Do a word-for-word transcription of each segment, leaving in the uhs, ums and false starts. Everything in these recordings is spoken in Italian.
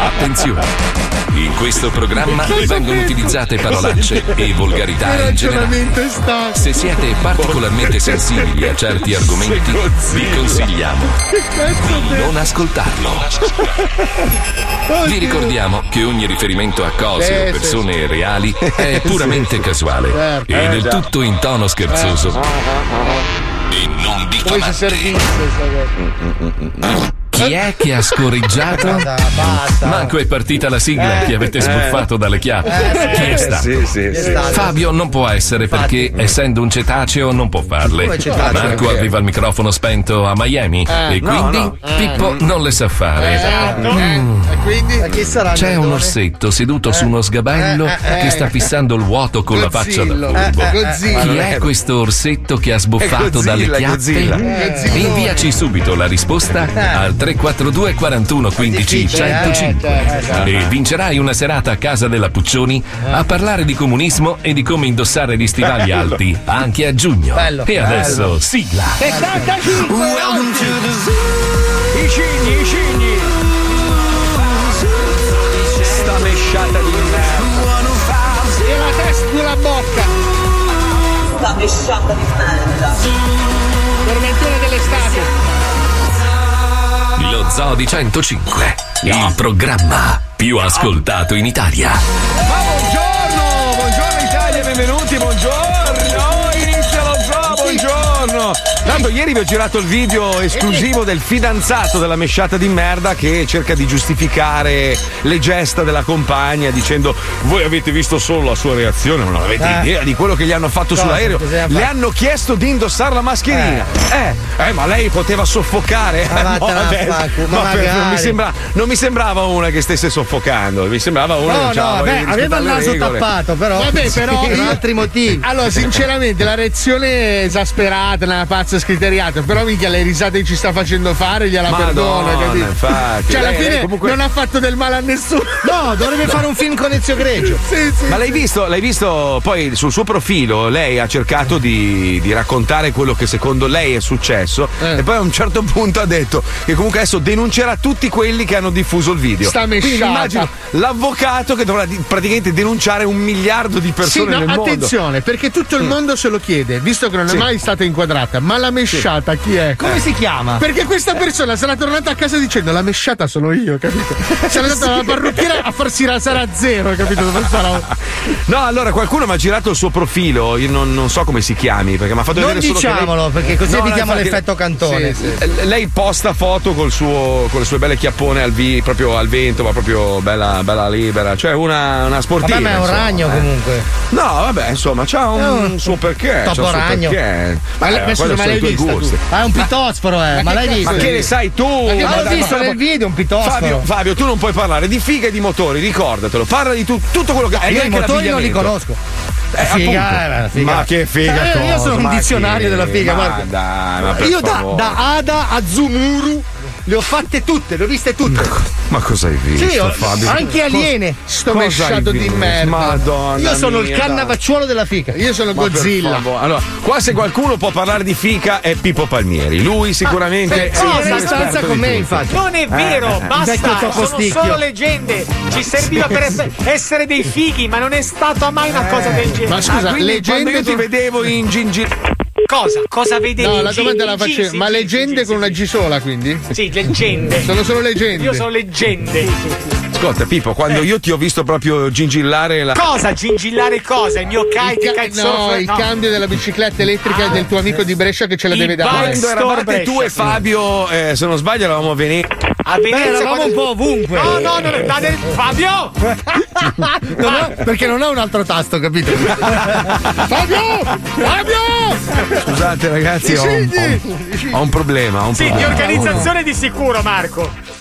Attenzione, in questo programma vengono utilizzate parolacce e volgarità in generale. Se siete particolarmente sensibili a certi argomenti, vi consigliamo di non ascoltarlo. Vi ricordiamo che ogni riferimento a cose o persone reali è puramente casuale e del tutto in tono scherzoso e non diffamante. Chi è che ha scoreggiato? Basta, basta. Manco è partita la sigla eh, che avete sbuffato eh. dalle chiappe. Eh, Chi è stato? Sì, sì, sì. Fabio non può essere Infatti. perché essendo un cetaceo non può farle. Marco arriva al microfono spento a Miami eh, e quindi no, no. Pippo eh. non le sa fare. Esatto. Mm. Eh, e quindi? Chi sarà C'è un orsetto seduto eh. su uno sgabello eh, eh, eh. che sta fissando il vuoto con Godzilla. la faccia da furbo. Eh, eh. Chi è questo orsetto che ha sbuffato Godzilla, dalle chiappe? Godzilla. Eh. Inviaci subito la risposta eh. al tre quattro due quarantuno quindici centocinque e vincerai una serata a casa della Puccioni a parlare di comunismo e di come indossare gli stivali alti anche a giugno. Bello, e adesso bello. sigla settantacinque. Welcome to the zoo. I cigni, i cigni. Sta mesciata di merda. E la testa nella bocca. Sta mesciata di merda. Tormentone dell'estate. Lo Zodi centocinque, no. il programma più ascoltato in Italia. Ma buongiorno, buongiorno Italia, benvenuti, buongiorno, inizia lo Zoo, buongiorno. Tanto ieri vi ho girato il video esclusivo del fidanzato della mesciata di merda che cerca di giustificare le gesta della compagna dicendo: voi avete visto solo la sua reazione, ma non avete eh. idea di quello che gli hanno fatto Cosa sull'aereo. Le hanno chiesto di indossare la mascherina. Eh, eh, eh ma lei poteva soffocare. Ma, eh, ma, no, vabbè, faccio, ma per, non, mi sembra, non mi sembrava una che stesse soffocando, mi sembrava una no, che diciamo, no, vabbè, aveva il naso regole. tappato, però. Vabbè, però sì, per altri motivi. Allora, sinceramente, la reazione esasperata, la pazza scriteriato, però minchia le risate che ci sta facendo fare gliela Madonna, perdona, capito? Infatti, cioè alla fine lei, comunque... non ha fatto del male a nessuno. No, dovrebbe no. fare un film con Ezio Greggio. Sì, sì, Ma l'hai visto, l'hai visto poi sul suo profilo, lei ha cercato di, di raccontare quello che secondo lei è successo eh. e poi a un certo punto ha detto che comunque adesso denuncerà tutti quelli che hanno diffuso il video. Sta mesciata. Quindi immagino l'avvocato che dovrà di, praticamente denunciare un miliardo di persone sì, no, nel mondo. Attenzione, perché tutto il mondo mm. se lo chiede, visto che non sì. è mai stata inquadrata, ma la La mesciata sì. chi è? Come si chiama? Perché questa persona sarà tornata a casa dicendo la mesciata sono io, capito? Sarà andata sì. alla parrucchiera a farsi rasare a zero, capito? No, allora qualcuno mi ha girato il suo profilo, io non, non so come si chiami, perché mi ha fatto non vedere solo diciamolo, lei... perché così no, evitiamo no, l'effetto Cantone. Sì, sì. Lei posta foto col suo, con le sue belle chiappone al vi, proprio al vento, ma proprio bella, bella libera, cioè una, una sportiva. Vabbè, ma è un insomma, ragno eh. comunque. No, vabbè, insomma, c'ha un, un, un suo perché. Topo un ragno. Perché. Ma eh, adesso non Ah, è un pitosforo, eh. Ma, ma l'hai visto? Ma che ne sai tu? Ma che l'ho visto nel video, un pitosforo. Fabio, Fabio, tu non puoi parlaare di figa e di motori, ricordatelo. Parla di tu, tutto quello che hai. Io i motori non li conosco. Eh, figa, figa. Ma che figa! Eh, io sono un dizionario che... della figa, ma guarda. Dai, ma io da, da Ada a Zumuru le ho fatte tutte, le ho viste tutte. Ma, ma cosa hai visto? Sì, io, Fabio? Anche aliene. Cos- sto mesciato di merda. Madonna. Io sono mia, il cannavacciuolo dai. della fica. Io sono ma Godzilla. Allora, qua se qualcuno può parlare di fica è Pippo Palmieri. Lui sicuramente. Ma, è sì, è stanza con me, infatti. Non è vero, eh, basta. Sono solo leggende. Ci serviva per essere, essere dei fighi, ma non è stata mai una cosa del genere. Ma scusa, ah, leggende io ti vedevo in gingillo. Cosa? Cosa vedevi? No, la domanda la facevo. Ma leggende con una G sola, quindi? Sì, leggende. Sono solo leggende. Io sono leggende. Ascolta, Pippo, quando eh. io ti ho visto proprio gingillare la. Cosa? Gingillare cosa? Il mio kite il ca- No, il no. cambio della bicicletta elettrica ah, del tuo amico di Brescia che ce la deve dare. Quando eravate tu e Fabio, eh, se non sbaglio, eravamo a Venezia. A Venezia Beh, eravamo quando... un po' ovunque. No, no, non è del... Fabio! non ho... Perché non ho un altro tasto, capito? Fabio! Fabio! Scusate ragazzi, ho un, ho, un, ho un problema. Ho un sì, problema. Di organizzazione di sicuro, Marco.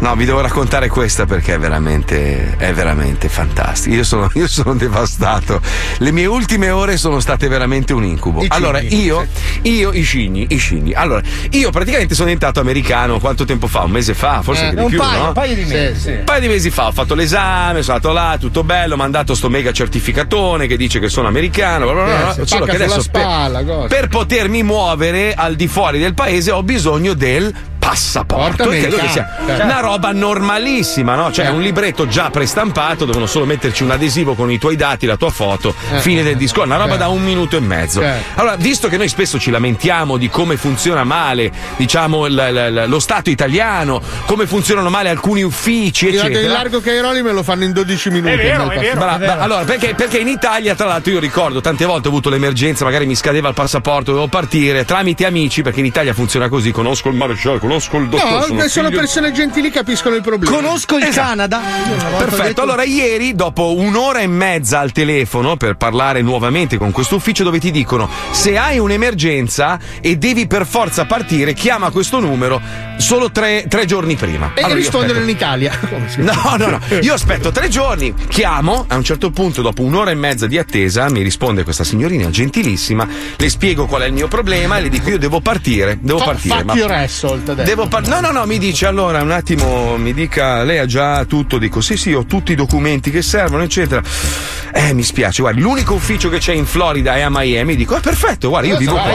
No, vi devo raccontare questa perché è veramente, è veramente fantastica. Io sono, io sono devastato. Le mie ultime ore sono state veramente un incubo. I allora, cigni, io, sì. io, i cigni, i cigni. Allora, io praticamente sono diventato americano quanto tempo fa? Un mese fa, forse eh, anche di più, paio, no? Un paio di mesi. Sì, sì. Un paio di mesi fa ho fatto l'esame, sono andato là, tutto bello, mi ha mandato sto mega certificatone che dice che sono americano. Bla bla bla, eh, solo che adesso spalla, per, per potermi muovere al di fuori del paese ho bisogno del passaporto, e credo che sia una roba normalissima, no? Cioè, un libretto già prestampato, devono solo metterci un adesivo con i tuoi dati, la tua foto, fine del discorso, una roba da un minuto e mezzo. Allora, visto che noi spesso ci lamentiamo di come funziona male, diciamo, l- l- lo Stato italiano, come funzionano male alcuni uffici, eccetera. Il largo Cairoli me lo fanno in dodici minuti. È vero, è vero, bra- è vero. Allora, perché, perché in Italia, tra l'altro, io ricordo tante volte ho avuto l'emergenza, magari mi scadeva il passaporto, dovevo partire, tramite amici, perché in Italia funziona così, conosco il maresciallo, conosco il dottore. No, sono, sono persone gentili, capiscono il problema. Conosco il esatto. Canada. Perfetto, detto... allora ieri, dopo un'ora e mezza al telefono per parlare nuovamente con questo ufficio dove ti dicono se hai un'emergenza e devi per forza partire, chiama questo numero solo tre, tre giorni prima. E allora rispondere in Italia. No, no, no. Io aspetto tre giorni, chiamo, a un certo punto dopo un'ora e mezza di attesa mi risponde questa signorina gentilissima, le spiego qual è il mio problema e le dico io devo partire, devo fa, partire. Ma devo par- no, no, no, mi dice allora un attimo, mi dica lei ha già tutto, dico sì, sì, ho tutti i documenti che servono, eccetera. Eh, mi spiace, guarda, l'unico ufficio che c'è in Florida è a Miami, dico eh, perfetto, guarda, io vivo qua.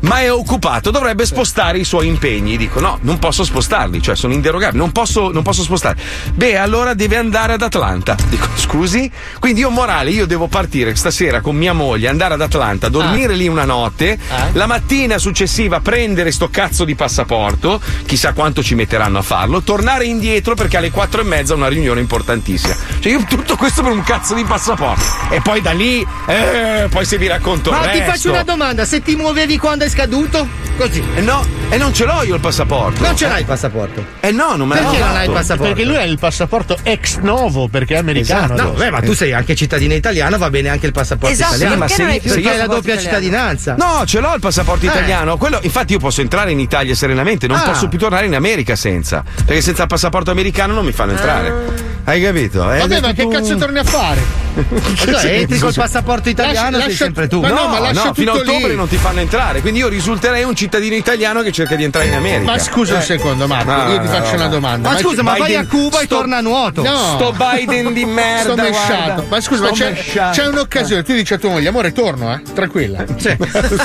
Ma è occupato, dovrebbe spostare i suoi impegni, dico no, non posso spostarli, cioè sono inderogabili, non posso, non posso spostare. Beh, allora deve andare ad Atlanta, dico scusi? Quindi io morale, io devo partire stasera con mia moglie, andare ad Atlanta, dormire ah. lì una notte, ah. la mattina successiva prendere sto cazzo di passaporto, chissà quanto ci metteranno a farlo, tornare indietro perché alle quattro e mezza una riunione importantissima. Cioè io tutto questo per un cazzo di passaporto e poi da lì, eh, poi se vi racconto ma il resto. Ti faccio una domanda, se ti muovevi quando è scaduto? Così. Eh no, e eh non ce l'ho io il passaporto. Non ce l'hai il passaporto. Eh no, non me l'hai. Perché non hai il passaporto? Perché lui ha il passaporto ex novo, perché è americano. Esatto. No, beh, ma tu sei anche cittadina italiana, va bene anche il passaporto esatto, italiano. Ma se, se io hai la doppia italiano. cittadinanza. No, ce l'ho il passaporto eh. italiano. Quello, infatti io posso entrare in Italia serenamente, non ah. posso più tornare in America senza. Perché senza il passaporto americano non mi fanno entrare. Ah. Hai capito? Eh, Vabbè, ma che cazzo torni a fare? Cioè, entri col passaporto italiano, lascia, sei sempre tu. Ma no, no, ma lascia no, fino a ottobre lì. Non ti fanno entrare, quindi io risulterei un cittadino italiano che cerca di entrare in America. Ma scusa eh. un secondo, Marco, no, io ti no, faccio no. una domanda. Ma, ma scusa, ma Biden... vai a Cuba sto... e torna a nuoto. No. Sto Biden di merda. Sto mesciato. Ma scusa, ma c'è, c'è un'occasione, tu dici a tua moglie, amore, torno, eh? Tranquilla. Cioè,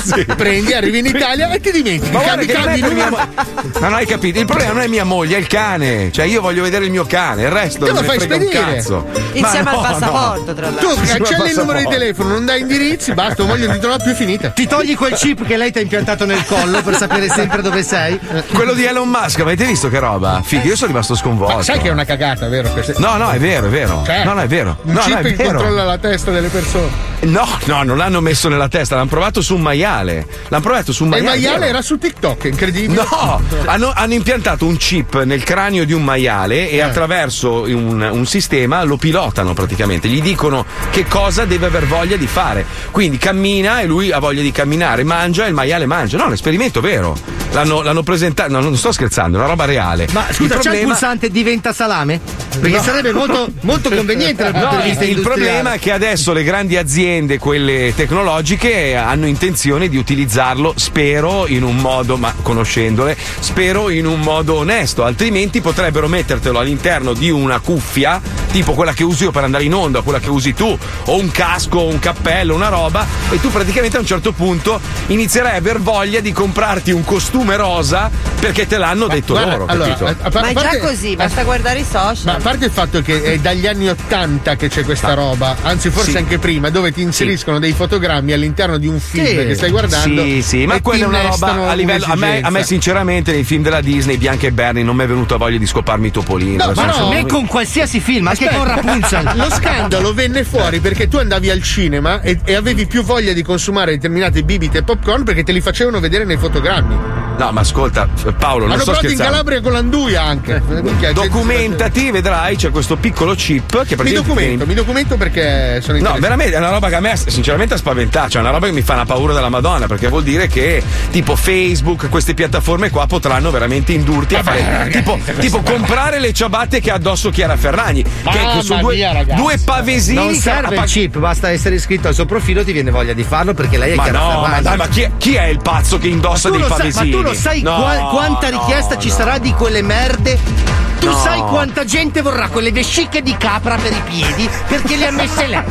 sì. Prendi, arrivi in Italia e ti dimentichi. Ma cambi, cambi, non, cambi, non, non hai capito. Il problema non è mia moglie, è il cane. Cioè, io voglio vedere il mio cane, il resto non mi frega un cazzo. Insieme al passaporto. Tu cancelli il numero di telefono, non dai indirizzi, basta, voglio ti trovare più finita. Ti togli quel chip che lei ti ha impiantato nel collo per sapere sempre dove sei. Quello di Elon Musk, avete visto che roba? Figa, io sono rimasto sconvolto. Ma sai che è una cagata, vero? No, no, è vero, è vero. Cioè, no, no, è vero. Un no, chip no, che vero. Controlla la testa delle persone. No, no, non l'hanno messo nella testa, l'hanno provato su un maiale. L'hanno provato su un maiale. E il maiale era su TikTok, è incredibile. No, hanno, hanno impiantato un chip nel cranio di un maiale e eh. attraverso un, un sistema lo pilotano praticamente. Gli dicono che cosa deve aver voglia di fare, quindi cammina e lui ha voglia di camminare, mangia e il maiale mangia. No, è un esperimento vero, l'hanno, l'hanno presentato, no, non sto scherzando, è una roba reale. Ma scusa, il problema... c'è il pulsante diventa salame? Perché no. sarebbe molto, molto conveniente dal punto no, di vista il industriale. Problema è che adesso le grandi aziende, quelle tecnologiche, hanno intenzione di utilizzarlo, spero in un modo, ma conoscendole, spero in un modo onesto, altrimenti potrebbero mettertelo all'interno di una cuffia tipo quella che uso io per andare in onda, quella che usi tu, o un casco, un cappello, una roba, e tu praticamente a un certo punto inizierai a aver voglia di comprarti un costume rosa perché te l'hanno ma, detto guarda, loro, allora, capito? A, a par- ma è già parte, così, basta a, guardare i social. Ma a parte il fatto che è dagli anni ottanta che c'è questa roba, anzi forse sì. anche prima, dove ti inseriscono sì. dei fotogrammi all'interno di un film sì. che stai guardando. Sì, sì, ma quella è una roba a livello a me, a me sinceramente nei film della Disney, Bianca e Bernie, non mi è venuta voglia di scoparmi Topolino. No, ma no, sono... me con qualsiasi film, aspetta, anche con Rapunzel. Lo scandalo venne fuori perché tu andavi al cinema e, e avevi più voglia di consumare determinate bibite e popcorn perché te li facevano vedere nei fotogrammi. No, ma ascolta, Paolo, non sto scherzando. Hanno provato in Calabria con l'anduia anche. Documentati, vedrai, c'è questo piccolo chip che praticamente... Mi documento, mi documento perché sono interessato. No, veramente, è una roba che a me sinceramente ha spaventato, cioè è una roba che mi fa una paura della Madonna, perché vuol dire che tipo Facebook, queste piattaforme qua potranno veramente indurti a fare, vabbè, tipo, ragazzi, tipo comprare le ciabatte che ha addosso Chiara Ferragni, che sono due, mia, due pavesini. Non serve il chip, basta essere iscritto al suo profilo, ti viene voglia di farlo perché lei è ma Chiara no, Ferragni. Ma dai, ma chi, chi è il pazzo che indossa dei pavesini? Sai no, qual- quanta richiesta no, ci no. sarà di quelle merde Tu no. sai quanta gente vorrà quelle vesciche di capra per i piedi perché le ha messe lei.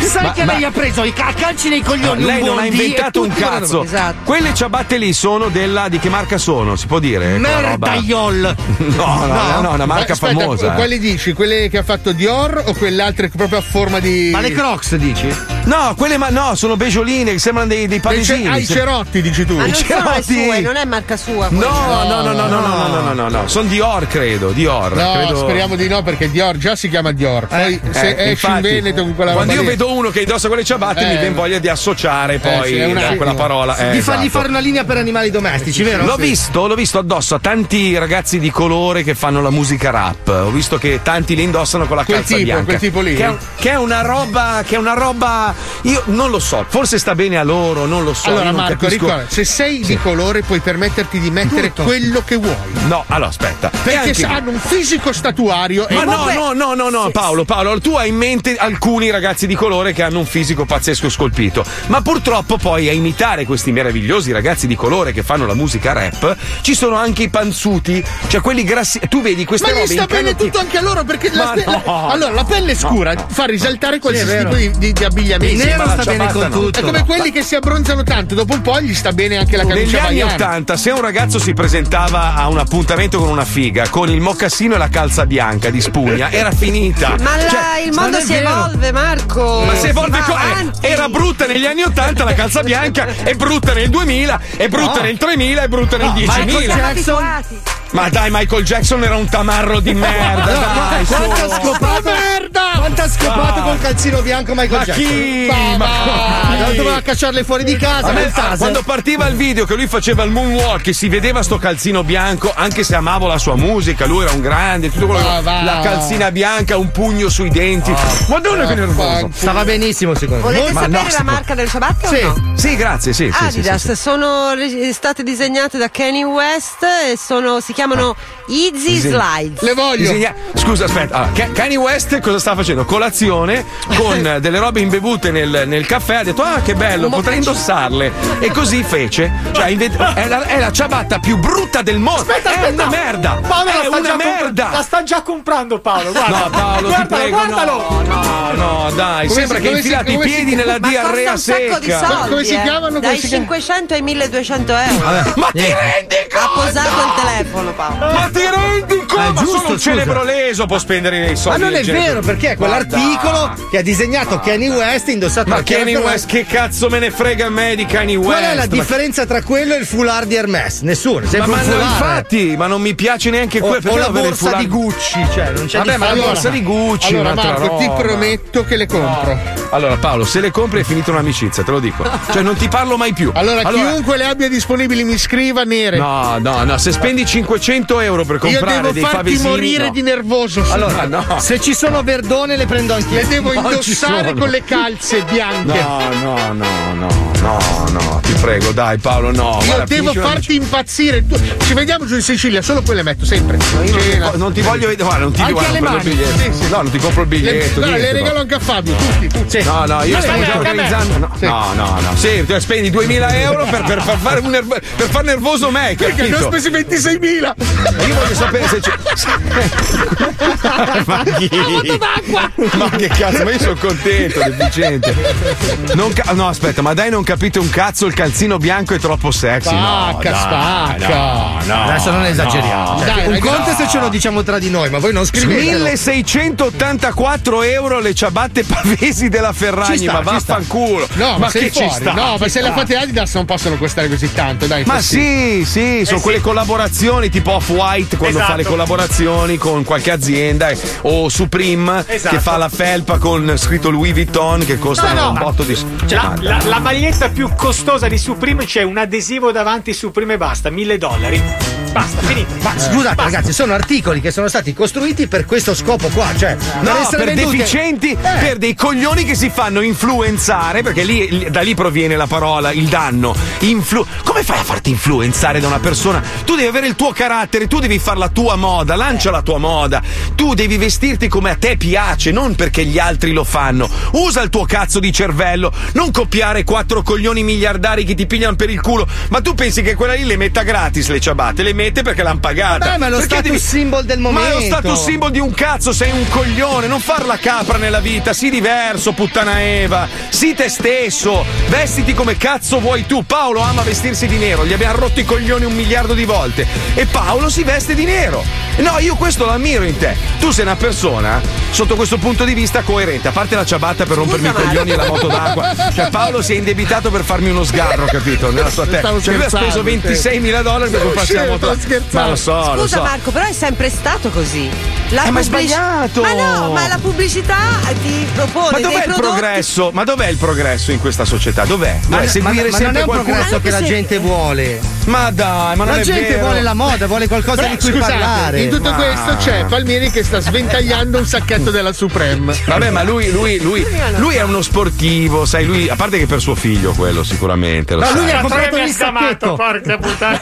Sai ma, che ma... lei ha preso i calci nei coglioni. No, lei non ha inventato un cazzo. Esatto. Quelle ciabatte lì sono della, di che marca sono? Si può dire? Merdaiol. No, no, no, no, una marca aspetta, famosa. Quali dici? Quelle che ha fatto Dior o quell'altra proprio a forma di. Ma le Crocs dici? No, quelle ma no, sono begioline che sembrano dei, dei panesini. Ah, i cerotti dici tu. Ma non cerotti. Sono le sue, non è marca sua. No, no, no, no, no, no, no, no, no, no. Sono Dior, credo. Dior, no, credo... speriamo di no perché Dior già si chiama Dior. Poi eh, se eh, esci infatti, in Veneto con quella quando io lì. Vedo uno che indossa quelle ciabatte eh, mi viene voglia di associare eh, poi sì, una, quella parola. Sì, eh, di esatto. fargli fare una linea per animali domestici, vero? L'ho sì. visto, l'ho visto addosso a tanti ragazzi di colore che fanno la musica rap. Ho visto che tanti li indossano con la quel calza tipo, bianca. Quel tipo lì. Che è, che è una roba, che è una roba. Io non lo so, forse sta bene a loro, non lo so. Allora Marco, ricorda, se sei sì. di colore puoi permetterti di mettere tutto. Quello che vuoi. No, allora aspetta. Perché sanno un fisico statuario. Ma e no, vabbè. no, no, no, no, Paolo, Paolo, tu hai in mente alcuni ragazzi di colore che hanno un fisico pazzesco scolpito. Ma purtroppo poi a imitare questi meravigliosi ragazzi di colore che fanno la musica rap ci sono anche i panzuti, cioè quelli grassi. Tu vedi queste ma robe. Ma gli sta bene tutto anche a loro perché la, no, la, allora la pelle scura no. fa risaltare qualsiasi tipo di, di, di abbigliamento. Il nero sta bene con tutto. È come no. quelli che si abbronzano tanto, dopo un po' gli sta bene anche la camicia. Negli anni ottanta, se un ragazzo si presentava a un appuntamento con una figa, con il mocassino e la calza bianca di spugna era finita. Ma la, cioè, il mondo si evolve, Marco. Ma si evolve co- era brutta negli anni ottanta la calza bianca, è brutta nel duemila, è brutta no. nel tremila, è brutta no, nel diecimila. Ma dai, Michael Jackson era un tamarro di merda. Dai, quanta scopata merda! Quanta scopata ah. col calzino bianco Michael ma Jackson. Chi? Ma, ma chi? Non doveva cacciarle fuori di casa. A me, quando partiva il video che lui faceva il moonwalk e si vedeva sto calzino bianco, anche se amavo la sua musica, lui era un grande, tutto quello ah, che... va, la calzina bianca, un pugno sui denti. Ah, Madonna ah, che nervoso. Stava benissimo secondo me. Volete ma sapere no, la marca delle ciabatte sì. o no? Sì, grazie, sì. Adidas, sì, sì, sì. sono state disegnate da Kanye West e sono si chiamano Easy Slides. Le voglio. Disegna... Scusa, aspetta. Allora, Kanye West cosa sta facendo? Colazione con delle robe imbevute nel, nel caffè. Ha detto: ah, che bello, potrei indossarle. E così fece. Cioè, invent... è, la, è la ciabatta più brutta del mondo. Aspetta, aspetta. È una merda. Paolo è una merda. Comp- la sta già comprando, Paolo. Guarda. No, Paolo, guardalo, ti prego. Guardalo. No, no, no, dai. Come sembra si, che infilati i piedi si... nella ma diarrea secca. Di soldi, ma come eh? si chiamano? Dai si cinquecento ai milleduecento euro. Vabbè. Ma ti rendi conto? Ha posato il telefono. Paolo. Ma ti rendi conto? Eh, ma solo un celebro leso può spendere i soldi. Ma non è vero, perché è quell'articolo guarda, che ha disegnato guarda. Kanye West indossato ma Kanye West, che cazzo me ne frega a me di Kanye West? Qual è la ma... differenza tra quello e il foulard di Hermès? Nessuno. Ma, ma no, infatti, ma non mi piace neanche quello. O, o la borsa di Gucci, cioè non c'è. Vabbè, ma la borsa di Gucci. Allora, Marco, roba. ti prometto che le compro. No. Allora, Paolo, se le compri è finita un'amicizia, te lo dico. Cioè, non ti parlo mai più. Allora, allora chiunque le abbia disponibili mi scriva nere. No, no, no, se spendi cinquecento euro per comprare dei favesini. Io devo farti morire no. di nervoso. Allora, no. Se ci sono verdone le prendo anch'io. Le devo non indossare con le calze bianche. No, no, no, no, no, no. Ti prego, dai Paolo, no. Io guarda, devo farti impazzire. Tu... Ci vediamo giù in Sicilia, solo quelle metto sempre. No, io non, ti, non ti voglio vedere. Guarda, non ti anche guarda, non prendo il biglietto. Sì, sì. No, non ti compro il biglietto. Le, no, le regalo anche a Fabio, tutti, tutti. Sì. No, no, io sto già organizzando. No, sì. no, no, no. Sì, cioè, spendi duemila euro per, per far fare un nervo... per far nervoso me. Perché ne ho spesi ventiseimila. Io voglio sapere se c'è. Ma, ma che cazzo, ma io sono contento del Vicente. Non ca- no, aspetta, ma dai, non capite un cazzo, il calzino bianco è troppo sexy. Spacca, no, spacca. No, no, adesso non esageriamo. No. Cioè, dai, un conto no. se ce lo diciamo tra di noi, ma voi non scrivete. milleseicentottantaquattro euro le ciabatte pavesi della Ferragni, sta, ma vaffanculo. No, ma, ma che fuori? ci sta? No, ma se le fate Adidas non possono costare così tanto, dai. Ma sì, sì, eh sono sì. quelle collaborazioni tipo Off-White quando esatto. fa le collaborazioni con qualche azienda o Supreme esatto. che fa la felpa con scritto Louis Vuitton che costa no, no, un botto di cioè, la, la, la maglietta più costosa di Supreme c'è un adesivo davanti Supreme e basta, mille dollari. Basta, finito. Ma eh, scusate basta. ragazzi, sono articoli che sono stati costruiti per questo scopo qua, cioè no, per, per deficienti, eh. per dei coglioni che si fanno influenzare, perché lì da lì proviene la parola, il danno. Influ- Come fai a farti influenzare da una persona? Tu devi avere il tuo carattere, tu devi fare la tua moda, lancia la tua moda. Tu devi vestirti come a te piace, non perché gli altri lo fanno. Usa il tuo cazzo di cervello, non copiare quattro coglioni miliardari che ti pigliano per il culo, ma tu pensi che quella lì le metta gratis le ciabatte, le legalmente perché l'hanno pagata. Beh, ma è lo perché status devi... symbol del momento. Ma è lo status symbol di un cazzo, sei un coglione, non far la capra nella vita, sii diverso, puttana Eva, sii te stesso, vestiti come cazzo vuoi tu. Paolo ama vestirsi di nero, gli abbiamo rotto i coglioni un miliardo di volte e Paolo si veste di nero. No, io questo lo ammiro in te. Tu sei una persona sotto questo punto di vista coerente, a parte la ciabatta per rompermi Scusa, i coglioni e la moto d'acqua. Cioè Paolo si è indebitato per farmi uno sgarro, capito? Nella sua testa. Cioè lui ha speso ventiseimila dollari per comprarsi la moto. Ma lo so, Scusa lo so. Marco, però è sempre stato così. La eh, pubblic... ma è sbagliato. Ma no, ma la pubblicità ti propone. Ma dov'è dei il prodotti... progresso? Ma dov'è il progresso in questa società? Dov'è? Ma, dov'è? Seguire ma, ma sempre qualcosa. Ma non è un progresso che la gente vuole. Ma dai, ma non la è vero. La gente vuole la moda, vuole qualcosa di cui parlare. In tutto ma... questo c'è Palmieri che sta sventagliando un sacchetto della Supreme. Vabbè, ma lui, lui, lui, lui è uno sportivo, sai, lui, a parte che per suo figlio quello sicuramente. Lo no, sai. Lui ha comprato il sacchetto. Porca puttana.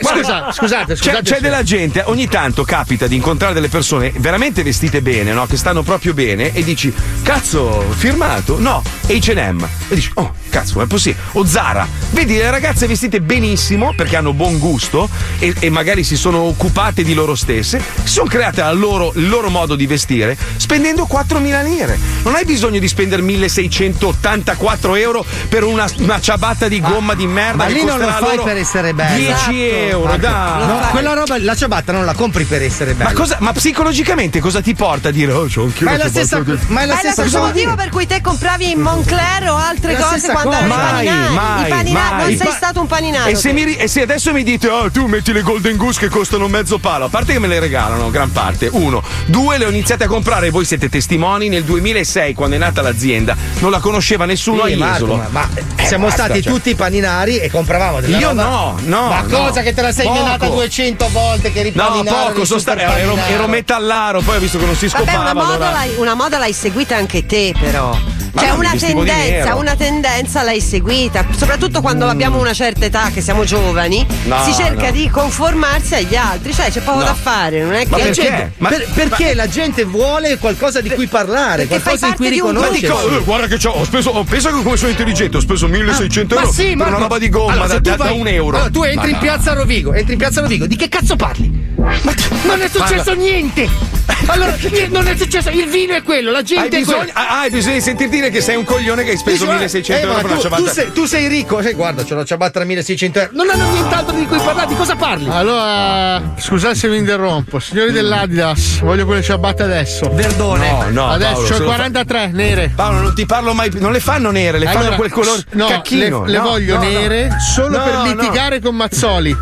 Scusa, scusate, scusate. C'è, c'è della gente, ogni tanto capita di incontrare delle persone veramente vestite bene, no? Che stanno proprio bene e dici, cazzo, firmato? No, acca e emme. E dici, oh, cazzo, ma è possibile? O Zara. Vedi le ragazze vestite benissimo perché hanno buon gusto e, e magari si sono occupate di loro stesse, si sono create la loro, il loro modo di vestire spendendo quattromila lire. Non hai bisogno di spendere milleseicentoottantaquattro euro per una, una ciabatta di gomma ah, di merda. Ma lì non lo fai per essere bello. dieci euro, dai. No, quella roba, la ciabatta non la compri per essere bella. Ma, cosa, ma psicologicamente cosa ti porta a dire, oh, c'ho anch'io ma, la stessa, di... ma è la ma stessa cosa. Ma è lo stesso motivo per cui te compravi in Moncler o altre la cose quando cosa. eri mai, paninari. Mai, paninari. Mai. Non sei pa- stato un paninaio. E se, mi, e se adesso mi dite, oh, tu metti le Golden Goose che costano mezzo palo, a parte che me le regalano, gran parte, uno. Due, le ho iniziate a comprare, voi siete testimoni, nel duemilasei, quando è nata l'azienda, non la conosceva nessuno sì, a Jesolo. Ma, ma eh, siamo basta, stati cioè. tutti paninari e compravamo della io roba. no, no. Ma no. cosa che te la sei poco. menata duecento volte che ripaninare. No, poco, sono stato, ero, ero metallaro, poi ho visto che non si scopava. Vabbè, una moda, allora... l'hai, una moda l'hai seguita anche te però. Ma cioè una tendenza, una tendenza l'hai seguita, soprattutto quando mm. abbiamo una certa età, che siamo giovani, no, si cerca no. di conformarsi agli altri, cioè c'è poco no. da fare, non è che ma perché, gente, ma, per, perché ma, la gente vuole qualcosa di cui parlare, qualcosa di cui riconoscere. Co- eh, guarda che c'ho, ho speso, ho penso che come sono intelligente, ho speso milleseicento euro ma sì, Marco, per una roba di gomma allora, da, da, vai, da un euro. Allora, tu entri ma in piazza Rovigo, entri in piazza Rovigo, di che cazzo parli? Ma non è successo Parla. niente. Allora non è successo, il vino è quello, la gente hai è bisogno, quello. Ah, hai bisogno di sentir dire che sei un coglione che hai speso Dici, milleseicento euro eh, per una ciabatta. Tu sei, tu sei ricco, eh, guarda, c'ho la ciabatta da milleseicento euro. Non hanno nient'altro di cui parlare, di cosa parli? Allora, scusate se vi interrompo, signori dell'Adidas, voglio quelle ciabatte adesso. Verdone. No, no, adesso Paolo, c'ho quarantatré fa... nere. Paolo, non ti parlo mai più, non le fanno nere, le allora, fanno quel colore no, cacchino. Le, le no, voglio no, nere no. solo no, per litigare no. con Mazzoli.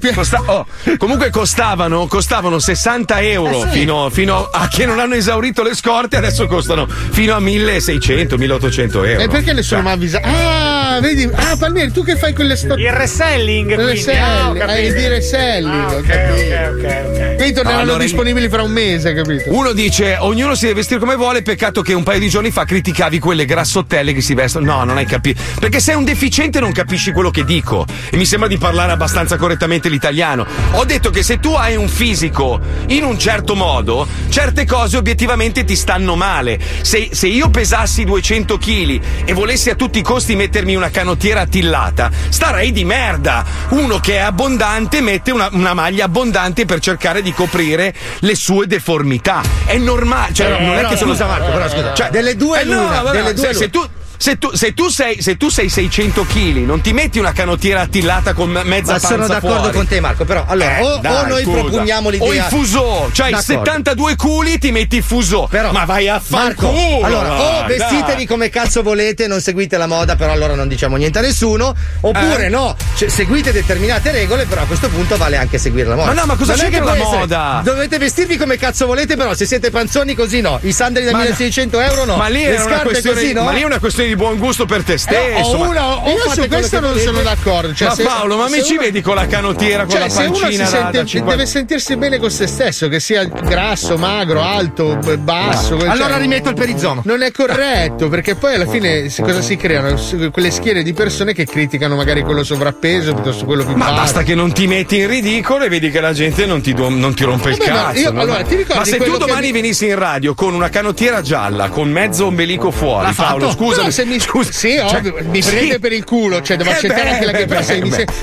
Pie- Costa- oh, comunque costavano costavano sessanta euro eh sì. fino, fino a che non hanno esaurito le scorte, adesso costano fino a milleseicento milleottocento euro. E perché nessuno mi ha avvisato? Ah, vedi, ah, Palmieri, tu che fai quelle storie? Il reselling, il reselling, ah, il di reselling. Ah, ok, ok, ok. okay. Quindi torneranno allora, disponibili fra un mese, capito? Uno dice, ognuno si deve vestire come vuole, peccato che un paio di giorni fa criticavi quelle grassottelle che si vestono. No, non hai capito. Perché sei un deficiente, non capisci quello che dico. E mi sembra di parlare abbastanza correttamente l'italiano. Ho detto che se tu hai un fisico in un certo modo, certe cose obiettivamente ti stanno male. Se, se io pesassi duecento chili e volessi a tutti i costi mettermi una canottiera attillata, starei di merda. Uno che è abbondante mette una, una maglia abbondante per cercare di coprire le sue deformità. È normale, cioè eh, non no, è che sono no, Marco, però scusa, cioè, delle due eh, luna, no, delle no, due se, se tu Se tu, se tu sei se tu sei seicento chili non ti metti una canottiera attillata con mezza ma panza fuori. Ma sono d'accordo fuori. con te Marco, però allora eh, o, dai, o noi scusa. propugniamo l'idea o il fuso, cioè d'accordo. settantadue culi e ti metti il fuso, però, ma vai a Marco, culo, allora no, o vestitevi dai. come cazzo volete, non seguite la moda, però allora non diciamo niente a nessuno, oppure eh. no, cioè, seguite determinate regole, però a questo punto vale anche seguire la moda. Ma no, ma cosa non c'è che la moda? Essere, dovete vestirvi come cazzo volete, però se siete panzoni così no, i sandali da ma milleseicento euro no, ma lì è una questione così, no? Ma lì è una questione di buon gusto per te stesso. Eh, una, o io su questo non sono d'accordo. Cioè, ma se, Paolo, ma mi ci uno... vedi con la canottiera, con cioè, la pancina? Se uno si sente, da, da cinquanta... deve sentirsi bene con se stesso, che sia grasso, magro, alto, basso. Cioè, allora rimetto il perizono. Non è corretto, perché poi alla fine cosa si creano? Quelle schiere di persone che criticano magari quello sovrappeso piuttosto quello più basso. Ma basta che non ti metti in ridicolo e vedi che la gente non ti, do, non ti rompe Vabbè, il cazzo. Io, no? allora, ti ma se tu domani che... venissi in radio con una canottiera gialla, con mezzo ombelico fuori, Paolo, scusami. se mi scusa, sì, cioè, ovvio, mi sì. prende per il culo, cioè devo eh accettare beh, anche la che passa.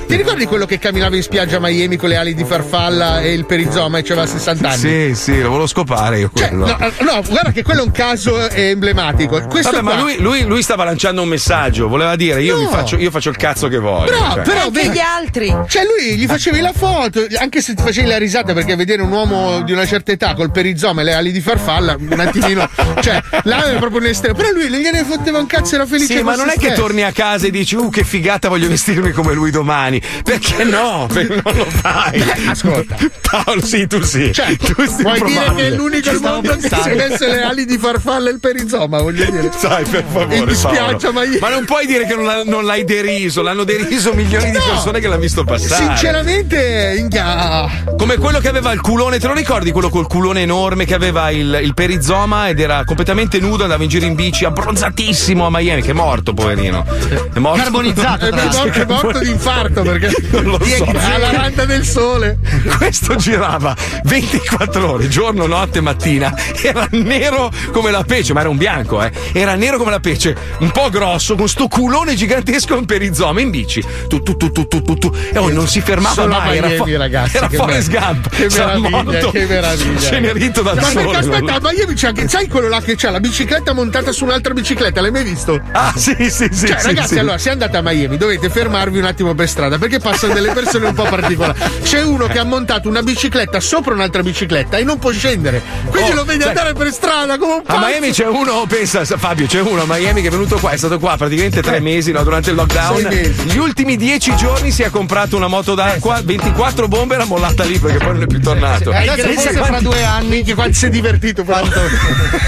Ti ricordi quello che camminava in spiaggia a Miami con le ali di farfalla e il perizoma e c'aveva sessanta anni? Sì, sì, lo volevo scopare io quello. Cioè, no, no, guarda che quello è un caso emblematico. Questo Vabbè, qua... ma lui, lui, lui stava lanciando un messaggio, voleva dire io, no. mi faccio, io faccio il cazzo che voglio. Però, cioè. però vedi gli altri. Cioè lui gli facevi la foto, anche se ti facevi la risata, perché vedere un uomo di una certa età col perizoma e le ali di farfalla, un attimino, cioè là era proprio un esterno. Però lui gliene fotteva un cazzo, era felice. Sì, ma non è stesso. Che torni a casa e dici uh che figata, voglio vestirmi come lui domani. Perché no? Perché non lo fai. Beh, ascolta. Paolo, sì, tu sì. Cioè, tu vuoi dire che è l'unico al mondo che si messe le ali di farfalla e il perizoma, voglio dire. Sai, per favore. Mi dispiace, ma io... ma non puoi dire che non, la, non l'hai deriso, l'hanno deriso milioni no. di persone che l'hanno visto passare. Sinceramente, inga... come quello che aveva il culone, te lo ricordi quello col culone enorme che aveva il, il perizoma ed era completamente nudo, andava in giro in bici, abbronzatissimo a Miami, che è morto, poverino. È morto. Carbonizzato. È morto, è morto di infarto perché non lo so. Alla randa del sole. Questo girava ventiquattro ore, giorno, notte, mattina. Era nero come la pece, ma era un bianco, eh. Era nero come la pece, un po' grosso, con sto culone gigantesco in perizoma in bici. Tu, tu, tu, tu, tu, tu, tu. E oh, non si fermava Solo mai. Miami, era fo- ragazzi, era Forrest Gump. Che meraviglia, che meraviglia. Cenerito da ma solo. Ma aspetta, ma io mi c'è anche, sai quello là che c'ha la bicicletta montata su un'altra bicicletta? L'hai mai visto? Ah, sì, sì, sì. Cioè, sì, ragazzi, sì. allora, se andate a Miami dovete fermarvi un attimo per strada perché passano delle persone un po' particolari. C'è uno che ha montato una bicicletta sopra un'altra bicicletta e non può scendere. Quindi oh, lo vedi cioè, andare per strada come un pazzo. A Miami c'è uno, pensa, Fabio, c'è uno a Miami che è venuto qua, è stato qua praticamente tre mesi, no, durante il lockdown. Mesi. Gli ultimi dieci giorni si è comprato una moto d'acqua, ventiquattro bombe, era mollata lì perché poi non è più tornato. Eh, adesso pensa quanti... fra due anni che quanto si è divertito quanto.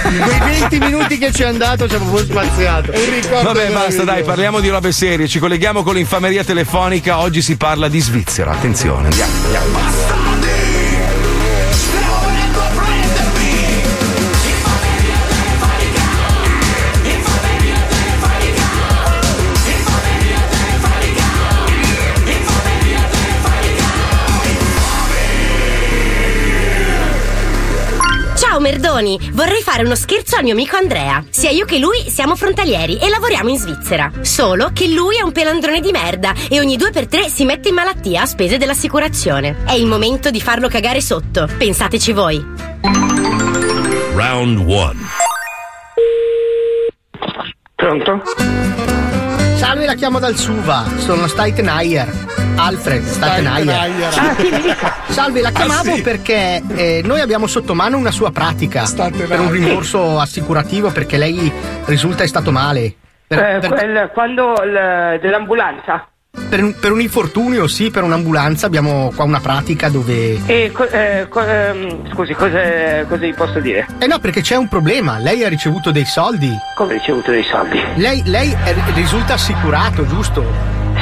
Quei venti minuti che ci è andato ci ha proprio spaziato. Vabbè, basta, dai, parliamo di robe serie, ci colleghiamo con l'infameria telefonica, oggi si parla di Svizzera, attenzione, andiamo, andiamo. Merdoni, vorrei fare uno scherzo al mio amico Andrea. Sia io che lui siamo frontalieri e lavoriamo in Svizzera. Solo che lui è un pelandrone di merda e ogni due per tre si mette in malattia a spese dell'assicurazione. È il momento di farlo cagare sotto. Pensateci voi. Round uno. Pronto? Salve, la chiamo dal S U V A. Sono Staitenaier. Alfred Statenaier. Ah, sì, mi dica. Salve, la chiamavo ah, sì. perché eh, noi abbiamo sotto mano una sua pratica Statenaier. Per un rimborso assicurativo perché lei risulta è stato male per, eh, per... Quel, quando l, dell'ambulanza per un, per un infortunio, sì, per un'ambulanza abbiamo qua una pratica dove eh, co- eh, co- eh, scusi, cosa cosa gli posso dire? Eh no, perché c'è un problema, lei ha ricevuto dei soldi. Come ha ricevuto dei soldi? Lei, lei è, risulta assicurato, giusto?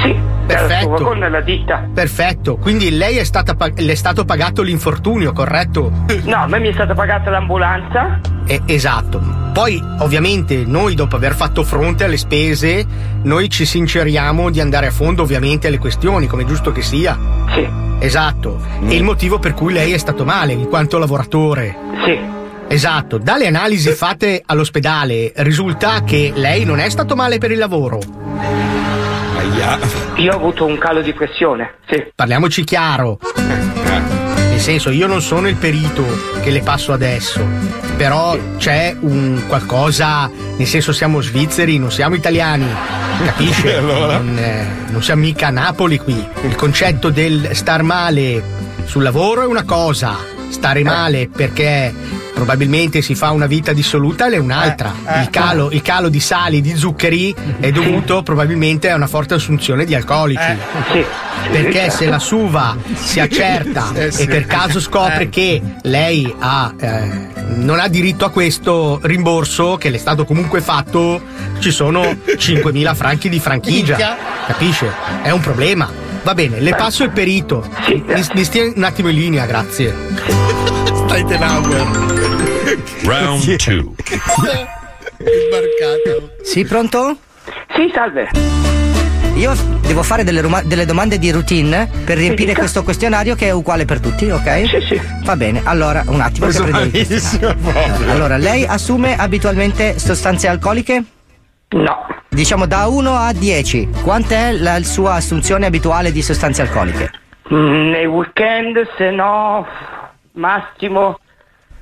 Sì. Perfetto. Con la ditta. Perfetto. Quindi lei è stata pag- le è stato pagato l'infortunio, corretto? No, a me mi è stata pagata l'ambulanza. Eh, esatto. Poi ovviamente noi dopo aver fatto fronte alle spese, noi ci sinceriamo di andare a fondo ovviamente alle questioni, come giusto che sia. Sì. Esatto. Mm. E il motivo per cui lei è stato male in quanto lavoratore. Sì. Esatto, dalle analisi fatte all'ospedale risulta che lei non è stato male per il lavoro. Io ho avuto un calo di pressione, sì. Parliamoci chiaro. Nel senso, io non sono il perito che le passo adesso, però c'è un qualcosa, nel senso siamo svizzeri, non siamo italiani, capisce? Allora. Non, eh, non siamo mica a Napoli qui. Il concetto del star male sul lavoro è una cosa, stare male perché probabilmente si fa una vita dissoluta è un'altra. Eh, eh, il, calo, eh. il calo di sali, di zuccheri è dovuto sì. probabilmente a una forte assunzione di alcolici. Eh, sì. Perché se la S U V A si accerta sì, sì. e per caso scopre eh. che lei ha eh, non ha diritto a questo rimborso che le è stato comunque fatto, ci sono cinquemila franchi di franchigia. Minchia. Capisce? È un problema. Va bene, le passo il perito. Sì, mi, mi stia un attimo in linea, grazie. Stai tenauer. Round due. Sì, pronto? Sì, salve. Io devo fare delle, rom- delle domande di routine per riempire questo questionario che è uguale per tutti, ok? Sì, sì. Va bene, allora un attimo. Che prendo il questionario. Allora, lei assume abitualmente sostanze alcoliche? No. Diciamo da uno a dieci, quant'è la sua assunzione abituale di sostanze alcoliche? Mm, nei weekend, se no, massimo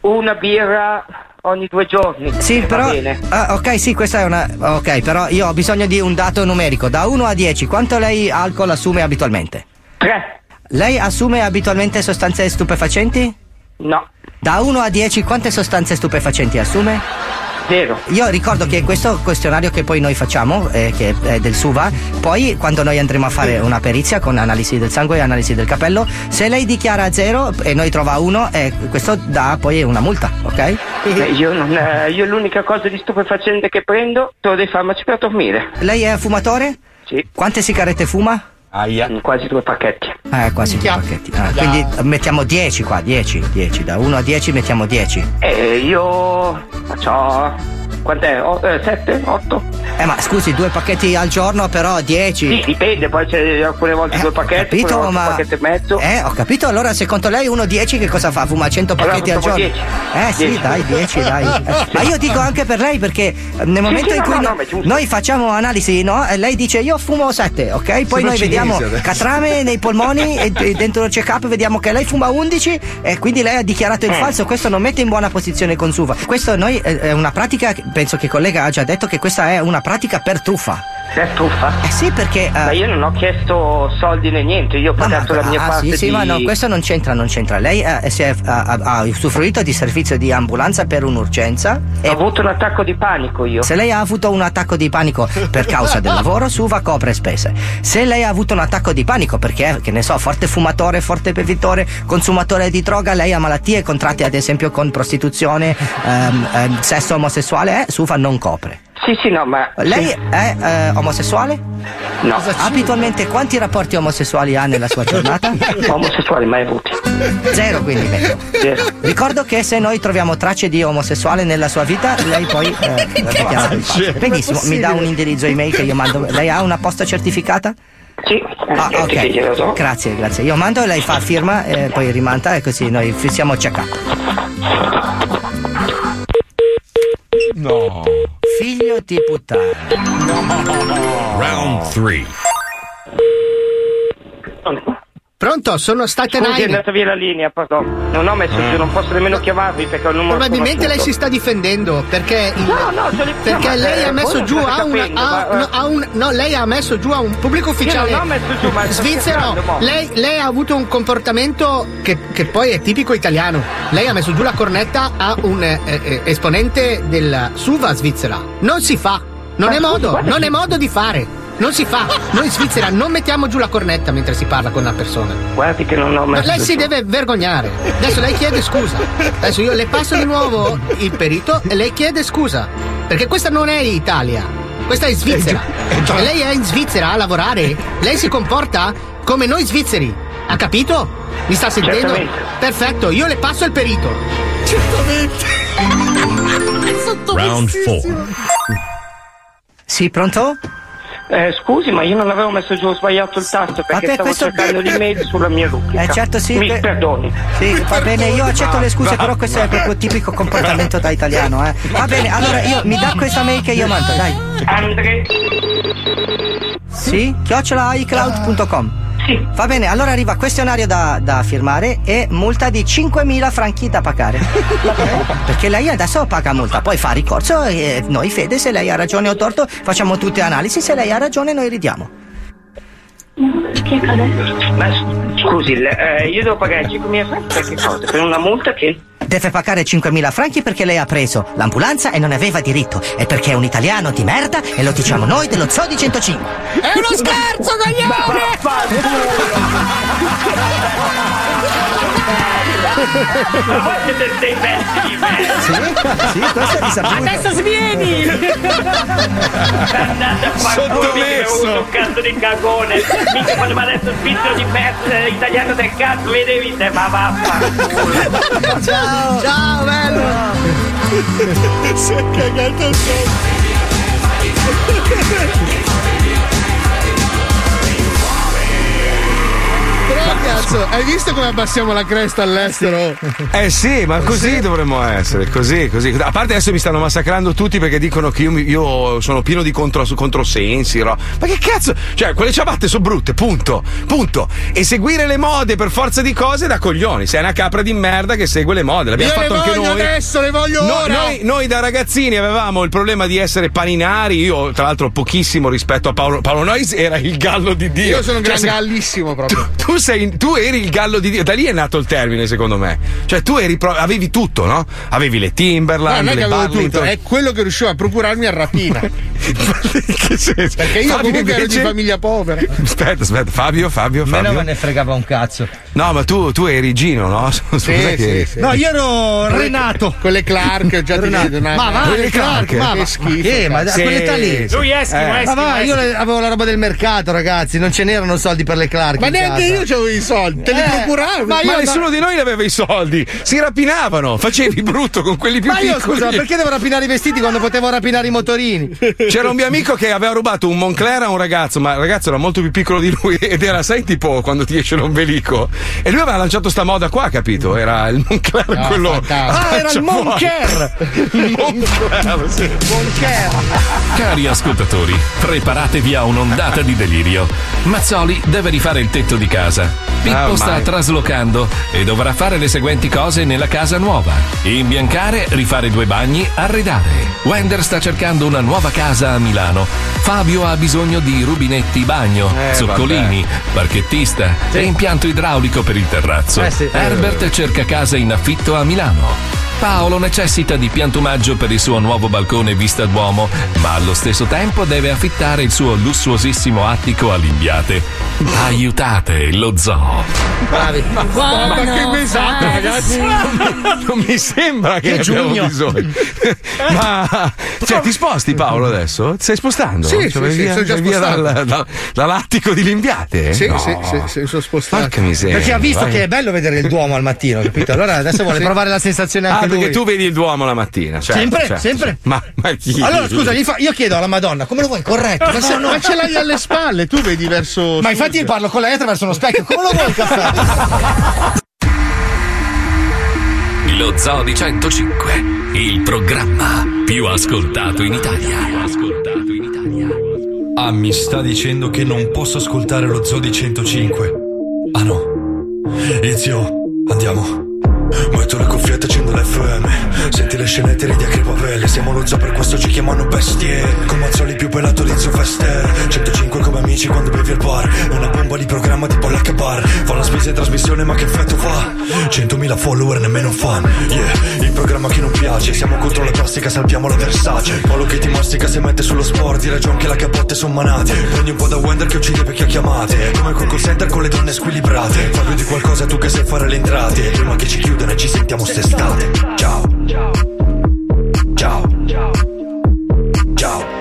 una birra ogni due giorni. Sì, però. Ah, ok, sì, questa è una. Ok, però io ho bisogno di un dato numerico. Da uno a dieci, quanto lei alcol assume abitualmente? tre. Lei assume abitualmente sostanze stupefacenti? No. Da uno a dieci, quante sostanze stupefacenti assume? Zero. Io ricordo che in questo questionario che poi noi facciamo, eh, che è del SUVA, poi quando noi andremo a fare una perizia con analisi del sangue e analisi del capello, se lei dichiara zero e noi trova uno, eh, questo dà poi una multa, ok? Io, non, eh, io l'unica cosa di stupefacente che prendo sono dei farmaci per dormire. Lei è fumatore? Sì. Quante sigarette fuma? Aia. Quasi due pacchetti. Eh, quasi due pacchetti. Ah, quindi mettiamo dieci qua, dieci, dieci. Da uno a dieci mettiamo dieci. Eh, io faccio... Quant'è? sette, otto? Eh, ma scusi, due pacchetti al giorno, però dieci. Sì, dipende, poi c'è alcune volte eh, due pacchetti, capito, volte ma... un pacchetto e mezzo. Eh, ho capito, allora secondo lei uno dieci che cosa fa? Fuma cento pacchetti allora, al giorno? dieci. Eh, sì, dieci. Dai, dieci, dai. Eh, sì. Ma io dico anche per lei, perché nel momento sì, sì, in cui no, no, no, noi facciamo analisi, no? E lei dice, io fumo sette, ok? Poi sono noi cinesi. Vediamo catrame nei polmoni e, e dentro il check-up vediamo che lei fuma undici e quindi lei ha dichiarato il eh. falso. Questo non mette in buona posizione con SUVA. Questo noi è una pratica, penso che il collega ha già detto che questa è una pratica per truffa. Per truffa? Eh sì, perché uh... ma io non ho chiesto soldi né niente, io ho pagato la mia ah, parte sì, sì, di... ma no, questo non c'entra, non c'entra. Lei uh, si è, uh, ha usufruito di servizio di ambulanza per un'urgenza. Ho e... avuto un attacco di panico io. Se lei ha avuto un attacco di panico per causa del lavoro, SUVA copre spese. Se lei ha avuto un attacco di panico perché, che ne so, forte fumatore, forte bevitore, consumatore di droga, lei ha malattie contratte ad esempio con prostituzione, um, um, sesso omosessuale, eh, SUVA non copre. Sì, sì, no, ma... Lei sì. è eh, omosessuale? No. Abitualmente quanti rapporti omosessuali ha nella sua giornata? Omosessuali mai avuti. Zero, quindi meglio. Zero. Ricordo che se noi troviamo tracce di omosessuale nella sua vita, lei poi... Eh, eh, benissimo, mi dà un indirizzo email che io mando. Lei ha una posta certificata? Sì, ah, ok, so. grazie, grazie. Io mando e lei fa firma, eh, poi rimanta e così noi fissiamo check up. No. Figlio di puttana. No. Round tre. Pronto, sono state nine. Scusi, è andata via la linea, pardon. Non ho messo giù, non posso nemmeno no. chiamarvi perché ho il numero. Probabilmente lei si sta difendendo perché il, No, no, sono perché no, lei ha messo giù a un, capendo, a, ma, no, a un no, lei ha messo giù a un pubblico ufficiale. Non ho messo giù, ma svizzero. Lei, lei ha avuto un comportamento che, che poi è tipico italiano. Lei ha messo giù la cornetta a un eh, eh, esponente della SUVA svizzera. Non si fa. Non ma è scusi, modo, non che... è modo di fare. Non si fa, noi in Svizzera non mettiamo giù la cornetta mentre si parla con una persona. Guardi che non ho messo. Ma lei si deve vergognare. Adesso lei chiede scusa. Adesso io le passo di nuovo il perito e lei chiede scusa. Perché questa non è Italia, questa è Svizzera. E lei è in Svizzera a lavorare, lei si comporta come noi svizzeri. Ha capito? Mi sta sentendo? Certamente. Perfetto, io le passo il perito. Certamente. Round quattro. Sì, pronto? Eh, scusi, ma io non avevo messo giù, ho sbagliato il tasto perché Vabbè, stavo cercando l'email sulla mia rubrica. Eh, certo, sì. Mi per... perdoni. Sì, va bene, io accetto le scuse, però questo è proprio tipico comportamento da italiano, eh. Va bene, allora io mi dà questa mail che io mando, dai. Andre. Sì, chiocciola i cloud punto com. Sì. Va bene, allora arriva questionario da, da firmare e multa di cinquemila franchi da pagare. Perché lei adesso paga multa, poi fa ricorso e noi fede, se lei ha ragione o torto, facciamo tutte analisi, se lei ha ragione noi ridiamo. Ma scusi, eh, io devo pagare cinquemila franchi per che cosa? Per una multa che... Deve pagare cinquemila franchi perché lei ha preso l'ambulanza e non aveva diritto. E perché è un italiano di merda e lo diciamo noi dello Zodi centocinque. È uno scherzo, coglione! Ma siete dei pezzi di merda! Sì, sì, questo è disabile. Adesso svieni! Andate a fare un cazzo di cagone! Mica quando mi ha detto svizzero di merda, italiano del cazzo, vedevi te, ma vaffanculo! Ciao! Ciao bello! No. Si è cagato il sotto. Cazzo, hai visto come abbassiamo la cresta all'estero? Eh sì, ma così sì. dovremmo essere, così, così. A parte adesso mi stanno massacrando tutti perché dicono che io, io sono pieno di contros- controsensi, no? Ma che cazzo? Cioè, quelle ciabatte sono brutte, punto, punto. E seguire le mode per forza di cose è da coglioni. Sei una capra di merda che segue le mode. L'abbiamo io fatto le anche voglio noi. Adesso, le voglio no, ora. Noi, noi da ragazzini avevamo il problema di essere paninari. Io, tra l'altro, pochissimo rispetto a Paolo. Paolo Noyes era il gallo di Dio. Io sono un cioè, gran gallissimo proprio. Tu, tu sei. Tu eri il gallo di Dio, da lì è nato il termine, secondo me. Cioè, tu eri pro- avevi tutto, no? Avevi le Timberland, no, le Burlington. È quello che riuscivo a procurarmi a rapina. Che senso? Perché io Fabio comunque invece... ero di famiglia povera. Aspetta, aspetta, Fabio, Fabio, Fabio. A me non me ne fregava un cazzo. No, ma tu, tu eri Gino, no? Scusa sì, che... sì, sì. No, io ero Renato. Con le Clark, ho già detto. Ma va, le Clark, ma che schifo. Eh, ma da quell'età lì. Lui è schifo. Ma va, io avevo la roba del mercato, ragazzi, non ce n'erano soldi per le Clark. Ma neanche io c'avevo i soldi, te li eh, procuravo. Ma, ma nessuno da... di noi ne aveva i soldi, si rapinavano, facevi brutto con quelli più ma piccoli. Ma io scusa, perché devo rapinare i vestiti quando potevo rapinare i motorini? C'era un mio amico che aveva rubato un Moncler a un ragazzo, ma il ragazzo era molto più piccolo di lui ed era, sai, tipo quando ti esce l'ombelico, e lui aveva lanciato sta moda qua, capito? Era il Moncler, no, quello. Fantastico. Ah, era il Moncler! Il Moncler, sì. Moncler. Cari ascoltatori, preparatevi a un'ondata di delirio. Mazzoli deve rifare il tetto di casa. Pippo oh sta my. traslocando e dovrà fare le seguenti cose nella casa nuova: imbiancare, rifare due bagni, arredare. Wender sta cercando una nuova casa a Milano. Fabio ha bisogno di rubinetti bagno, eh, zoccolini, vabbè. parchettista sì. e impianto idraulico per il terrazzo. Eh, sì. Herbert cerca casa in affitto a Milano. Paolo necessita di piantumaggio per il suo nuovo balcone vista d'uomo, ma allo stesso tempo deve affittare il suo lussuosissimo attico a Limbiate. Aiutate lo zoo. Bravi. Ma, ma, ma che pesante, ragazzi. Non mi sembra che, che abbiamo bisogno. Ma cioè, ti sposti, Paolo, adesso? Stai spostando? Sì, cioè, sì, via, sì, sono via dal, dal, dall'attico di Limbiate? Sì, no. sì, sì, sì, sono spostato. Porca miseria. Perché ha visto vai. che è bello vedere il Duomo al mattino, capito? Allora adesso vuole sì. provare la sensazione anche. Ah, perché tu vedi il Duomo la mattina, certo, sempre, certo, sempre. Certo. Ma, ma chi? Allora scusa, fa... io chiedo alla Madonna come lo vuoi corretto? Ma, se... no, ma ce l'hai alle spalle, tu vedi verso. Ma infatti io parlo con lei attraverso uno specchio, come lo vuoi il caffè? Lo Zodi centocinque, il programma più ascoltato in Italia. Ascoltato in Italia. Ah, mi sta dicendo che non posso ascoltare lo Zodi centocinque. Ah no, Ezio, andiamo. Metto le cuffiette, accendo l'F M. Senti le scenette, ridi a crepapelle. Siamo lo zoo, per questo ci chiamano bestie. Con Mazzoli più pelato di Zio Fester. centocinque come amici quando bevi al bar. Una bomba di programma tipo Black Bar. Fa la spesa in trasmissione, ma che effetto fa? centomila follower, nemmeno un fan. Yeah, il programma che non piace. Siamo contro la plastica, salviamo la Versace. Polo che ti mastica se mette sullo sport. Di ragione che la capote son manate. Prendi un po' da Wender che uccide perché ha chiamate. Come col call center con le donne squilibrate. Fabio di qualcosa, tu che sai fare le entrate. Prima che ci chiudi e ci sentiamo st'estate. Ciao. Ciao. Ciao. Ciao. Ciao.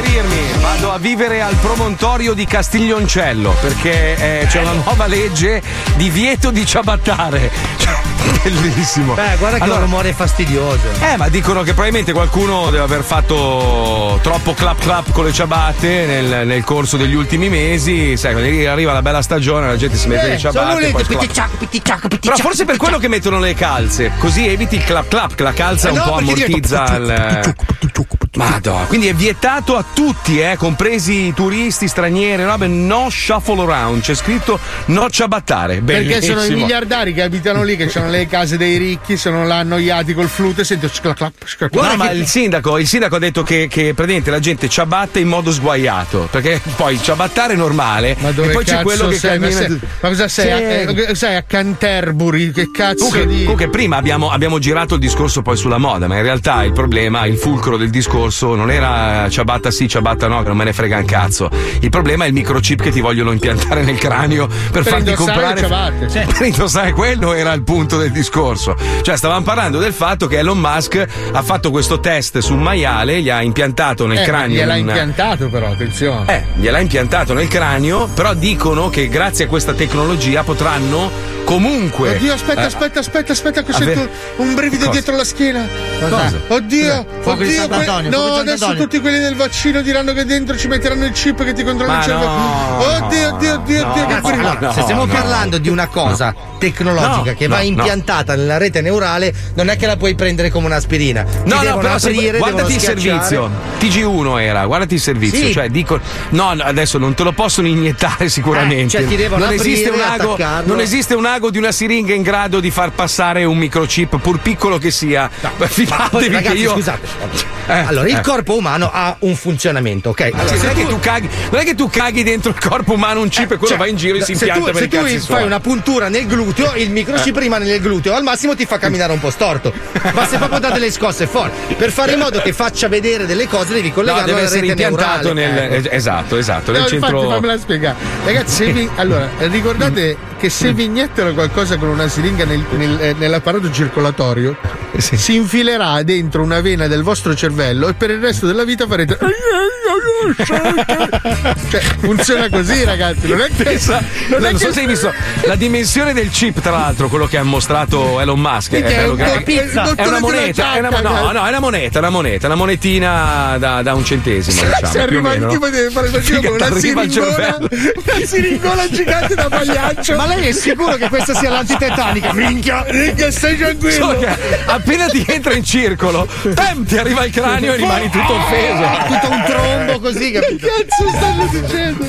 trasferirmi, vado a vivere al promontorio di Castiglioncello perché eh, c'è una nuova legge di vieto di ciabattare. Bellissimo. Beh, guarda che allora, rumore fastidioso. Eh, ma dicono che probabilmente qualcuno deve aver fatto troppo clap clap con le ciabatte nel, nel corso degli ultimi mesi. Sai, quando arriva la bella stagione la gente si mette eh, le ciabatte. Poi piti ciac, piti ciac, piti Però forse piti per quello ciac. Che mettono le calze, così eviti il clap clap, che la calza eh un no, po' ammortizza il... Madonna. Quindi è vietato a tutti, eh, compresi i turisti, stranieri, robe, no shuffle around. C'è scritto no ciabattare. Bellissimo. Perché sono i miliardari che abitano lì, che c'hanno le case dei ricchi, sono là annoiati col flutto e sento scla clap, scla clap. No, no, ma il sindaco, il sindaco ha detto che, che praticamente la gente ciabatta in modo sguaiato, perché poi ciabattare è normale. Ma dove e poi c'è quello che sei, cammina. Ma, sei, ma cosa sei? Sì. A, eh, sei a Canterbury, che cazzo comunque, di... comunque prima abbiamo, abbiamo girato il discorso poi sulla moda, ma in realtà il problema, il fulcro del discorso non era ciabatta sì, ciabatta no, che non me ne frega un cazzo. Il problema è il microchip che ti vogliono impiantare nel cranio per, per farti comprare ciabatte. Sì. Per indossare, quello era il punto del discorso. Cioè stavamo parlando del fatto che Elon Musk ha fatto questo test su un maiale, gli ha impiantato nel eh, cranio gliel'ha un... impiantato però, attenzione eh, gliel'ha impiantato nel cranio, però dicono che grazie a questa tecnologia potranno comunque... Oddio, aspetta, eh, aspetta, aspetta, aspetta che sento un brivido cosa? Dietro la schiena. Cosa? Oddio, cosa? Oddio, que- no, adesso tutti quelli del vaccino diranno che dentro ci metteranno il chip che ti controlla il cervello. No, oddio, no, oddio, oddio, no, oddio, no, oddio. Allora, no, se stiamo no, parlando no, di una cosa no, tecnologica no, che no, va impiantata no. nella rete neurale, non è che la puoi prendere come un'aspirina. Ti no, no, però aprire, guardati il servizio. T G uno era, guardati il servizio, sì. Cioè dico no, adesso non te lo possono iniettare sicuramente. Eh, cioè ti devono non aprire, esiste un ago, non esiste un ago di una siringa in grado di far passare un microchip, pur piccolo che sia. No. Fidatevi ragazzi, che io... scusate. Eh, allora, eh. il corpo umano ha un funzionamento, ok? Allora, cioè, se non, tu... È che tu caghi, non è che tu caghi dentro il corpo umano un chip eh, e quello cioè, va in giro e si impianta tu, per il cazzo. Se tu fai una puntura nel gluteo, il microchip eh. rimane nel gluteo, al massimo ti fa camminare un po' storto. Ma se proprio dà delle scosse forti, per fare in modo che faccia vedere delle cose devi collegarlo no, deve alla rete impiantato neurale. Nel... Eh. Esatto, esatto. No, nel infatti, centro... fammela spiegare. Ragazzi, se vi... allora, ricordate che se vignettano qualcosa con una siringa nel, nel, nell'apparato circolatorio, sì. si infilerà dentro una vena del vostro cervello e per il resto della vita farete. Cioè, funziona così, ragazzi. Non è che. Non, non è so che... se hai visto la dimensione del chip, tra l'altro, quello che ha mostrato Elon Musk. È, è, una pizza. È una moneta. È una, no, no, è una moneta, una moneta, una monetina da, da un centesimo. Diciamo, se arriva il tipo deve fare così con una siringola, una siringola gigante da pagliaccio. Ma lei è sicuro che questa sia l'antitetanica? Minchia, minchia, stai tranquillo. So appena ti entra in circolo, bam, ti arriva il cranio e rimani tutto offeso. Tutto un trombo così, capito? Che cazzo stanno dicendo?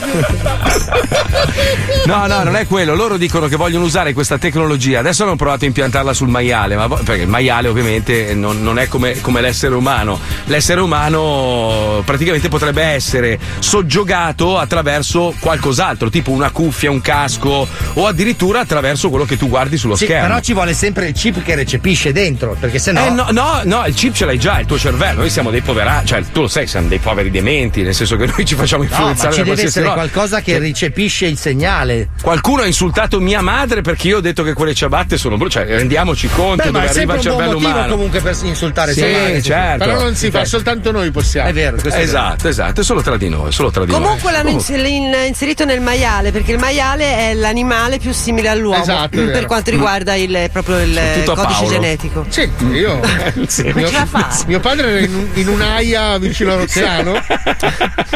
No, no, non è quello. Loro dicono che vogliono usare questa tecnologia. Adesso hanno provato a impiantarla sul maiale, ma perché il maiale ovviamente non, non è come, come l'essere umano. L'essere umano praticamente potrebbe essere soggiogato attraverso qualcos'altro, tipo una cuffia, un casco o addirittura attraverso quello che tu guardi sullo sì, schermo. Però ci vuole sempre il chip che recepisce dentro, perché sennò eh, no, no, no, il chip ce l'hai già, il tuo cervello. Noi siamo dei poveracci, cioè tu lo sai, siamo dei poveri dementi, nel senso che noi ci facciamo influenzare. No, ma ci deve essere roba. Qualcosa che recepisce il segnale. Qualcuno ha insultato mia madre perché io ho detto che quelle ciabatte sono brutte, cioè rendiamoci conto. Beh, dove arriva il cervello umano. Ma è sempre un buon motivo comunque per insultare sì, sua madre, certo. Però non si fa, soltanto noi possiamo. È vero, questo esatto, è vero. Esatto, è solo tra di noi, solo tra di comunque noi. Comunque l'hanno inserito nel maiale, perché il maiale è l'animale più simile all'uomo, esatto, per quanto riguarda il proprio il tutto codice Paolo. Genetico. Sì, io sì, mio, ce la fa? Mio padre era in, in un'aia vicino a Rozzano.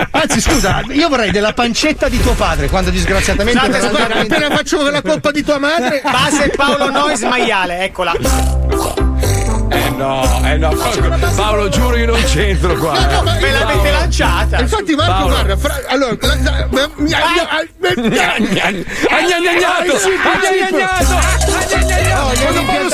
Anzi, scusa, io vorrei della pancetta di tuo padre quando disgraziatamente sì, guarda, veramente... appena faccio quella coppa di tua madre. Base Paolo Nois maiale, eccola. Eh no, eh no, Paolo, Paolo giuro io non c'entro qua. No, no, ma me l'avete Paolo. Lanciata. Infatti Marco Paolo. Guarda, fra, allora, la, la, la, mi ha agnagnato, agnagnato. Quando Paolo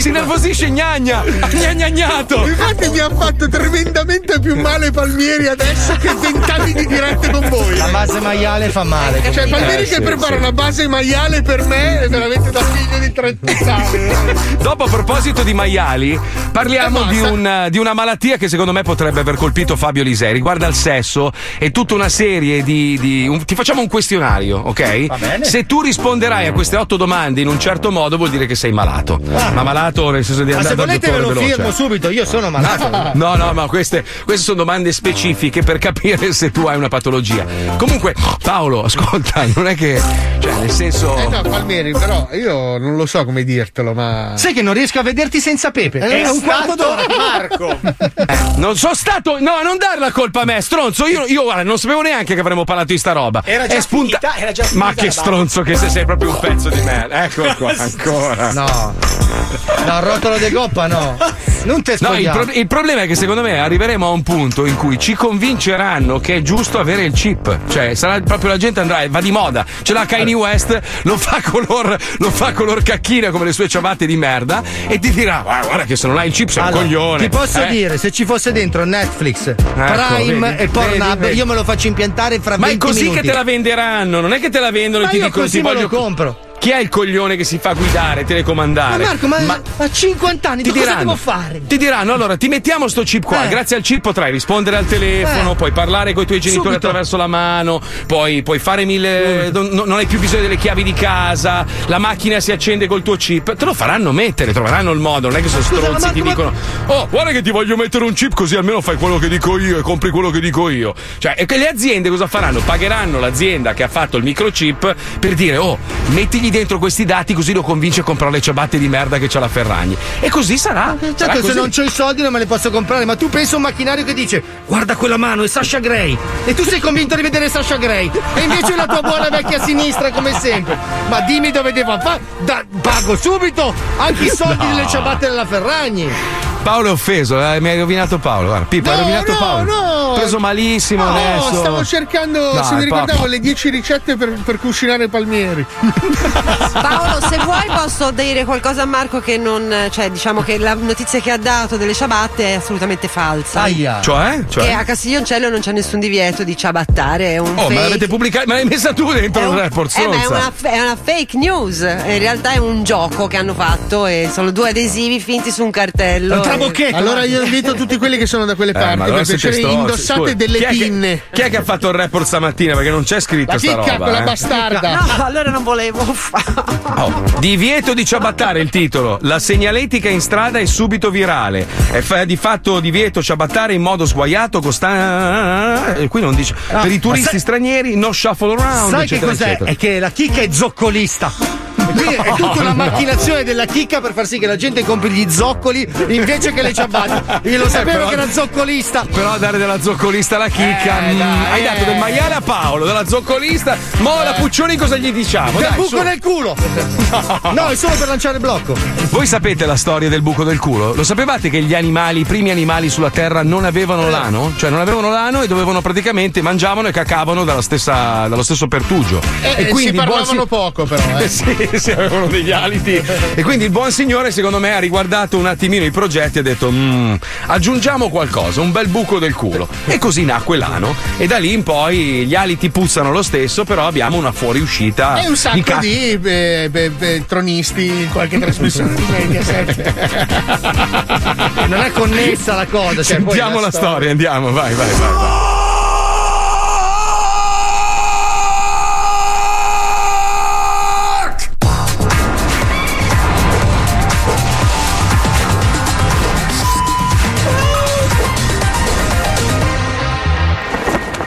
si nervosisce gnagna, agnagnato. Infatti mi ha fatto tremendamente più male Palmieri adesso che vent'anni di dirette con voi. La base maiale fa male. Cioè Palmieri che prepara una base maiale per me è veramente da figlio di trent'anni. Dopo a proposito di maiali parliamo di, un, di una malattia che secondo me potrebbe aver colpito Fabio Lisei, riguarda il sesso e tutta una serie di... di un, ti facciamo un questionario, ok? Se tu risponderai a queste otto domande in un certo modo vuol dire che sei malato. malato. Ah. Ma malato nel senso di andare al dottore veloce. Ma se volete ve lo firmo subito, io sono malato. No, no, ma queste, queste sono domande specifiche per capire se tu hai una patologia. Comunque, Paolo, ascolta, non è che... Cioè, nel senso... Eh no, Palmieri, però io non lo so come dirtelo, ma... Sai che non riesco a vederti senza Pepe. È, è un quarto d'ora, Marco. Eh, non sono stato... No, non dare la colpa a me, stronzo. Io, io guarda, non sapevo neanche che avremmo parlato di sta roba. Era già spunta... finita, era già finita. Ma che stronzo che sei, sei proprio un pezzo di merda. Eccolo qua, ancora. No, no, rotolo de goppa, no. Non te spogliamo. No, il, pro- il problema è che secondo me arriveremo a un punto in cui ci convinceranno che è giusto avere il chip. Cioè, sarà proprio la gente andrà, va di moda. Ce l'ha Kanye West, lo fa color, lo fa color cacchina come le sue ciabatte di merda e ti dirà: ah, guarda che se non hai il chip sei allora, un coglione. Ti posso eh? dire, se ci fosse dentro Netflix, ecco, Prime vedi, e Pornhub, vedi, io me lo faccio impiantare fra venti minuti. Ma è così minuti. Che te la venderanno, non è che te la vendono ma e ti dicono così ti voglio... lo compro. Chi è il coglione che si fa guidare, telecomandare? Ma Marco, ma, ma a cinquanta anni ti cosa diranno, devo fare? Ti diranno, allora ti mettiamo sto chip qua, eh. grazie al chip potrai rispondere al telefono, eh. puoi parlare con i tuoi genitori subito. Attraverso la mano, poi puoi fare mille... Non, non hai più bisogno delle chiavi di casa, la macchina si accende col tuo chip, te lo faranno mettere, troveranno il modo, non è che sono scusa, stronzi, Marco, ti ma... dicono oh, guarda che ti voglio mettere un chip così almeno fai quello che dico io e compri quello che dico io. Cioè, e le aziende cosa faranno? Pagheranno l'azienda che ha fatto il microchip per dire, oh, mettigli dentro questi dati così lo convince a comprare le ciabatte di merda che c'ha la Ferragni e così sarà. Certo, sarà così. Se non c'ho i soldi non me le posso comprare, ma tu pensa a un macchinario che dice guarda quella mano è Sasha Grey e tu sei convinto di vedere Sasha Grey e invece è la tua buona vecchia sinistra come sempre, ma dimmi dove devo fare da- pago subito anche i soldi no. delle ciabatte della Ferragni. Paolo è offeso, eh, mi hai rovinato Paolo, guarda, Pippo, no, hai rovinato no, Paolo. No, preso malissimo no, adesso. No, stavo cercando, no, se mi ricordavo, Paolo. Le dieci ricette per, per cucinare Palmieri. Paolo, se vuoi posso dire qualcosa a Marco che non, cioè diciamo che la notizia che ha dato delle ciabatte è assolutamente falsa. Aia. Cioè? cioè? Che a Castiglioncello non c'è nessun divieto di ciabattare, è un oh, fake. Ma l'avete pubblicato, ma l'hai messa tu dentro è un, il report, eh, ma è una, è una fake news, in realtà è un gioco che hanno fatto e sono due adesivi finti su un cartello. Bocchetto, allora io invito tutti quelli che sono da quelle parti eh, allora per piacere indossate scusa, delle chi pinne che, chi è che ha fatto il report stamattina perché non c'è scritto la sta roba quella eh? bastarda no allora non volevo oh, divieto di ciabattare il titolo, la segnaletica in strada è subito virale, è fa- di fatto divieto ciabattare in modo sguaiato costa- qui non dice ah, per i turisti sai, stranieri no shuffle around sai eccetera, che cos'è eccetera. È che la chicca è zoccolista. Quindi è tutta una macchinazione della chicca per far sì che la gente compri gli zoccoli invece che le ciabatte. Io lo sapevo eh, però, che era zoccolista. Però dare della zoccolista alla chicca. Eh, mh, dai, hai eh. dato del maiale a Paolo, della zoccolista. Mo' eh. la Puccioni cosa gli diciamo? Del dai, buco so. nel culo. No. no, è solo per lanciare il blocco. Voi sapete la storia del buco del culo? Lo sapevate che gli animali, i primi animali sulla terra non avevano l'ano? Cioè non avevano l'ano e dovevano praticamente mangiavano e cacavano dalla stessa, dallo stesso pertugio. Eh, e quindi si parlavano si... poco però. Eh. sì. Si avevano degli aliti e quindi il buon signore secondo me ha riguardato un attimino i progetti e ha detto aggiungiamo qualcosa, un bel buco del culo e così nacque l'ano e da lì in poi gli aliti puzzano lo stesso però abbiamo una fuoriuscita e un sacco di, ca- di be, be, be, tronisti in qualche trasmissione di media non è connessa la cosa cioè, sentiamo poi la, la storia. storia andiamo vai vai vai, vai.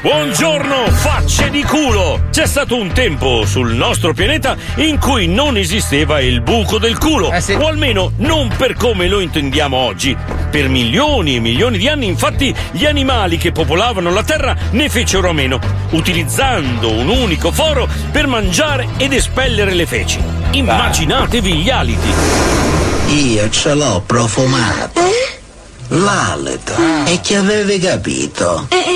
Buongiorno facce di culo! C'è stato un tempo sul nostro pianeta in cui non esisteva il buco del culo, eh sì. o almeno non per come lo intendiamo oggi. Per milioni e milioni di anni infatti gli animali che popolavano la terra ne fecero a meno, utilizzando un unico foro per mangiare ed espellere le feci. Immaginatevi gli aliti. Io ce l'ho profumato. Eh? L'alito. Ah. E chi avevi capito? Eh.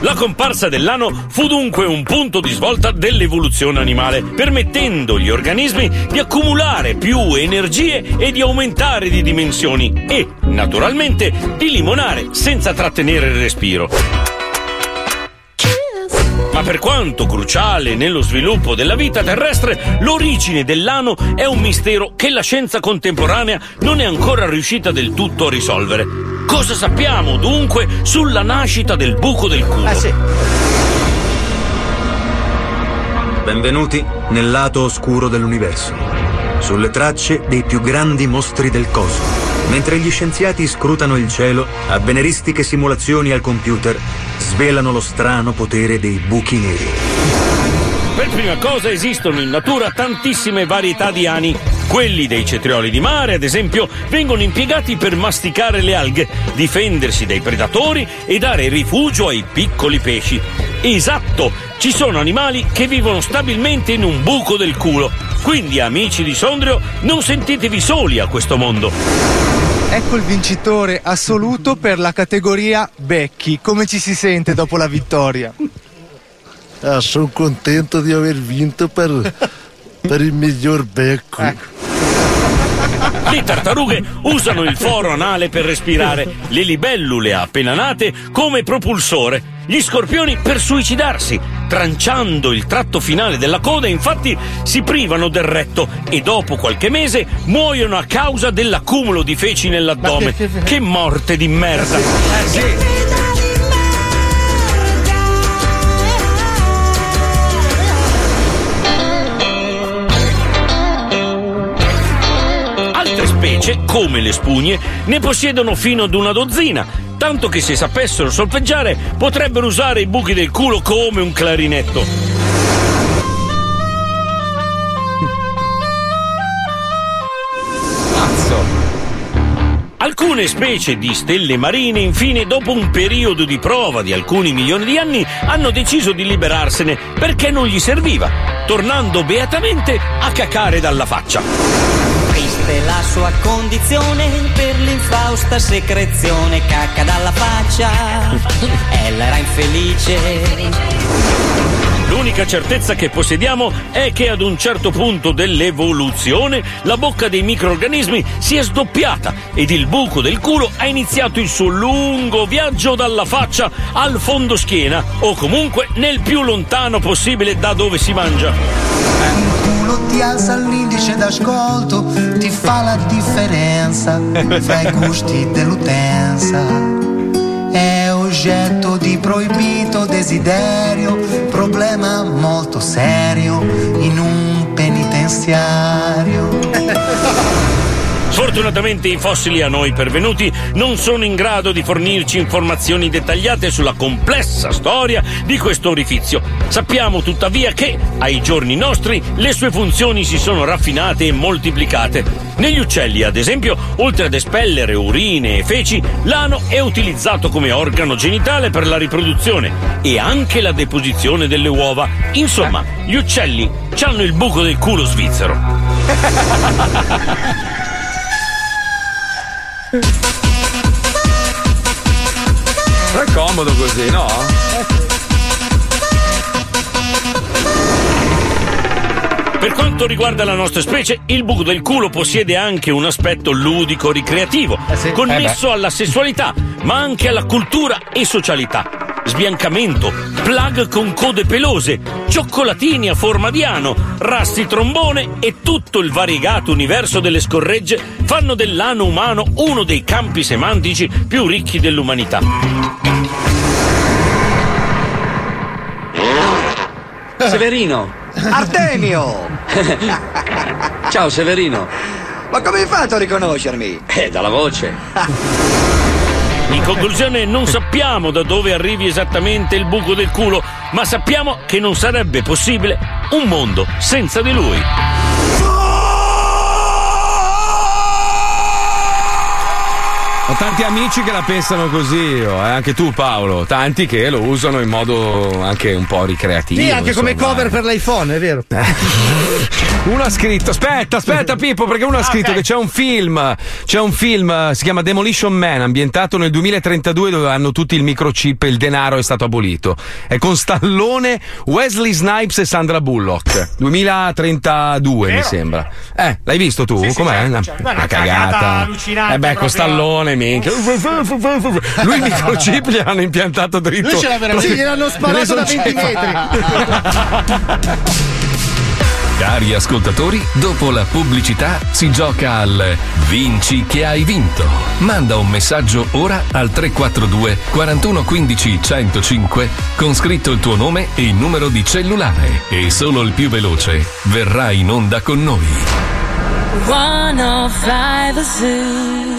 La comparsa dell'ano fu dunque un punto di svolta dell'evoluzione animale, permettendo agli organismi di accumulare più energie e di aumentare di dimensioni e, naturalmente, di limonare senza trattenere il respiro. Ma per quanto cruciale nello sviluppo della vita terrestre, l'origine dell'ano è un mistero che la scienza contemporanea non è ancora riuscita del tutto a risolvere. Cosa sappiamo dunque sulla nascita del buco del culo? Ah, sì. Benvenuti nel lato oscuro dell'universo. sulle tracce dei più grandi mostri del cosmo. Mentre gli scienziati scrutano il cielo, avveniristiche simulazioni al computer svelano lo strano potere dei buchi neri. Per prima cosa esistono in natura tantissime varietà di ani. Quelli dei cetrioli di mare, ad esempio, vengono impiegati per masticare le alghe, difendersi dai predatori e dare rifugio ai piccoli pesci. Esatto, ci sono animali che vivono stabilmente in un buco del culo. Quindi, amici di Sondrio, non sentitevi soli a questo mondo. Ecco il vincitore assoluto per la categoria Becchi. Come ci si sente dopo la vittoria? Ah, sono contento di aver vinto per, per il miglior becco. Ecco. Le tartarughe usano il foro anale per respirare, le libellule appena nate come propulsore, gli scorpioni per suicidarsi, tranciando il tratto finale della coda, infatti si privano del retto e dopo qualche mese muoiono a causa dell'accumulo di feci nell'addome. Che, che, che morte di merda! Eh sì. Specie, come le spugne, ne possiedono fino ad una dozzina, tanto che se sapessero solfeggiare potrebbero usare i buchi del culo come un clarinetto. Cazzo. Alcune specie di stelle marine, infine, dopo un periodo di prova di alcuni milioni di anni, hanno deciso di liberarsene perché non gli serviva, tornando beatamente a cacare dalla faccia. La sua condizione per l'infausta secrezione, cacca dalla faccia, ella era infelice. L'unica certezza che possediamo è che ad un certo punto dell'evoluzione la bocca dei microrganismi si è sdoppiata ed il buco del culo ha iniziato il suo lungo viaggio dalla faccia al fondo schiena, o comunque nel più lontano possibile da dove si mangia. Eh. Ti alza l'indice d'ascolto, ti fa la differenza tra i gusti dell'utenza, è oggetto di proibito desiderio, problema molto serio in un penitenziario. Sfortunatamente i fossili a noi pervenuti non sono in grado di fornirci informazioni dettagliate sulla complessa storia di questo orifizio. Sappiamo tuttavia che, ai giorni nostri, le sue funzioni si sono raffinate e moltiplicate. Negli uccelli, ad esempio, oltre ad espellere urine e feci, l'ano è utilizzato come organo genitale per la riproduzione e anche la deposizione delle uova. Insomma, gli uccelli c'hanno il buco del culo svizzero. È comodo così, no? Per quanto riguarda la nostra specie, il buco del culo possiede anche un aspetto ludico ricreativo, eh sì, connesso eh alla sessualità, ma anche alla cultura e socialità. Sbiancamento, plug con code pelose, cioccolatini a forma di ano, rassi trombone e tutto il variegato universo delle scorregge fanno dell'ano umano uno dei campi semantici più ricchi dell'umanità. Severino! Artemio! Ciao Severino! Ma come hai fatto a riconoscermi? Eh, dalla voce! In conclusione, non sappiamo da dove arrivi esattamente il buco del culo, ma sappiamo che non sarebbe possibile un mondo senza di lui. Ho tanti amici che la pensano così, io, eh? Anche tu Paolo, tanti che lo usano in modo anche un po' ricreativo. Sì, anche insomma, come cover eh. per l'iPhone, è vero. Uno ha scritto, aspetta, aspetta Pippo, perché uno ha scritto okay. che c'è un film, c'è un film, si chiama Demolition Man, ambientato nel duemilatrentadue, dove hanno tutti il microchip e il denaro è stato abolito. È con Stallone, Wesley Snipes e Sandra Bullock. duemilatrentadue vero? Mi sembra. Eh, l'hai visto tu? Sì, Com'è? Sì, una, cioè, una, una cagata. E eh beh, con Stallone, minchia. Lui il microchip gli hanno impiantato dritto. Lui ce l'ha veramente, gli hanno sparato da venti metri. Cari ascoltatori, dopo la pubblicità si gioca al Vinci che hai vinto. Manda un messaggio ora al tre quattro due, quattro uno uno cinque, uno zero cinque con scritto il tuo nome e il numero di cellulare. E solo il più veloce verrà in onda con noi. centocinque Zoo.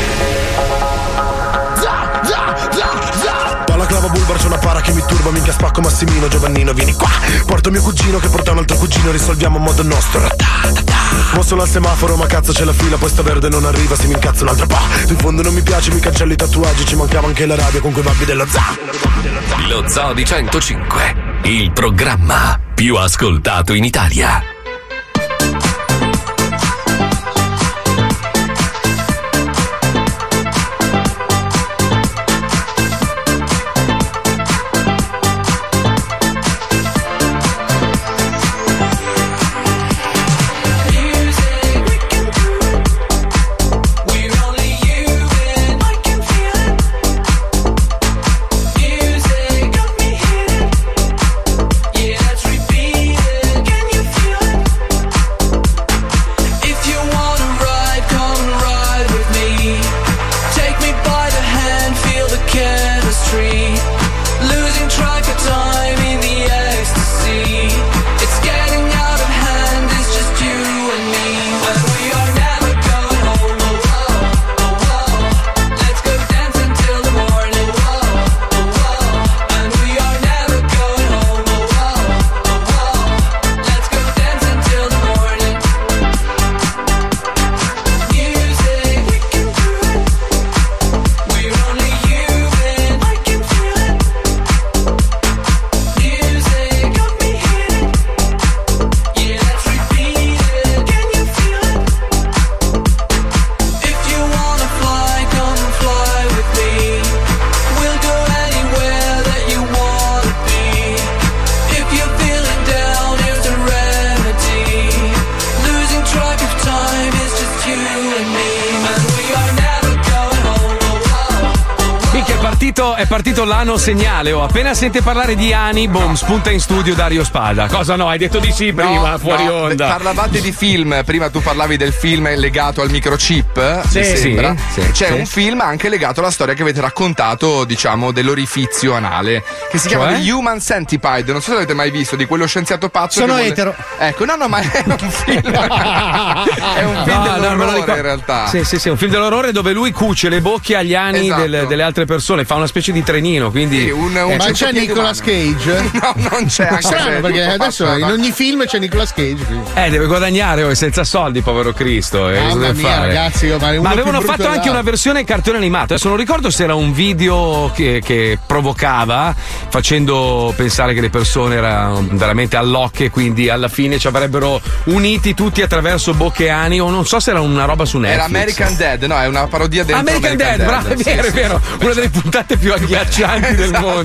Balaclava bulbar, c'è una para che mi turba, minchia spacco Massimino, Giovannino vieni qua, porto mio cugino che porta un altro cugino, risolviamo a modo nostro. Mo sono al semaforo ma cazzo c'è la fila, questo verde non arriva, se mi incazzo un'altra pa. In fondo non mi piace, mi cancello i tatuaggi, ci mancava anche la rabbia con quei babbi dello Za. Lo Zodi centocinque, il programma più ascoltato in Italia. L'anno segnale, oh, appena sente parlare di Ani, boom, no. Spunta in studio Dario Spada. Cosa no? Hai detto di sì prima, no, fuori no, onda. Parlavate di film, prima tu parlavi del film legato al microchip, sì, mi sembra. Sì, sì, C'è sì. un film anche legato alla storia che avete raccontato, diciamo, dell'orifizio anale, che si chiama cioè? The Human Centipede. Non so se avete mai visto, di quello scienziato pazzo. Sono che vuole... etero. Ecco, no, no, ma è un film. È un film no, dell'orrore, no, dico... in realtà. Sì, sì, sì, un film dell'orrore dove lui cuce le bocche agli ani esatto. del, delle altre persone, fa una specie di trenino. Quindi, sì, un, un eh, ma c'è Nicolas Cage? No, non c'è. Anche strano perché adesso pazzo, in ogni no. film c'è Nicolas Cage. Quindi. Eh, deve guadagnare, oh, è senza soldi, povero Cristo. Eh, Mamma mia, fare? ragazzi, oh, ma, ma avevano fatto anche là. una versione cartone animato. Adesso non ricordo se era un video che, che provocava, facendo pensare che le persone erano veramente allocche, quindi alla fine ci avrebbero uniti tutti attraverso bocche e ani. O non so se era una roba su Netflix. Era American Dad, no? È una parodia dentro American, American Dad, Dad. bravo, sì, è vero, sì, è vero. Sì, una delle puntate più agghiacciate del esatto. mondo.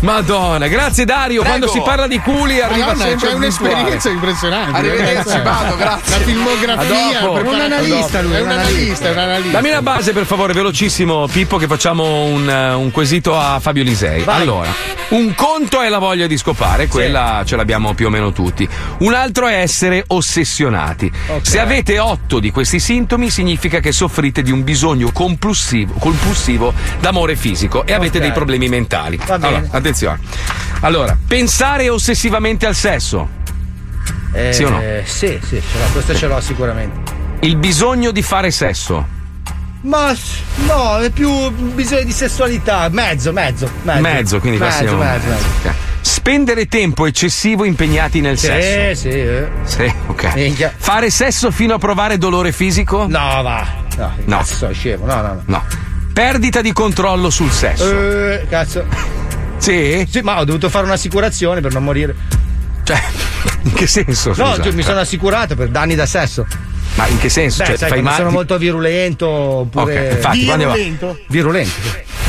Madonna, grazie Dario. Prego. Quando si parla di culi arriva Madonna, sempre c'è un'esperienza impressionante. Arrivederci, vado, grazie. La filmografia, per un analista, lui, è un analista, è un analista. Dammi la base per favore, velocissimo Pippo, che facciamo un, un quesito a Fabio Lisei. Vai. Allora, un conto è la voglia di scopare, quella sì. ce l'abbiamo più o meno tutti. Un altro è essere ossessionati. Okay. Se avete otto di questi sintomi significa che soffrite di un bisogno compulsivo, compulsivo d'amore fisico e avete okay. dei problemi mentali. Allora, attenzione. Allora, pensare ossessivamente al sesso. Eh, sì o no? Sì, sì, ce l'ho, questo ce l'ho sicuramente. Il bisogno di fare sesso. Ma no, è più bisogno di sessualità, mezzo, mezzo, mezzo. Mezzo, quindi mezzo, mezzo, mezzo. mezzo. Okay. Spendere tempo eccessivo impegnati nel sì, sesso. Sì, eh. sì. ok. Minchia. Fare sesso fino a provare dolore fisico? No, va. No, no. Sono scemo. No, no, no. no. Perdita di controllo sul sesso. Eh, cazzo. Sì? Sì, ma ho dovuto fare un'assicurazione per non morire. Cioè, in che senso? No, cioè, mi sono assicurato per danni da sesso. Ma in che senso? Beh, cioè, fai male? Sono molto virulento oppure. Okay, infatti, virulento. Virulento.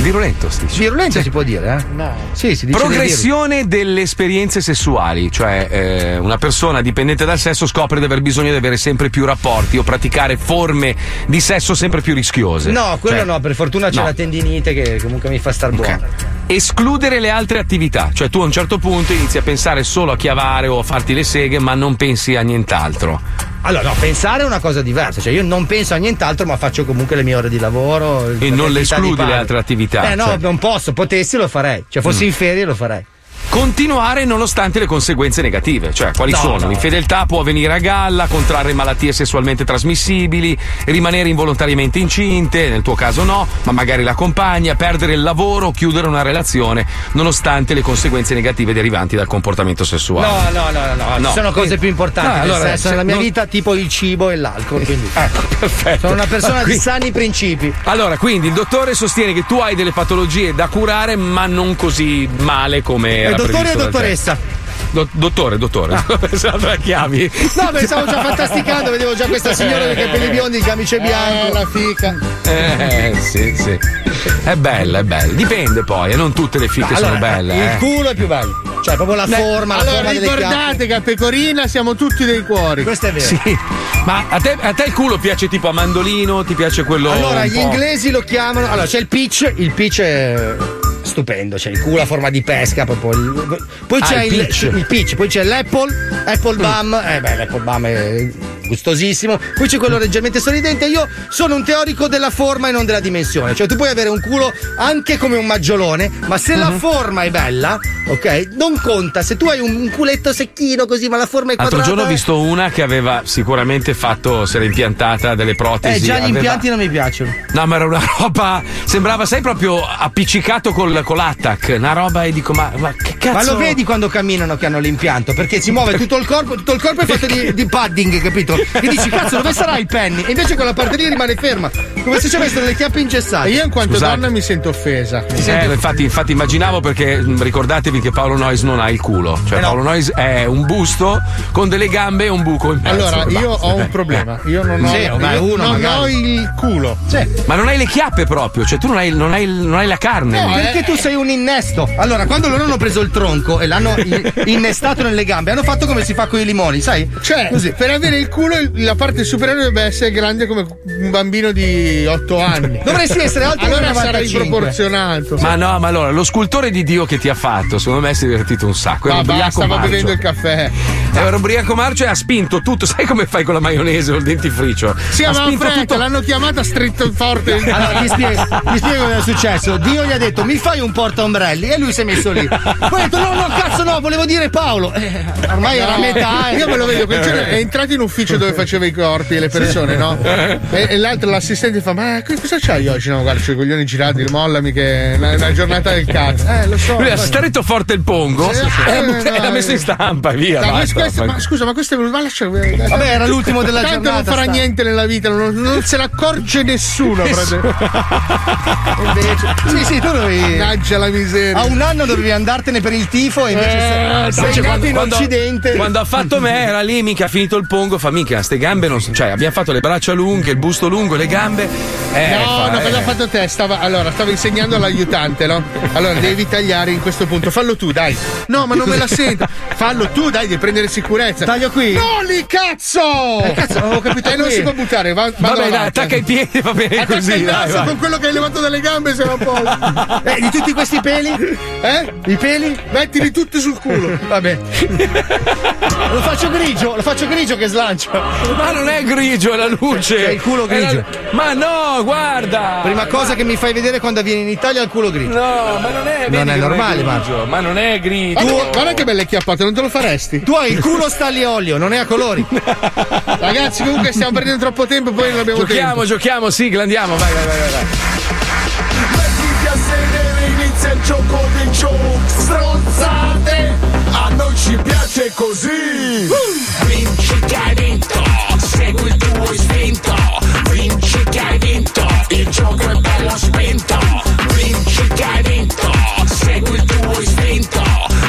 Virulento, sti. Virulento sì. Si può dire, eh? No. Sì, si dice. Progressione delle esperienze sessuali, cioè eh, una persona dipendente dal sesso scopre di aver bisogno di avere sempre più rapporti o praticare forme di sesso sempre più rischiose. No, quello cioè, no, per fortuna c'è no. la tendinite che comunque mi fa star okay. buono. Escludere le altre attività, cioè tu a un certo punto inizi a pensare solo a chiavare o a farti le seghe, ma non pensi a nient'altro. Allora, no, pensare è una cosa diversa, cioè io non penso a nient'altro, ma faccio comunque le mie ore di lavoro. E non le escludi le altre attività. Eh no, cioè... non posso, potessi lo farei. Cioè, fossi mm. in ferie lo farei. Continuare nonostante le conseguenze negative, cioè quali no, sono? No. L'infedeltà può venire a galla, contrarre malattie sessualmente trasmissibili, rimanere involontariamente incinte, nel tuo caso no, ma magari la compagna, perdere il lavoro, chiudere una relazione nonostante le conseguenze negative derivanti dal comportamento sessuale. No, no, no, no, no. no. Ci sono cose più importanti no, allora, nel senso, nella mia non... vita, tipo il cibo e l'alcol, quindi ecco, perfetto. Sono una persona quindi... di sani principi. Allora, quindi il dottore sostiene che tu hai delle patologie da curare, ma non così male come dottore o dottoressa? Do- dottore, dottore. Ah. Pensavo a chiavi. No, pensavo già fantasticando, vedevo già questa signora dei capelli biondi, il camice bianco, eh, la fica. Eh, sì, sì. È bella, è bella. Dipende poi, e non tutte le fiche no, sono allora, belle. Il eh. culo è più bello. Cioè, proprio la forma, Beh, la allora forma ricordate che a Pecorina siamo tutti dei cuori. Questo è vero. Sì. Ma a te, a te il culo piace tipo a mandolino? Ti piace quello? Allora, gli po'. inglesi lo chiamano. Allora, c'è il peach, il peach è. Stupendo, c'è il culo a forma di pesca proprio. Poi ah, c'è il, il, peach. il peach, poi c'è l'apple, apple bum, eh beh l'apple bum è gustosissimo, poi c'è quello leggermente sorridente. Io sono un teorico della forma e non della dimensione, cioè tu puoi avere un culo anche come un maggiolone, ma se uh-huh. la forma è bella, ok, non conta. Se tu hai un culetto secchino così, ma la forma è quadrata. L'altro giorno ho visto una che aveva sicuramente fatto, si era impiantata delle protesi. Eh già gli aveva... impianti non mi piacciono. No, ma era una roba, sembrava sei proprio appiccicato col con l'attack, una roba, e dico ma, ma che cazzo. Ma lo vedi quando camminano che hanno l'impianto, perché si muove tutto il corpo, tutto il corpo è fatto di, di padding, capito? E dici cazzo, dove sarà il penny? E invece quella parte lì rimane ferma, come se ci avessero le chiappe incessate. Io in quanto Scusate. donna mi sento offesa. Mi eh, sento... Infatti, infatti immaginavo, perché ricordatevi che Paolo Noyes non ha il culo, cioè eh no. Paolo Noyes è un busto con delle gambe e un buco in mezzo. Allora io basta. ho un problema, io non ho, sì, io uno, non ho il culo, sì. ma non hai le chiappe proprio, cioè tu non hai, non hai, non hai la carne. No, perché tu sei un innesto. Allora, quando loro hanno preso il tronco e l'hanno innestato nelle gambe, hanno fatto come si fa con i limoni, sai? Cioè, così. Per avere il culo, la parte superiore dovrebbe essere grande come un bambino di otto anni. Dovresti essere alto. Allora sarai proporzionato. Ma no, ma allora, lo scultore di Dio che ti ha fatto, secondo me si è divertito un sacco. Ma basta, stava bevendo il caffè. Era ubriaco marcio e ha spinto tutto. Sai come fai con la maionese o il dentifricio? Sì, ha ma fretta, tutto. L'hanno chiamata stretto forte. Allora, ti spiego, ti spiego cosa è successo. Dio gli ha detto, mi fai un portaombrelli, e lui si è messo lì. Poi ha detto no, no, cazzo no, volevo dire Paolo. Eh, ormai no, era metà. Io me lo vedo, quel giorno è entrato in ufficio dove faceva i corpi e le persone, no? E, e l'altro, l'assistente, fa ma cosa c'hai oggi? No, guarda, c'ho i coglioni girati, mollami che è una, una giornata del cazzo. Eh, lo so. Lui ha stretto forte il pongo, sì, sì. Eh, eh, no, l'ha messo in stampa, via. No, basta, questo, ma scusa, ma questo è un... Vabbè, era l'ultimo della Tanto giornata. Tanto non farà sta. niente nella vita, non, non se ne accorge nessuno. Invece, sì, sì, tu dovevi... Mannaggia la miseria. A un anno dovevi andartene per il tifo e invece eh, sei, sei nato in Occidente. Quando ha fatto me era lì, mica ha finito il pongo, fa mica ste gambe non, cioè abbiamo fatto le braccia lunghe, il busto lungo, le gambe. Eh, no, fa, no, eh. cosa ha fatto te? Stava, allora, stavo insegnando all'aiutante, no? Allora devi tagliare in questo punto, fallo tu, dai. No, ma non me la sento. Fallo tu, dai, devi prendere sicurezza. Taglio qui. No, lì cazzo! Eh, cazzo, non avevo capito. E non si può buttare, va, va bene, dai, attacca i piedi, va bene attacca così. Attacca il naso, dai, con vai. quello che hai levato dalle gambe, se non puoi. Eh, di tutti questi peli? Eh? I peli? Mettili tutti sul culo. Vabbè. Lo faccio grigio, lo faccio grigio che slancio. Ma non è grigio, è la luce. C'è il culo grigio. La... Ma no, guarda! Prima cosa che mi fai vedere quando vieni in Italia è il culo grigio. No, ma non è, non è normale, Maggio. Ma non è grigio. Tu... Guarda che belle chiappate, non te lo faresti? Tu hai il culo staglio e olio, non è a colori. Ragazzi, comunque stiamo perdendo troppo tempo e poi non abbiamo giochiamo, tempo. Giochiamo, giochiamo, sigla, andiamo, vai, vai, vai, vai. Mettiti a sedere, inizia il gioco del show. Stronzate, a noi ci piace così. Uh! Vinci che hai vinto, segui il tuo istinto. Vinci che hai vinto, il gioco è bello spinto. Vinci che hai vinto, segui il tuo istinto.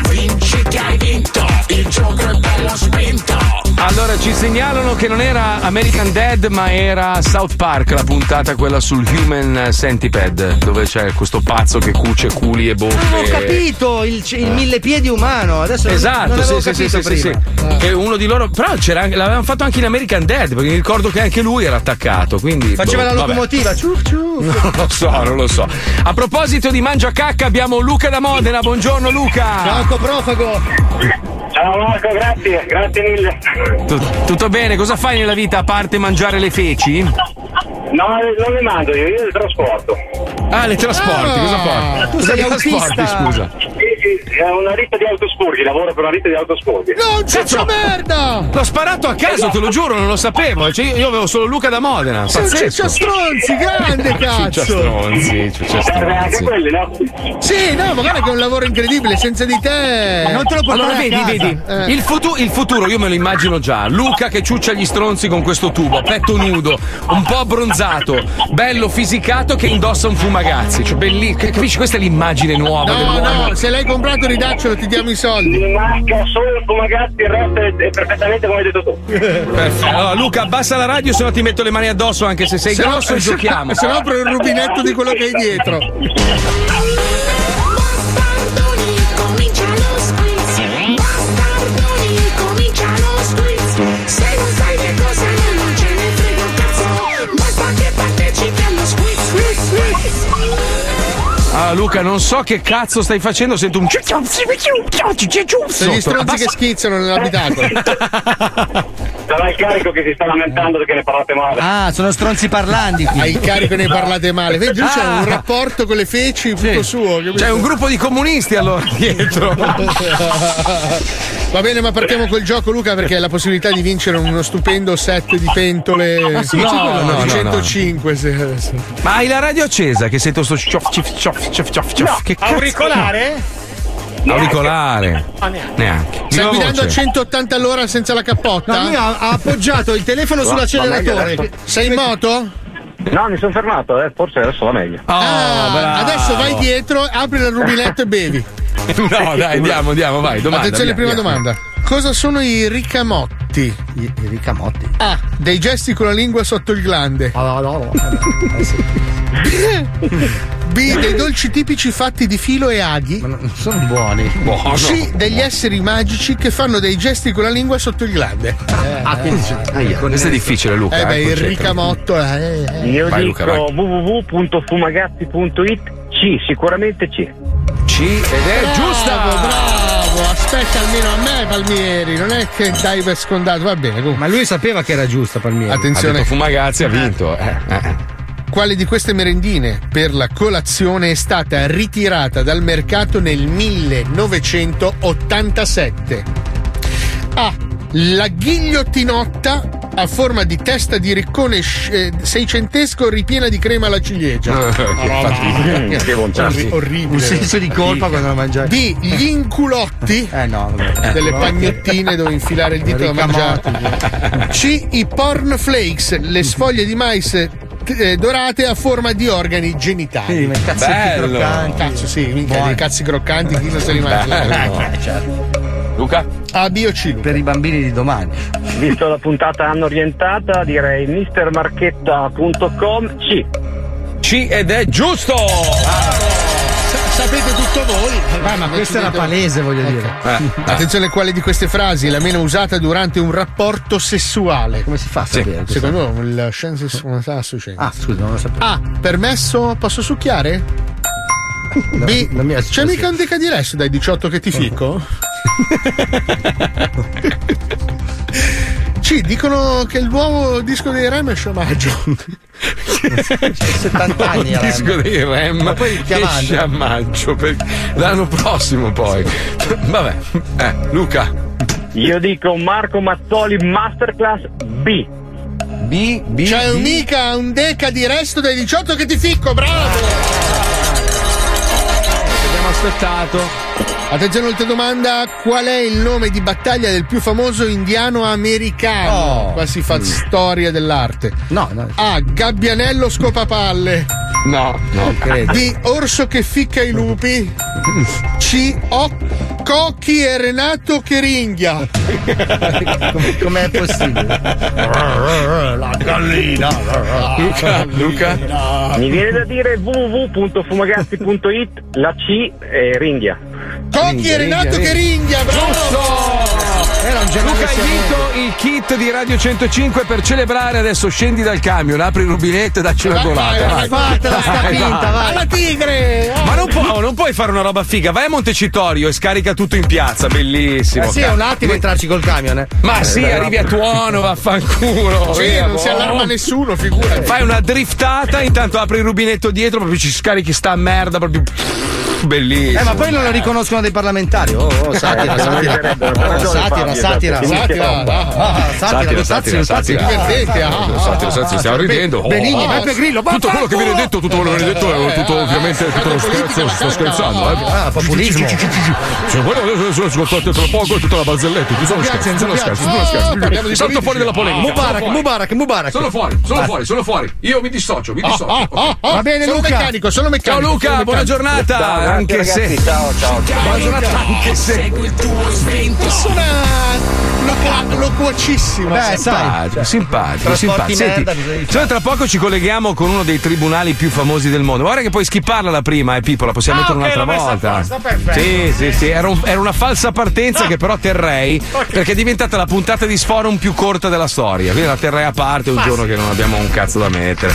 Vinci che hai vinto, il gioco è bello spinto. Allora ci segnalano che non era American Dad ma era South Park, la puntata quella sul Human Centipede, dove c'è questo pazzo che cuce culi e bocche. Non ho capito il, il millepiedi umano, adesso esatto, non avevo sì, capito sì, prima. Sì, sì. Ah. Che uno di loro, però c'era anche, l'avevano fatto anche in American Dad, perché mi ricordo che anche lui era attaccato, quindi faceva boh, la locomotiva, ciuf, ciuf. Non lo so, non lo so. A proposito di mangiacacca abbiamo Luca da Modena, buongiorno Luca. Ciao coprofago. Ciao Marco, grazie, grazie mille. Tut- tutto bene, cosa fai nella vita a parte mangiare le feci? No, non le mangio io, io le trasporto. Ah, le trasporti, ah, cosa porti? Tu sei autista. Scusa. È una ditta di autospurghi, lavoro per una ditta di autospurghi. Non c'è c'è merda! L'ho sparato a caso, te lo giuro, non lo sapevo. Cioè, io avevo solo Luca da Modena. C'è stronzi, grande cazzo! C'è stronzi, c'è stronzi. Quelli, no? Sì, no, ma guarda che è un lavoro incredibile, senza di te. Non te lo portare. Allora, vedi, a casa. vedi. Eh. Il, futu- il futuro, io me lo immagino già. Luca che ciuccia gli stronzi con questo tubo, petto nudo, un po' abbronzato, bello fisicato che indossa un fumagazzi. Cioè, bellissimo. Capisci? Questa è l'immagine nuova. No, no, se l'hai comprato. Ridaccio, ti diamo i soldi. Mi manca solo il fumagazzi, il resto è perfettamente come hai detto tu. Perfetto. Allora, Luca, abbassa la radio, se no ti metto le mani addosso anche se sei se grosso no, e se giochiamo. Se no, apro il rubinetto di quello che hai dietro. Ah, Luca, non so che cazzo stai facendo, sento un sono gli stronzi che schizzano nell'abitacolo. Sarà il carico che si sta lamentando perché ne parlate male. Ah, sono stronzi parlanti. Ah, il carico ne parlate male. Vedi, ah, c'è un rapporto con le feci tutto sì. suo. Capito? C'è un gruppo di comunisti allora dietro. Va bene, ma partiamo col gioco, Luca, perché la possibilità di vincere uno stupendo set di pentole. Ah, sì, no, no, no, no, centocinque. No. Se, se. Ma hai la radio accesa che sento sto cioff cioff cioff. Ciof, ciof, ciof. No, che auricolare? No. Neanche. Auricolare no, neanche, neanche. Stai guidando a centottanta all'ora senza la cappotta? No, mio ha appoggiato il telefono sull'acceleratore. Sei in moto? No, mi sono fermato, eh. Forse adesso va meglio. Oh, ah, adesso vai dietro, apri il rubinetto e bevi. No, dai, andiamo, andiamo, vai. Domanda, attenzione, via, prima via. domanda. Cosa sono i ricamotti? I, i ricamotti? Ah, dei gesti con la lingua sotto il glande. No, no, no. Eh, sì. B, dei dolci tipici fatti di filo e aghi. Ma non sono buoni. Buono. C, degli esseri magici che fanno dei gesti con la lingua sotto il glande. Eh, ah, eh, eh, eh, eh, questo è difficile, Luca. Eh, eh beh, il ricamotto. Eh, eh. Io vai, dico Luca, w w w punto fumagazzi punto i t. C, sicuramente C. C ed è bravo, giusta. Bravo, aspetta almeno a me, Palmieri. Non è che dai per scontato, va bene. Comunque. Ma lui sapeva che era giusta, Palmieri. Attenzione, ha detto Fumagazzi ha vinto. Eh, eh. Quale di queste merendine per la colazione è stata ritirata dal mercato nel millenovecentottantasette? A. La ghigliottinotta a forma di testa di riccone seicentesco ripiena di crema alla ciliegia. Che bontà. Orribile. Un senso di colpa quando la mangiate. B. Gli inculotti. Eh no, vabbè. Delle pagnettine dove infilare il dito da mangiare. C. I cornflakes, le sfoglie di mais dorate a forma di organi genitali. Sì, ma i cazzetti croccanti. Cazzo, sì, minchia, dei cazzi croccanti, chi non se li mangia? No. Certo. Luca? A, B o C? Luca. Per i bambini di domani. Visto la puntata anno orientata, direi mister marchetta punto com C. C ed è giusto! Bravo. Sapete tutto voi. Ma, ma questa era palese, voglio okay. dire. Eh, Attenzione, quale di queste frasi è la meno usata durante un rapporto sessuale? Come si fa a sapere? Sì. Secondo me la scienza non sa succedere. Ah, scusa, non lo sapevo. A. Permesso, posso succhiare? No, B. Non mi è c'è mica un decadilesso dai diciotto che ti ficco? Sì, dicono che il nuovo disco dei R E M è sciamaggio. settanta anni il disco dei R E M, ma poi è sciamaggio per l'anno prossimo poi. Vabbè, eh, Luca. Io dico Marco Mazzoli Masterclass B. B, B. C'è B. mica un deca di resto dei diciotto che ti ficco, bravo! Ti abbiamo aspettato. Attenzione, ultima domanda. Qual è il nome di battaglia del più famoso indiano americano? Oh. Qua si fa mm. storia dell'arte. No, no. A. Gabbianello scopapalle. No, non credo. B. Orso che ficca i lupi. C. O. Cocchi e Renato che ringhia. Com- com'è possibile? La gallina. Luca, Luca. Mi viene da dire vu vu vu punto fumagazzi punto it, la C e ringhia. Cocchi e Renato ringhia, che ringhia, bravo. Giusto! Luca, hai vinto il kit di Radio centocinque per celebrare. Adesso scendi dal camion, apri il rubinetto e dacci una golata. Vai, vai, vai, vai, vai, vai, vai, vai, vai. Alla tigre! Oh. Ma non, pu- oh, non puoi fare una roba figa. Vai a Montecitorio e scarica tutto in piazza, bellissimo. Ma sì, è un attimo entrarci col camion, eh. Ma eh, sì, dai, arrivi a Tuono, vaffanculo. Sì, via, non boh. si allarma nessuno, figurati. Fai una driftata, intanto apri il rubinetto dietro, proprio ci scarichi sta merda, proprio. Bellissimo. Eh, ma poi non lo riconoscono dei parlamentari. Oh, oh satira, satira. Oh, satira, satira, satira, satira, satira. Satira, satira, stiamo ridendo. Benigni, Beppe Grillo. Tutto quello che viene detto, tutto quello che viene detto è tutto ovviamente tutto lo scherzo, sto scherzando, eh. Ah, populismo. Se quello ascoltate tra poco è tutta la barzelletta, tutto lo scherzo, tutto lo scherzo, tutto lo scherzo. Salto fuori dalla polemica. Mubarak, Mubarak, Mubarak. Sono fuori, sono fuori, sono fuori. Io mi dissocio, mi dissocio. Va bene, Luca. Sono meccanico, sono meccanico. Ciao Luca, buona giornata. Anche ragazzi, se ciao ciao, anche se segui il tuo svento, suona loquacissima, eh, simpatico, simpatico, simpatico. Merda, senti, cioè, tra poco ci colleghiamo con uno dei tribunali più famosi del mondo. Guarda che puoi skipparla la prima, eh, Pippo, la possiamo ah, mettere okay, un'altra volta. Sta perfetto. Sì, sì, sì, era, un, era una falsa partenza ah. che però terrei okay. perché è diventata la puntata di Sforum più corta della storia. Quindi la terrei a parte un Passi. giorno che non abbiamo un cazzo da mettere.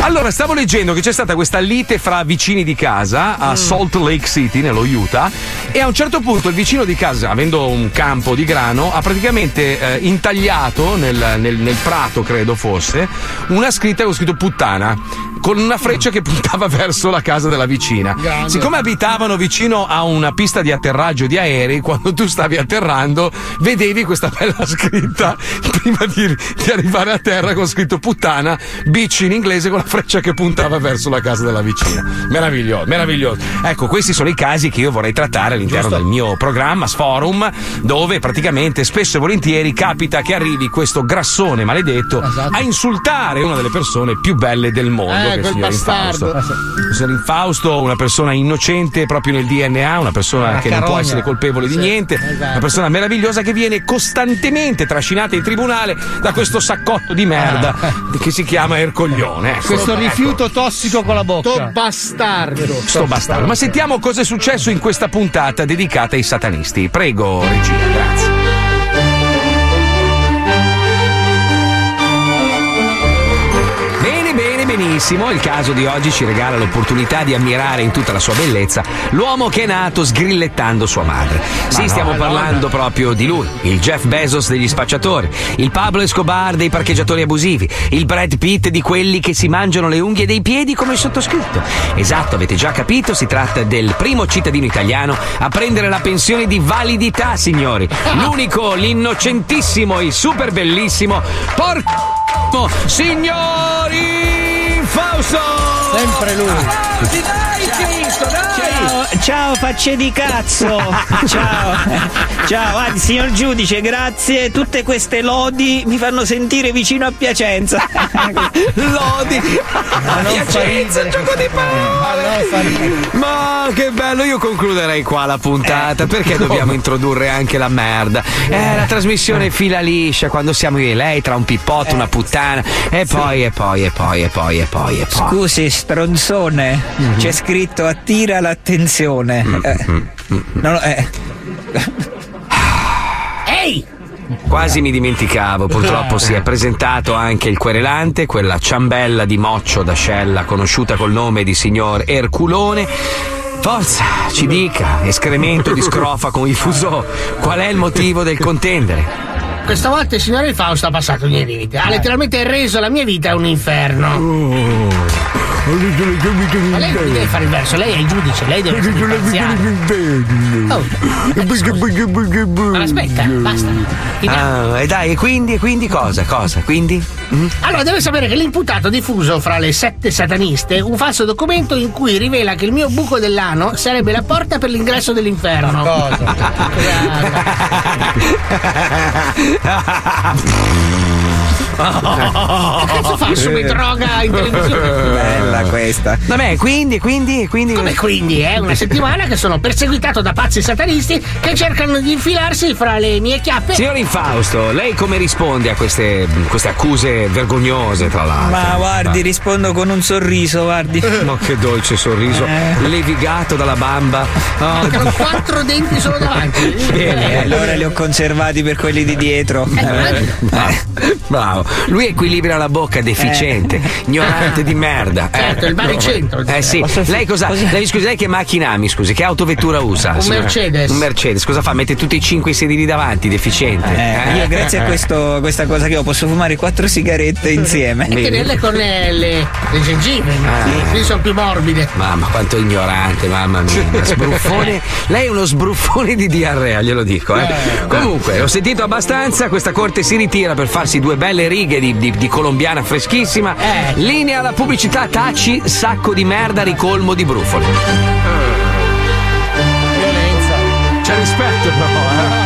Allora, stavo leggendo che c'è stata questa lite fra vicini di casa a mm. Salt Lake City, nello Utah, e a un certo punto il vicino di casa, avendo un campo di grano, ha praticamente eh, intagliato nel, nel, nel prato, credo fosse, una scritta con scritto puttana, con una freccia che puntava verso la casa della vicina. Grande. Siccome abitavano vicino a una pista di atterraggio di aerei, quando tu stavi atterrando vedevi questa bella scritta prima di, di arrivare a terra con scritto puttana, bitch in inglese, con la freccia che puntava verso la casa della vicina. Meraviglioso, meraviglioso. Ecco, questi sono i casi che io vorrei trattare all'interno Giusto. del mio programma Sforum, dove praticamente spesso e volentieri capita che arrivi questo grassone maledetto esatto. a insultare una delle persone più belle del mondo. Eh. Che quel bastardo. Il signor Infausto, una persona innocente proprio nel D N A, una persona una che carogna. non può essere colpevole sì, di niente, esatto. una persona meravigliosa che viene costantemente trascinata in tribunale da questo saccotto di merda ah. che si chiama Ercoglione. Ecco. Questo rifiuto tossico con la bocca. Sto bastardo. Sto bastardo. Ma sentiamo cosa è successo in questa puntata dedicata ai satanisti. Prego, regina, grazie. Benissimo, il caso di oggi ci regala l'opportunità di ammirare in tutta la sua bellezza l'uomo che è nato sgrillettando sua madre. Ma sì, no, stiamo parlando no. proprio di lui, il Jeff Bezos degli spacciatori, il Pablo Escobar dei parcheggiatori abusivi, il Brad Pitt di quelli che si mangiano le unghie dei piedi come il sottoscritto. Esatto, avete già capito, si tratta del primo cittadino italiano a prendere la pensione di validità, signori. L'unico, l'innocentissimo, il super bellissimo, porco signori! Fausto! Sempre lui! Ah, dai, Cristo, dai! Ciao, ciao, facce di cazzo! Ciao! Ciao, ah, signor giudice, grazie! Tutte queste lodi mi fanno sentire vicino a Piacenza! Lodi! Ma non Piacenza, fa gioco di parole! Ma che bello, io concluderei qua la puntata, eh, perché no. dobbiamo introdurre anche la merda. Eh, la trasmissione fila liscia, quando siamo io e lei, tra un pippotto, eh, una puttana, e sì. poi, e poi, e poi, e poi, e poi. Poi e poi. Scusi, stronzone, mm-hmm. c'è scritto attira l'attenzione. Mm-hmm. Eh. Mm-hmm. Non, eh. Ehi! Quasi mi dimenticavo, purtroppo si è presentato anche il querelante, quella ciambella di Moccio d'Ascella, conosciuta col nome di signor Erculone. Forza, ci dica, escremento di scrofa con i fusò, qual è il motivo del contendere? Questa volta il signore Fausto ha passato i miei limiti, ha letteralmente reso la mia vita un inferno. Oh, ma lei non deve fare il verso, lei è il giudice, lei deve fare il oh, eh, ma aspetta, basta. Ah, e dai, e quindi, e quindi cosa, cosa, quindi? Mm? Allora, deve sapere che l'imputato ha diffuso fra le sette sataniste un falso documento in cui rivela che il mio buco dell'ano sarebbe la porta per l'ingresso dell'inferno. Cosa? Oh, che cazzo faccio? Mi droga in televisione. Bella questa. Vabbè, quindi, quindi, quindi. Come quindi? È eh? Una settimana che sono perseguitato da pazzi satanisti che cercano di infilarsi fra le mie chiappe. Signor Infausto, lei come risponde a queste, queste accuse vergognose, tra l'altro? Ma guardi, rispondo con un sorriso, guardi. Ma che dolce sorriso, eh. levigato dalla bamba. Mancano oh, quattro denti solo davanti. Bene, eh, allora li ho conservati per quelli di dietro. Eh, eh, bravo. bravo. Lui equilibra la bocca, deficiente, eh. ignorante di merda. Certo, eh. il baricentro. Eh sì. Posso, lei cosa? Posso... Lei, scusi, lei che macchina ami, scusi? Che autovettura usa? Un signora? Mercedes. Un Mercedes. Cosa fa? Mette tutti e cinque i sedili davanti, deficiente. Eh, eh. Io grazie a questo, questa cosa che ho posso fumare quattro sigarette insieme. E tenerle con le, le, le gengive. Ah. Qui sono più morbide. Mamma, quanto ignorante, mamma mia. Sbruffone. Lei è uno sbruffone di diarrea, glielo dico. Eh. Eh. Comunque, ho sentito abbastanza. Questa corte si ritira per farsi due belle righe di, di, di colombiana freschissima. Eh. Linea alla pubblicità, taci, sacco di merda, ricolmo di brufole. Eh. Violenza. C'è rispetto però, eh.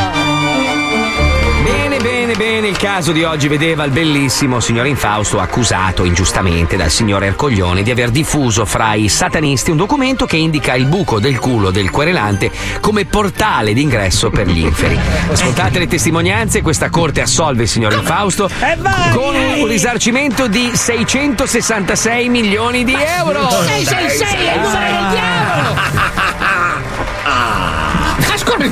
Bene, il caso di oggi vedeva il bellissimo signor Infausto accusato ingiustamente dal signor Ercoglione di aver diffuso fra i satanisti un documento che indica il buco del culo del querelante come portale d'ingresso per gli inferi. Ascoltate le testimonianze, questa corte assolve il signor Infausto con un risarcimento di seicentosessantasei milioni di euro. seicentosessantasei è il numero del diavolo!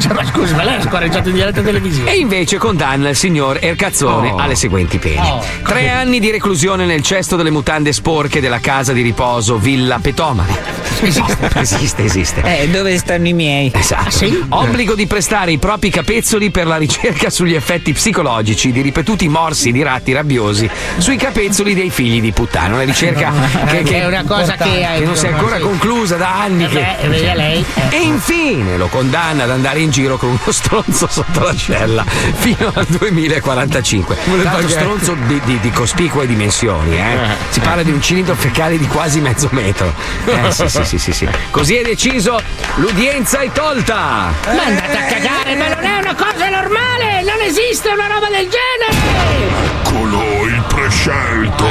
Ma scusi, ma lei ha scorreggiato in diretta televisiva. E invece condanna il signor Ercazzone oh. alle seguenti pene: oh. tre anni di reclusione nel cesto delle mutande sporche della casa di riposo Villa Petomare. Esiste, esiste, esiste. Eh, dove stanno i miei? Esatto. Ah, sì? Obbligo di prestare i propri capezzoli per la ricerca sugli effetti psicologici di ripetuti morsi di ratti rabbiosi sui capezzoli dei figli di puttana. Una ricerca che, che è una cosa che, che non si è ancora sì. conclusa da anni. Vabbè, che... vede lei. E infine lo condanna ad andare in giro con uno stronzo sotto l'ascella fino al duemilaquarantacinque. Uno stronzo di, di, di cospicue dimensioni, eh? Si parla di un cilindro fecale di quasi mezzo metro. Eh, sì, sì. Sì, sì, sì. Così è deciso, l'udienza è tolta. Ma andate a cagare, ma non è una cosa normale, non esiste una roba del genere. Eccolo il prescelto,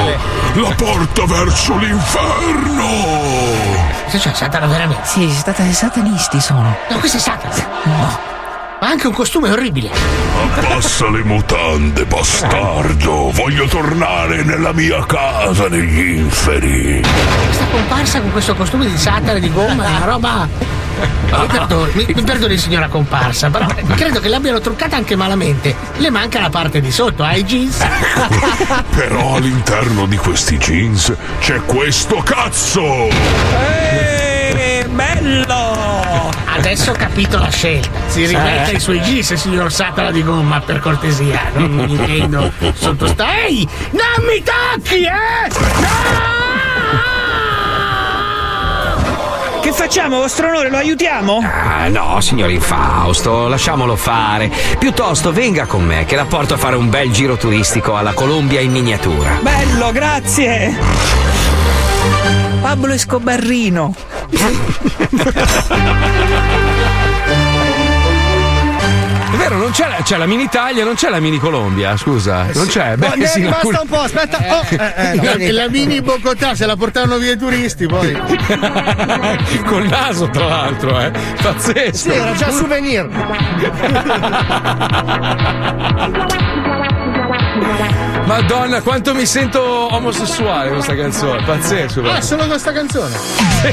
la porta verso l'inferno. Cioè, Satana veramente? Sì, satanisti sono. No, questo è Satana. No. Ma anche un costume orribile. Abbassa le mutande, bastardo. Voglio tornare nella mia casa negli inferi. Questa comparsa con questo costume di satana di gomma, una roba... Mi perdoni, mi, mi perdoni signora comparsa, però credo che l'abbiano truccata anche malamente. Le manca la parte di sotto ai jeans. Ecco, però all'interno di questi jeans c'è questo cazzo. Eeeh, bello. Adesso ho capito la scelta. Si rimetta eh. i suoi jeans, signor Satana di gomma, per cortesia. Non mi rendo sottostare. Ehi, non mi tocchi, eh! No! Che facciamo, vostro onore? Lo aiutiamo? Ah, no, signor Infausto, lasciamolo fare. Piuttosto venga con me, che la porto a fare un bel giro turistico alla Colombia in miniatura. Bello, grazie. Pablo Escobarrino. È vero, non c'è la, c'è la mini Italia, non c'è la mini Colombia, scusa, non c'è. Beh, ne sì, basta cul- un po', aspetta. Eh, oh, eh, eh, no. la, la mini Bogotà se la portarono via i turisti poi. Col naso, tra l'altro, eh. Pazzesco. Sì, era già souvenir. Madonna, quanto mi sento omosessuale con questa canzone, pazzesco. Ah, solo con questa canzone? Sì.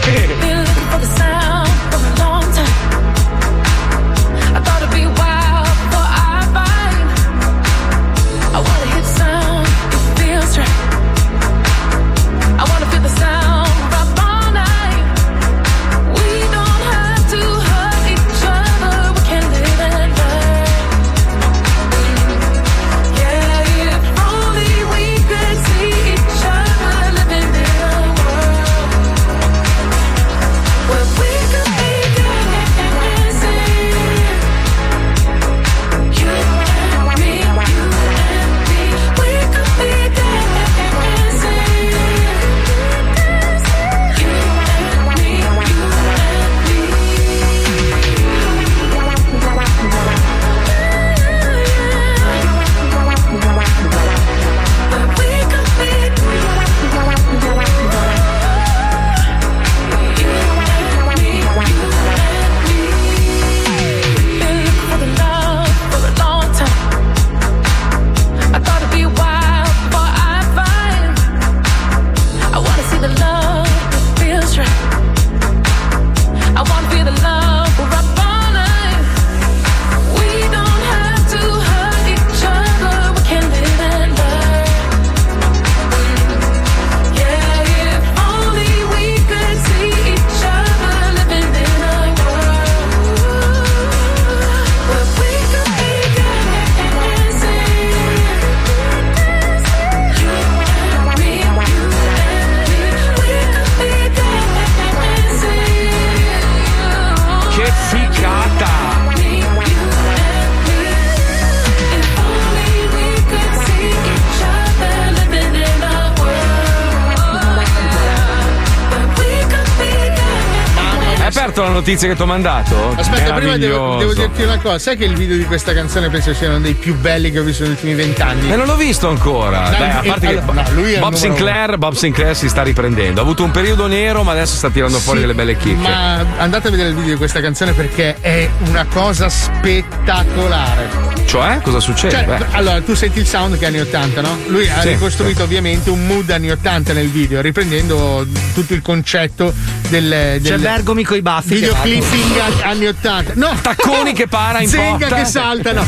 aperto la notizia che ti ho mandato? Aspetta, prima devo, devo dirti una cosa. Sai che il video di questa canzone penso sia uno dei più belli che ho visto negli ultimi vent'anni? E non l'ho visto ancora. Dai, Dai, a parte e, che allora, no, lui è Bob Sinclair uno. Bob Sinclair si sta riprendendo. Ha avuto un periodo nero, ma adesso sta tirando sì, fuori delle belle chicche. Ma andate a vedere il video di questa canzone perché è una cosa spettacolare. Cioè? Cosa succede? Cioè, allora, tu senti il sound che è anni ottanta, no? Lui ha sì, ricostruito sì. ovviamente un mood anni ottanta nel video, riprendendo tutto il concetto del, del c'è Bergomi coi baffi videoclipping anni ottanta, no? Tacconi che para in Zenga porta. Che saltano.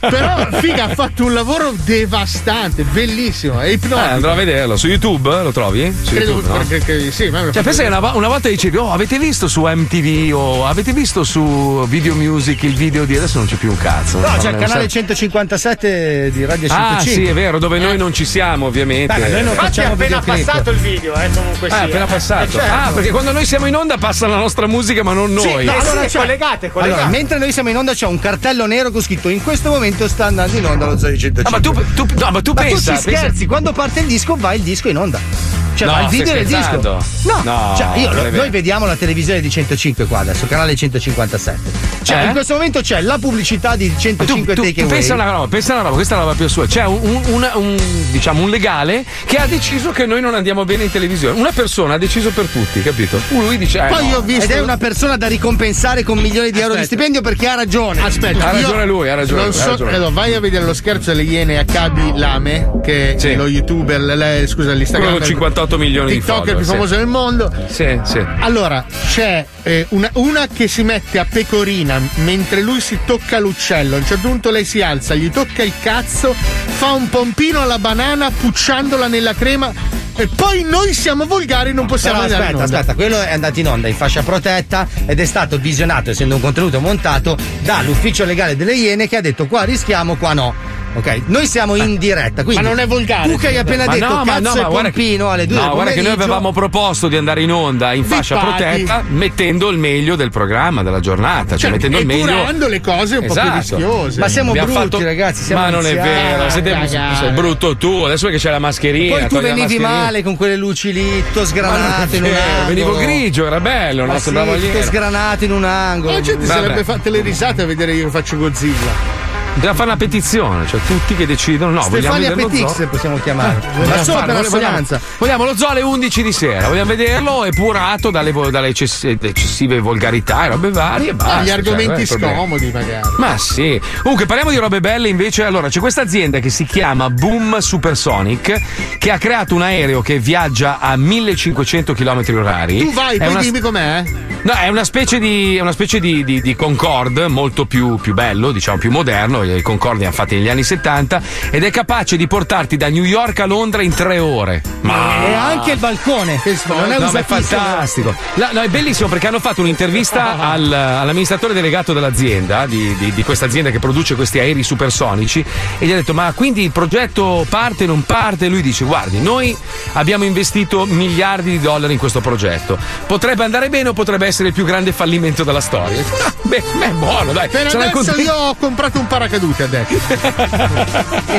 Però figa, ha fatto un lavoro devastante, bellissimo, è ipnotico. Eh, andrò a vederlo su YouTube, eh? Lo trovi? Su Credo YouTube, no? che, che, sì, ma cioè, pensa che una, una volta dicevi "Oh, avete visto su M T V o avete visto su Video Music il video di adesso non c'è più un cazzo". No, c'è il canale centocinquantasette di Radio centocinque. Ah, sì, è vero, dove eh. noi non ci siamo, ovviamente. Beh, noi non facciamo è appena videoclip. Passato il video, eh, comunque ah, sia. appena passato. Eh, certo. Ah, perché quando noi siamo in onda passa la nostra musica, ma non noi. Sì, no, eh, allora sì, cioè, collegate, collegate. Allora, mentre noi siamo in onda c'è un cartello nero con scritto "in questo momento sta andando in onda lo Zodi centocinque". Ah, ma tu, tu, no, ma tu ma pensa, tu ci scherzi, pensa... quando parte il disco va il disco in onda. Cioè, no, ma il video del disco. No, no, cioè, io, lo, noi vediamo la televisione di centocinque qua adesso, canale centocinquantasette. Cioè, eh? in questo momento c'è la pubblicità di centocinque tu, Take tu, Away. Pensa una roba, pensa una roba, questa è la roba più sua. C'è un, un, un, diciamo, un legale che ha deciso che noi non andiamo bene in televisione. Una persona ha deciso per tutti, capito? Lui dice. Eh, Poi no. io ho visto. Ed è una persona da ricompensare con milioni di euro Aspetta. di stipendio perché ha ragione. Aspetta. Ha ragione lui, ha ragione. Non lui, so, ha ragione. Allora, vai a vedere lo scherzo delle Iene a Kabi Lame, che sì. è lo youtuber, le, scusa, l'Instagram. cinquantotto milioni TikToker di follower, TikToker più sì. famoso del mondo. Sì, sì. Allora, c'è eh, una, una che si mette a pecorina mentre lui si tocca l'uccello. A un certo punto lei si alza, gli tocca il cazzo, fa un pompino alla banana pucciandola nella crema. E poi noi siamo volgari, non possiamo andare aspetta, in onda. Aspetta, quello è andato in onda in fascia protetta ed è stato visionato, essendo un contenuto montato, dall'ufficio legale delle Iene che ha detto qua rischiamo, qua no. Ok, noi siamo in diretta, quindi ma non è volgare. Tu che hai appena ma detto no, cazzo no, ma e pompino che, alle due no, del pomeriggio. Guarda che noi avevamo proposto di andare in onda in fascia Infatti. protetta mettendo il meglio del programma, della giornata, cioè, cioè mettendo il meglio curando le cose un esatto. po' più rischiose. Ma siamo Abbiamo brutti fatto... ragazzi, siamo ma non iniziali. È vero, siete... sei brutto tu, adesso è che c'è la mascherina. E poi tu venivi male con quelle luci lì, tutto sgranato in un angolo. Venivo grigio, era bello, non sembrava lì. Tutto sgranato in un angolo. La gente sarebbe fatte le risate a vedere io faccio Godzilla. Bisogna fare una petizione, cioè tutti che decidono. No, Stefania Petix possiamo chiamare. Eh, la sola per la speranza. Vogliamo lo zoo alle undici di sera, vogliamo vederlo epurato dalle, dalle eccessive volgarità e robe varie. Basta, gli argomenti cioè, scomodi magari. Ma sì. Comunque parliamo di robe belle invece. Allora c'è questa azienda che si chiama Boom Supersonic che ha creato un aereo che viaggia a millecinquecento chilometri orari. Tu vai, è poi una... dimmi com'è. No, è una specie di, è una specie di, di, di Concorde molto più, più bello, diciamo più moderno. I Concorde li hanno fatti negli anni settanta ed è capace di portarti da New York a Londra in tre ore. Ma e anche il balcone non è, no, è fantastico. La, no, è bellissimo perché hanno fatto un'intervista al, all'amministratore delegato dell'azienda, di, di, di questa azienda che produce questi aerei supersonici, e gli ha detto: ma quindi il progetto parte, non parte? E lui dice: guardi, noi abbiamo investito miliardi di dollari in questo progetto. Potrebbe andare bene o potrebbe essere il più grande fallimento della storia. Ah, beh, è buono, dai. Per adesso cont- io ho comprato un paracadute. Il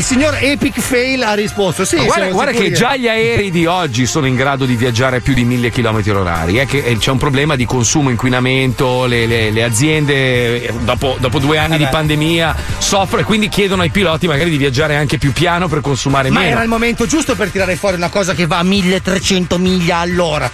signor Epic Fail ha risposto: sì, guarda, guarda che già gli aerei di oggi sono in grado di viaggiare a più di mille chilometri orari. È che c'è un problema di consumo, inquinamento. Le, le, le aziende, dopo, dopo due anni eh di beh. pandemia, soffrono e quindi chiedono ai piloti magari di viaggiare anche più piano per consumare ma meno. Ma era il momento giusto per tirare fuori una cosa che va a milletrecento miglia all'ora.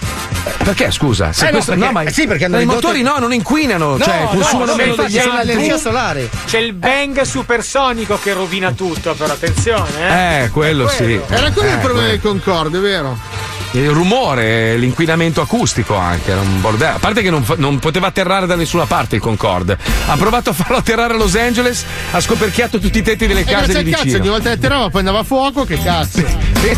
Perché scusa? Se eh questo, no, perché, no, ma sì, perché hanno i motori no, non inquinano, no, cioè consumano no, meno degli altri. C'è l'energia solare. C'è il bang su supersonico che rovina tutto, però attenzione eh, eh quello, quello sì era quello eh, il problema del Concorde, vero? Il rumore, l'inquinamento acustico anche, era un bordello. A parte che non, non poteva atterrare da nessuna parte il Concorde. Ha provato a farlo atterrare a Los Angeles, ha scoperchiato tutti i tetti delle case di vicino. Cazzo, ogni volta che atterrava poi andava a fuoco, che cazzo.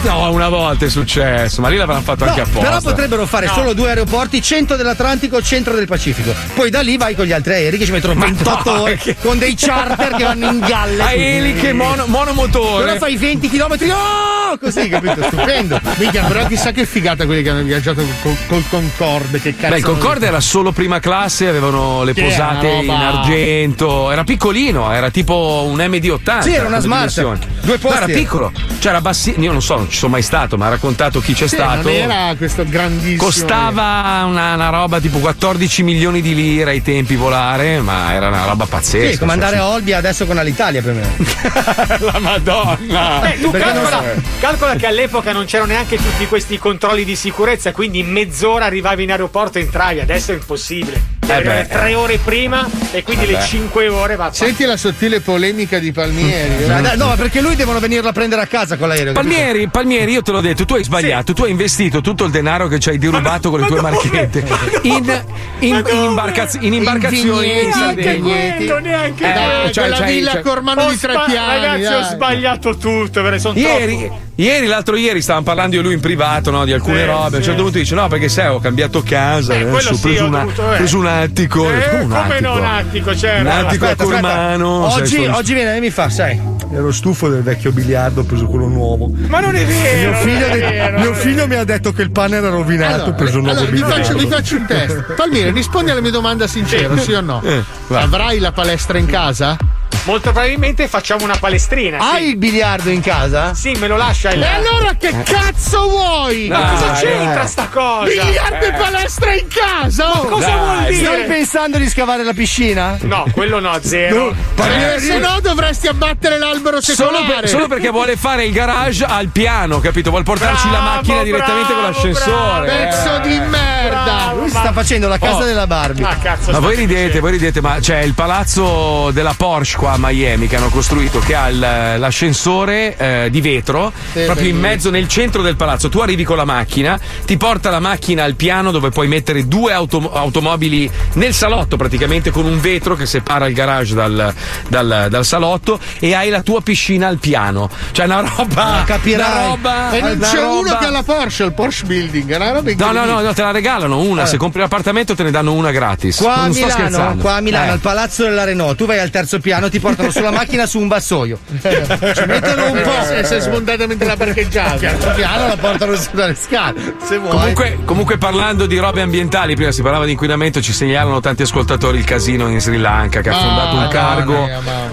No, una volta è successo, ma lì l'avranno fatto no, anche apposta. Però potrebbero fare no. solo due aeroporti, centro dell'Atlantico, centro del Pacifico. Poi da lì vai con gli altri aerei che ci mettono ventotto no, ore che... con dei charter che vanno in galle. A eliche mono, monomotore. Però fai venti chilometri, oh! Così, capito? Stupendo. Minchia, però chissà che figata quelli che hanno viaggiato col, col Concorde, che cazzo. Beh, il Concorde era solo prima classe, avevano le posate in argento, era piccolino, era tipo un M D ottanta. Sì, era una smart. Due posti. Era piccolo. Cioè era bassino, io non so non ci sono mai stato, ma ha raccontato chi c'è sì, stato. Non era questo grandissimo. Costava una, una roba tipo quattordici milioni di lire ai tempi volare, ma era una roba pazzesca. Sì, come andare cioè, a Olbia adesso con l'Alitalia per me. La Madonna. Beh, tu calcola, calcola che all'epoca non c'erano neanche tutti questi controlli di sicurezza, quindi in mezz'ora arrivavi in aeroporto e entravi, adesso è impossibile. Eh beh, tre ore prima e quindi vabbè. le cinque ore va. Senti la sottile polemica di Palmieri. Mm-hmm. No, perché lui devono venirla a prendere a casa con l'aereo. Palmieri, capito? Palmieri, io te l'ho detto, tu hai sbagliato, sì. tu hai investito tutto il denaro che ci hai dirubato ma con ma le tue marchette in, in, in, imbarcaz- in imbarcazioni. In neanche quello, neanche eh, dai, cioè, cioè, villa cioè, Cormano di spa- Trappiani. Ragazzi, dai. ho sbagliato tutto, ve ne sono ieri. Troppo. Ieri, l'altro ieri, stavamo parlando io e lui in privato, no, di alcune eh, robe. Sì. A un certo punto dice: no, perché sai, ho cambiato casa, eh, adesso, sì, ho preso, ho una, dovuto, eh. preso un attico. Eh, oh, un come attico. non attico, c'era? Un attico aspetta, a Cormano. Aspetta. Oggi, sai, oggi viene e mi fa, sai, ero stufo del vecchio biliardo, ho preso quello nuovo. Ma non è vero! Mio figlio, è vero, mio figlio mi ha detto che il pane era rovinato, allora, ho preso un nuovo allora, biliardo. Vi faccio, vi faccio un test. Palmieri, rispondi alla mia domanda sincera, sì o no? Eh, Avrai la palestra in casa? Molto probabilmente facciamo una palestrina. Hai sì. il biliardo in casa? Sì, me lo lascia. Il... E allora che cazzo vuoi? No, ma cosa dai, c'entra dai. sta cosa? Biliardo eh. e palestra in casa? Ma cosa dai. vuol dire? Stai pensando di scavare la piscina? No, quello no, zero. No, eh, se no dovresti abbattere l'albero secolare. Solo, per, solo perché vuole fare il garage al piano, capito? Vuole portarci bravo, la macchina bravo, direttamente bravo, con l'ascensore. Pezzo eh. di merda. Bravo, Lui ma... sta facendo la casa oh. della Barbie. Ah, cazzo, ma voi ridete, dicendo. voi ridete, ma c'è il palazzo della Porsche qua a Miami che hanno costruito, che ha l'ascensore eh, di vetro sì, proprio in mezzo nel centro del palazzo. Tu arrivi con la macchina, ti porta la macchina al piano dove puoi mettere due auto, automobili nel salotto praticamente, con un vetro che separa il garage dal, dal, dal salotto, e hai la tua piscina al piano. Cioè una roba, una roba e non c'è roba... uno che ha la Porsche, il Porsche Building, una roba no, no no no te la regalano una allora. Se compri l'appartamento te ne danno una gratis. Qua non a Milano, sto scherzando. Qua a Milano eh. al palazzo della Renault tu vai al terzo piano, ti portano sulla macchina su un vassoio, ci mettono un po' se, se smontate mentre la parcheggiate, piano piano la portano su dalle scale se vuoi. Comunque, comunque parlando di robe ambientali, prima si parlava di inquinamento, ci segnalano tanti ascoltatori il casino in Sri Lanka che ha affondato un cargo,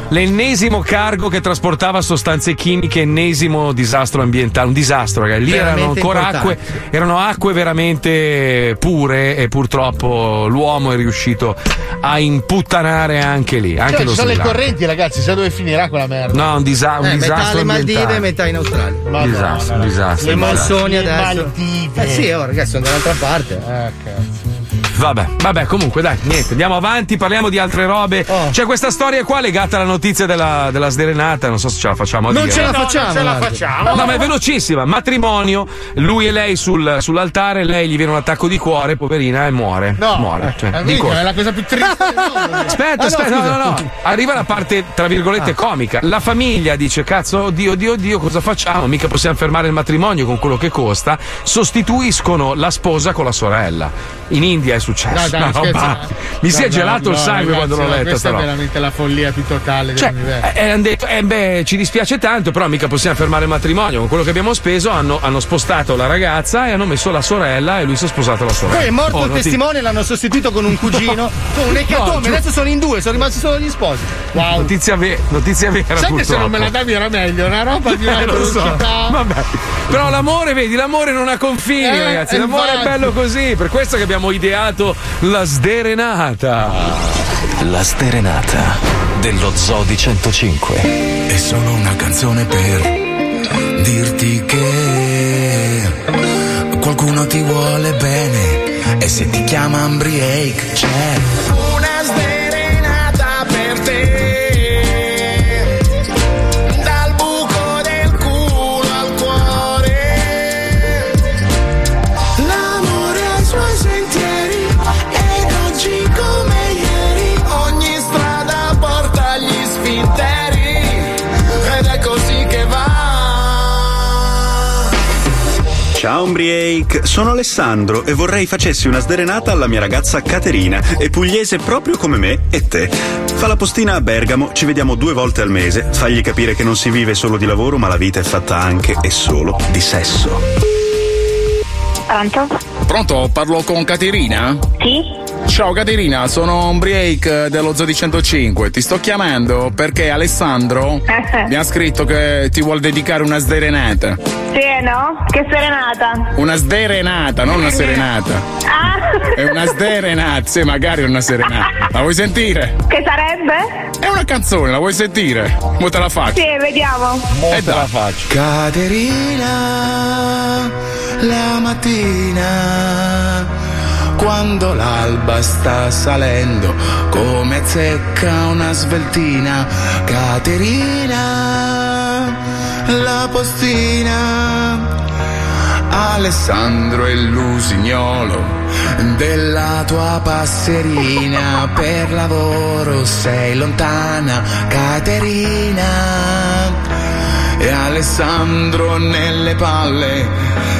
l'ennesimo cargo che trasportava sostanze chimiche, ennesimo disastro ambientale, un disastro ragazzi. Lì veramente erano ancora importante. acque erano acque veramente pure e purtroppo l'uomo è riuscito a imputtanare anche lì, anche cioè, lo Sri Lanka. Ragazzi, sai dove finirà quella merda? No, un, disa- un eh, disastro. Metà alle Maldive e metà in Australia. Madonna, disastro, disastro. Le monsoni adesso. Maldive. Eh sì, oh, ragazzi, sono dall'altra parte. Eh, cazzo. Vabbè, vabbè, comunque dai, niente, andiamo avanti, parliamo di altre robe. Oh. C'è questa storia qua legata alla notizia della, della sdrenata, non so se ce la facciamo a non dire. Ce la no, facciamo, non ce la facciamo. No, no, ma è velocissima. Matrimonio, lui e lei sul, sull'altare, lei gli viene un attacco di cuore, poverina, e muore. No, muore. Cioè, di mica, è la cosa più triste. Aspetta, ah, aspetta, no, no, no, no. Arriva la parte, tra virgolette, ah. comica. La famiglia dice, cazzo, oddio, oddio, oddio, cosa facciamo? Mica possiamo fermare il matrimonio con quello che costa. Sostituiscono la sposa con la sorella. In India è successo. No, dai, no, mi no, si è gelato no, il sangue no, quando ragazzi, l'ho letto. Questa però. è veramente la follia più totale cioè, dell'universo. E eh, hanno detto: eh beh, ci dispiace tanto, però mica possiamo fermare il matrimonio. Con quello che abbiamo speso, hanno, hanno spostato la ragazza e hanno messo la sorella, e lui si è sposato la sorella. Poi è morto oh, il testimone, ti... l'hanno sostituito con un cugino, no, con un ecatombe. No, adesso sono in due, sono rimasti solo gli sposi. Wow. Notizia, ve- notizia vera. Sai che se non me la davi era meglio, una roba di una eh, velocità. So. Vabbè. Però l'amore, vedi, l'amore non ha confini, eh, ragazzi. L'amore infatti. è bello così, per questo che abbiamo ideato la sderenata. La sderenata dello Zodi centocinque. È solo una canzone per dirti che qualcuno ti vuole bene, e se ti chiama Ambriake c'è una sderenata per te. Ciao Ambriake, sono Alessandro e vorrei facessi una sderenata alla mia ragazza Caterina, è pugliese proprio come me e te. Fa la postina a Bergamo, ci vediamo due volte al mese, fagli capire che non si vive solo di lavoro ma la vita è fatta anche e solo di sesso. Pronto? Pronto, parlo con Caterina? Sì. Ciao Caterina, sono un break dello Zodi centocinque, ti sto chiamando perché Alessandro mi ha scritto che ti vuol dedicare una sderenata. Sì, no? Che serenata? Una sderenata, non una serenata. Ah! È una sderenata, sì, magari una serenata. La vuoi sentire? Che sarebbe? È una canzone, la vuoi sentire? Mo te la faccio. Sì, vediamo. Mo te la faccio. Caterina, la mattina, quando l'alba sta salendo come zecca una sveltina, Caterina la postina, Alessandro è l'usignolo della tua passerina, per lavoro sei lontana Caterina, e Alessandro nelle palle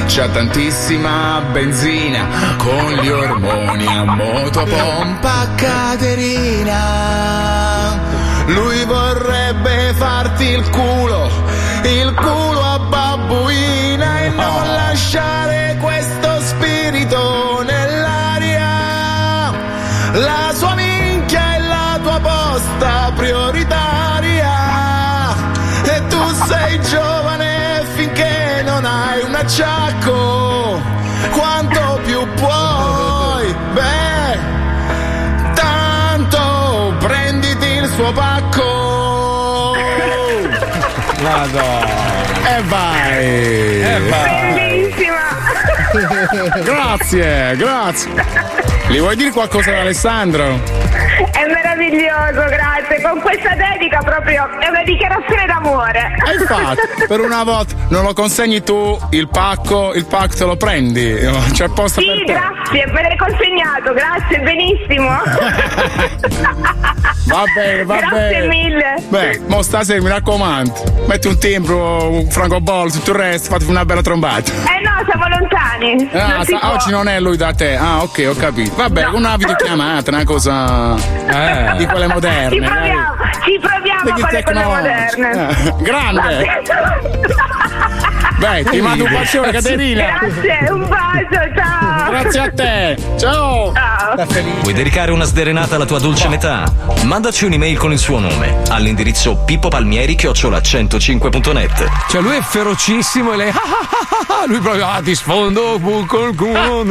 c'ha tantissima benzina, con gli ormoni a moto pompa Caterina, lui vorrebbe farti il culo, il culo a babbuina, e non lasciare questo spirito nell'aria, la sua minchia è la tua posta prioritaria. E tu sei giovane finché non hai un acciacco, quanto più puoi, beh, tanto prenditi il suo pacco. Madonna. E vai. E vai. Bellissima. Grazie, grazie. Gli vuoi dire qualcosa ad Alessandro? È meraviglioso, grazie. Con questa dedica proprio è una dichiarazione d'amore. E infatti, per una volta non lo consegni tu il pacco, il pacco te lo prendi. C'è posto sì, per te. Grazie, me l'hai consegnato, grazie, benissimo. Va bene, va grazie bene. Grazie mille. Beh, mo stasera mi raccomando, metti un timbro, un francobollo, tutto il resto, fate una bella trombata. Eh no, siamo lontani. Ah, non sa- oggi non è lui da te. Ah, ok, ho capito. Vabbè, no. Una videochiamata, una cosa. Eh, di quelle moderne. Ci proviamo, ci proviamo con le cose moderne. Eh, grande. Beh, ti mando un bacione Caterina. Grazie, un bacio, ciao. Grazie a te. Ciao. Ciao. Vuoi dedicare una sderenata alla tua dolce metà? Mandaci un'email con il suo nome all'indirizzo pippopalmieri chiocciola centocinque punto net. Cioè lui è ferocissimo e lei ah, ah, ah, ah, lui proprio ah, ti sfondo col culo.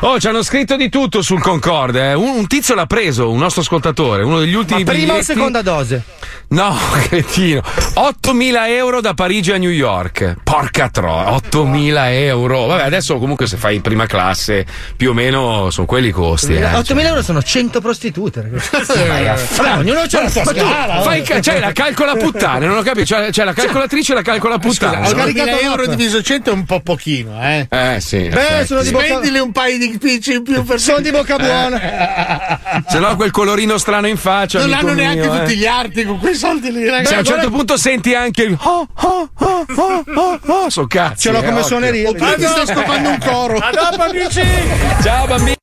Oh, ci hanno scritto di tutto sul Concorde, eh. un, un tizio l'ha preso, un nostro ascoltatore, uno degli ultimi. Ma prima o seconda dose? No, cretino. ottomila euro da Parigi a New York. Porca troia, ottomila euro. Vabbè, adesso comunque se fai in prima classe più o meno sono quelli i costi. Eh, ottomila cioè. Euro sono cento prostitute. Fra, ognuno c'ha la sua scala. Fai, c'è la calcola puttana, non ho capito. C'è, c'è la calcolatrice e la calcola puttana. Ho caricato euro diviso cento è un po' pochino, eh. Eh sì. Beh, sono di bocca... Vendili un paio di picci in più per... Sono di bocca buona. Se no quel colorino strano in faccia. Non hanno neanche mio, tutti eh. gli arti con quei soldi lì, ragazzi. Cioè, a un certo punto senti anche il oh oh oh oh oh oh so cazzo. Ce l'ho come eh, suoneria. Oh, ti sto scopando un coro. A dopo amici. Ciao bambini.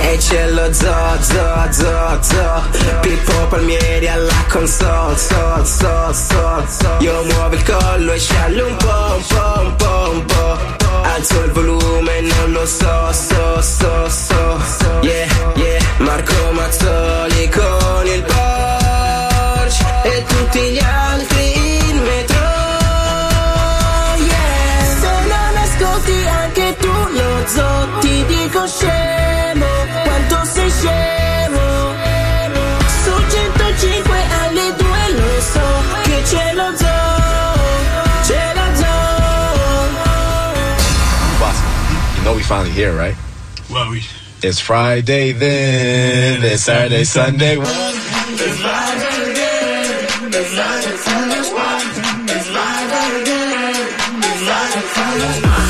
E c'è lo zo zo zo zo, Pippo Palmieri alla console, so so so so. Io muovo il collo e sciallo un po' un po' un po' un po'. Alzo il volume, non lo so, so, so, so, so. Yeah, yeah. Marco Mazzoli con il Porsche e tutti gli altri in metro. Yeah. Se non ascolti anche tu lo zo, ti dico scemo, quanto sei scemo. Su centocinque alle due lo so che c'è lo zo. No, we finally here, right? Well, we... It's Friday then, it's Saturday, Sunday. It's live again, it's live at Sunday one. It's live again, it's live at Sunday one.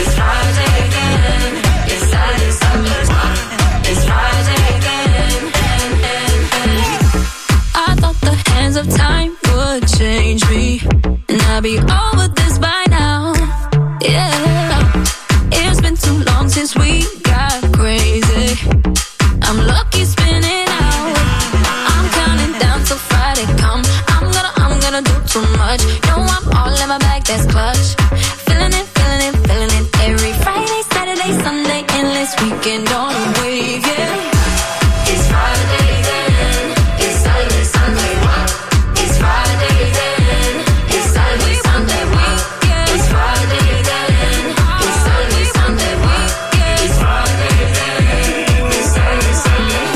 It's Friday again, it's Saturday, Sunday one. It's Friday again, and, and, and. I thought the hands of time would change me, and I'd be over this by now, yeah. It's been too long since we got crazy. I'm lucky spinning out. I'm counting down till Friday come. I'm gonna, I'm gonna do too much. No, I'm all in my bag, that's clutch. Feeling it, feeling it, feeling it. Every Friday, Saturday, Sunday, endless weekend on a wave, yeah. It's Friday then, it's Saturday, Sunday, what? It's Friday then, it's Saturday, Sunday, what? It's Friday then, it's Saturday, Sunday, what? It's Friday then, it's Saturday, Sunday,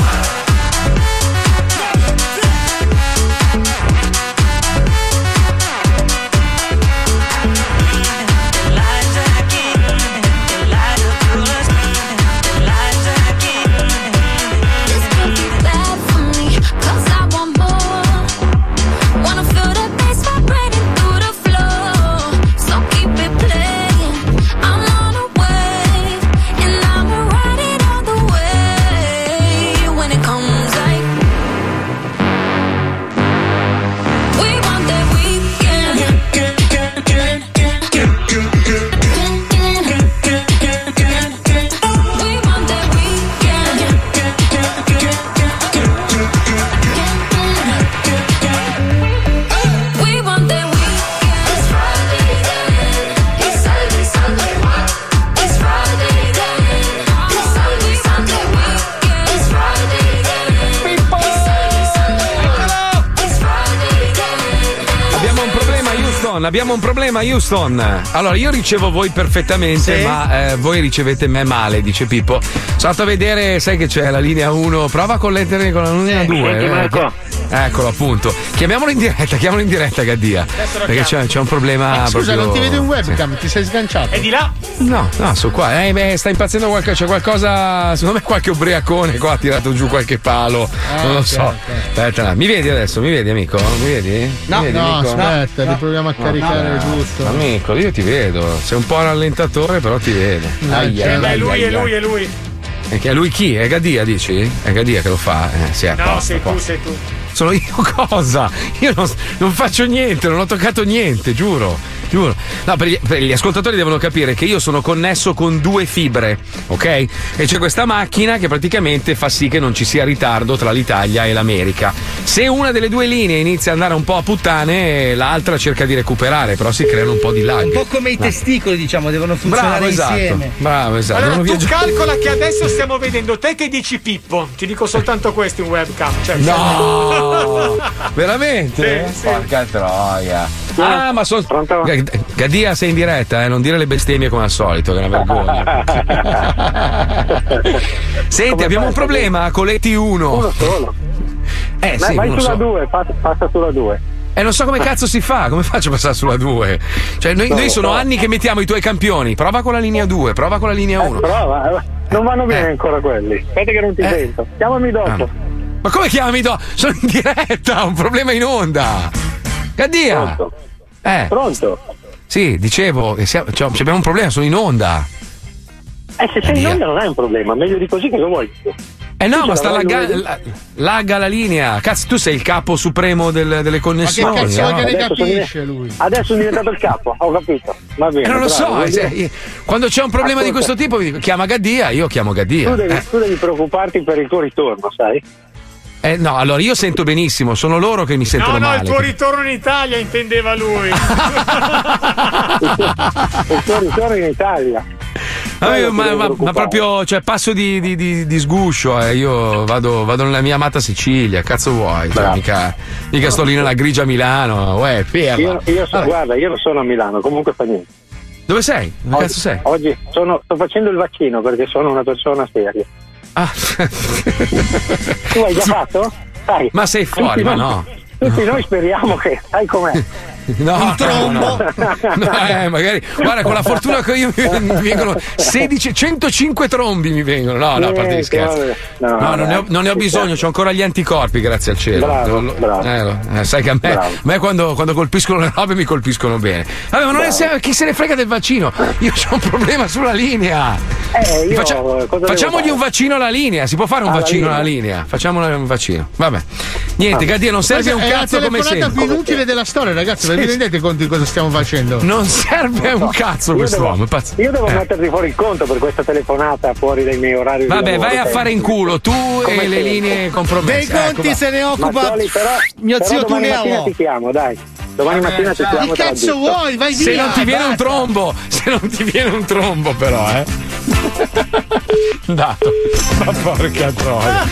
abbiamo un problema, Houston. Allora, io ricevo voi perfettamente, sì, ma eh, voi ricevete me male, dice Pippo. Sono andato a vedere, sai che c'è la linea uno, prova a collettere con la linea sì, due. Senti, Marco. Eh, eccolo appunto. Chiamiamolo in diretta, chiamiamolo in diretta, Gaddia. Perché c'è, c'è un problema. Ah, scusa, proprio... non ti vedi un webcam, sì. Ti sei sganciato. È di là? No, no, sono qua. Eh, beh, sta impazzendo qualcosa, c'è qualcosa. Secondo me qualche ubriacone qua ha tirato giù qualche palo. Ah, non lo okay, so. Okay. Aspetta, mi vedi adesso, mi vedi, amico? Mi vedi? No, mi vedi, no, amico? Aspetta, no, riproviamo a no, caricare no, no, giusto. Amico, io ti vedo. Sei un po' rallentatore, però ti vedo. No, aia, beh, aia, lui, aia. È lui, è lui. E che è lui chi? È Gaddia, dici? È Gaddia che lo fa. Eh, sì, apposta, no, sei apposta. Tu, sei tu. Sono io cosa? Io non, non faccio niente, non ho toccato niente, giuro. giuro. No, per gli, per gli ascoltatori devono capire che io sono connesso con due fibre, ok? E c'è questa macchina che praticamente fa sì che non ci sia ritardo tra l'Italia e l'America. Se una delle due linee inizia ad andare un po' a puttane, l'altra cerca di recuperare, però si creano un po' di lag. Un po' come i testicoli, diciamo, devono funzionare bravo, esatto, insieme. Bravo, esatto. Allora devono tu viaggi- calcola che adesso stiamo vedendo te che dici Pippo. Ti dico soltanto questo in webcam. Cioè, no! Oh, veramente? Sì, porca sì. troia. Ah, ma sono Gaddia, sei in diretta, eh? Non dire le bestemmie come al solito, che è una vergogna. Senti, come abbiamo un problema con le T uno. Uno solo. Eh, ma sì, vai sulla due, so. Passa sulla due. E eh, non so come cazzo si fa, come faccio a passare sulla due? Cioè, noi, no, noi sono no. anni che mettiamo i tuoi campioni. Prova con la linea due, prova con la linea uno. Eh, prova, non vanno bene eh. ancora quelli. Aspetta che non ti eh. sento. Chiamami dopo. Ah. Ma come chiami? Do? Sono in diretta, ho un problema in onda. Gaddia. Pronto? Eh. Pronto? Sì, dicevo, che siamo, cioè, abbiamo un problema, sono in onda. Eh, se Gaddia. sei in onda non hai un problema, meglio di così che lo vuoi. Eh no, tu ma sta lagga, la, lagga la linea. Cazzo, tu sei il capo supremo del, delle connessioni. Ma che cazzo no? che ne capisce lui? Adesso sono diventato il capo, ho capito. Va bene. Eh, non lo bravo, so, se, io, quando c'è un problema Ascolta. di questo tipo, mi dico, chiama Gaddia, io chiamo Gaddia. Tu devi, eh. tu devi preoccuparti per il tuo ritorno, sai? Eh, no, allora io sento benissimo, sono loro che mi sentono male. No, no, male. Il tuo ritorno in Italia intendeva lui. Il tuo ritorno in Italia. Ma, io, ma, ma, ma proprio, cioè, passo di, di, di, di sguscio, eh. Io vado, vado nella mia amata Sicilia, cazzo vuoi? Cioè, mica mica sto lì nella grigia Milano, uè, ferma. Io, io so, guarda, io non sono a Milano, comunque fa niente. Dove sei? Dove oggi, cazzo sei? Oggi sono, sto facendo il vaccino perché sono una persona seria. Ah. Tu hai già fatto? Dai. Ma sei fuori, tutti ma noi, no. Tutti noi speriamo che, sai com'è? No, un trombo. No, no. No, eh, magari. Guarda, con la fortuna che io mi vengono sedici, centocinque trombi mi vengono. No, no, a parte gli scherzi. No, no, no, non, ne ho, non ne ho bisogno, c'ho ancora gli anticorpi, grazie al cielo. Bravo, lo, bravo. Eh, sai che a me, a me quando, quando colpiscono le robe mi colpiscono bene. Vabbè, ma non è, chi se ne frega del vaccino? Io ho un problema sulla linea. Eh, io Faccia, facciamogli un vaccino alla linea, si può fare un ah, vaccino alla linea. linea. Facciamolo un vaccino. Vabbè. Niente, ah. Gaddia, non serve un cazzo come sempre. È la telefonata più inutile della storia, ragazzi. Vi rendete conto di cosa stiamo facendo? Non serve un cazzo quest'uomo. Io devo eh. metterti fuori il conto per questa telefonata fuori dai miei orari. Vabbè, di lavoro, vai a fare in culo tu come e le linee compromesse. Dei conti ecco, se ne occupa Mazzoli, però, mio però zio Tuneamo. Ti chiamo, dai. Domani eh, mattina ti chiamo. Che cazzo vuoi? Vai via. Se non ti viene un trombo, se non ti viene un trombo però, eh. Dato. Ma porca troia.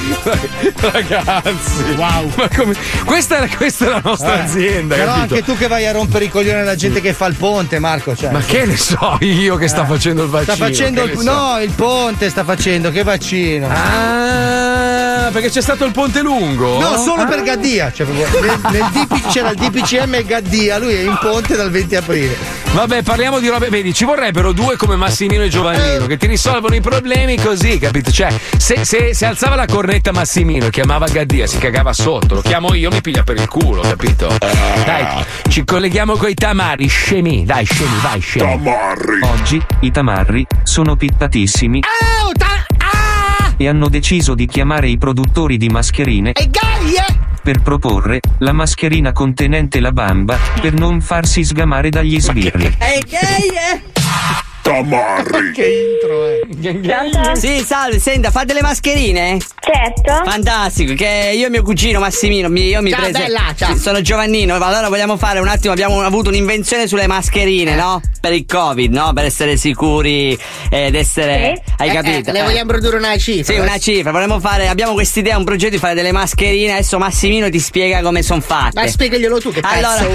Ragazzi. Wow. Ma come... questa, è, questa è la nostra eh, azienda. Però capito? Anche tu che vai a rompere i coglioni alla gente che fa il ponte, Marco. Cioè. Ma che ne so io che eh. sta facendo il vaccino? Sta facendo il... So. No, il ponte sta facendo, che vaccino? Ah, perché c'è stato il ponte lungo? No, solo ah. per Gaddia. Cioè, nel, nel D P, c'era il D P C M Gaddia, lui è in ponte dal venti aprile. Vabbè, parliamo di robe. Vedi, ci vorrebbero due come Massimino e Giovannino che ti risolvono i problemi così, capito? Cioè, se, se, se alzava la cornetta Massimino e chiamava Gaddia, si cagava sotto, lo chiamo io, mi piglia per il culo, capito? Dai, ci colleghiamo coi tamari, scemi, dai, scemi, vai, scemi. Tamarri. Oggi i tamarri sono pittatissimi. Oh, ta- ah! E hanno deciso di chiamare i produttori di mascherine. E gaglie! Per proporre la mascherina contenente la bamba per non farsi sgamare dagli sbirri. Tamarri. Che intro, eh? Sì, salve, senta, fa delle mascherine? Certo. Fantastico, che io e mio cugino Massimino, io mi prese. Ciao, bella, ciao. Sono Giovannino, allora vogliamo fare un attimo, abbiamo avuto un'invenzione sulle mascherine, no? Per il Covid, no? Per essere sicuri ed essere... Sì. Hai eh, capito? Eh, ne vogliamo produrre una cifra. Sì, una cifra, vorremmo fare, abbiamo quest'idea, un progetto di fare delle mascherine, adesso Massimino ti spiega come sono fatte. Ma spiegaglielo tu che allora,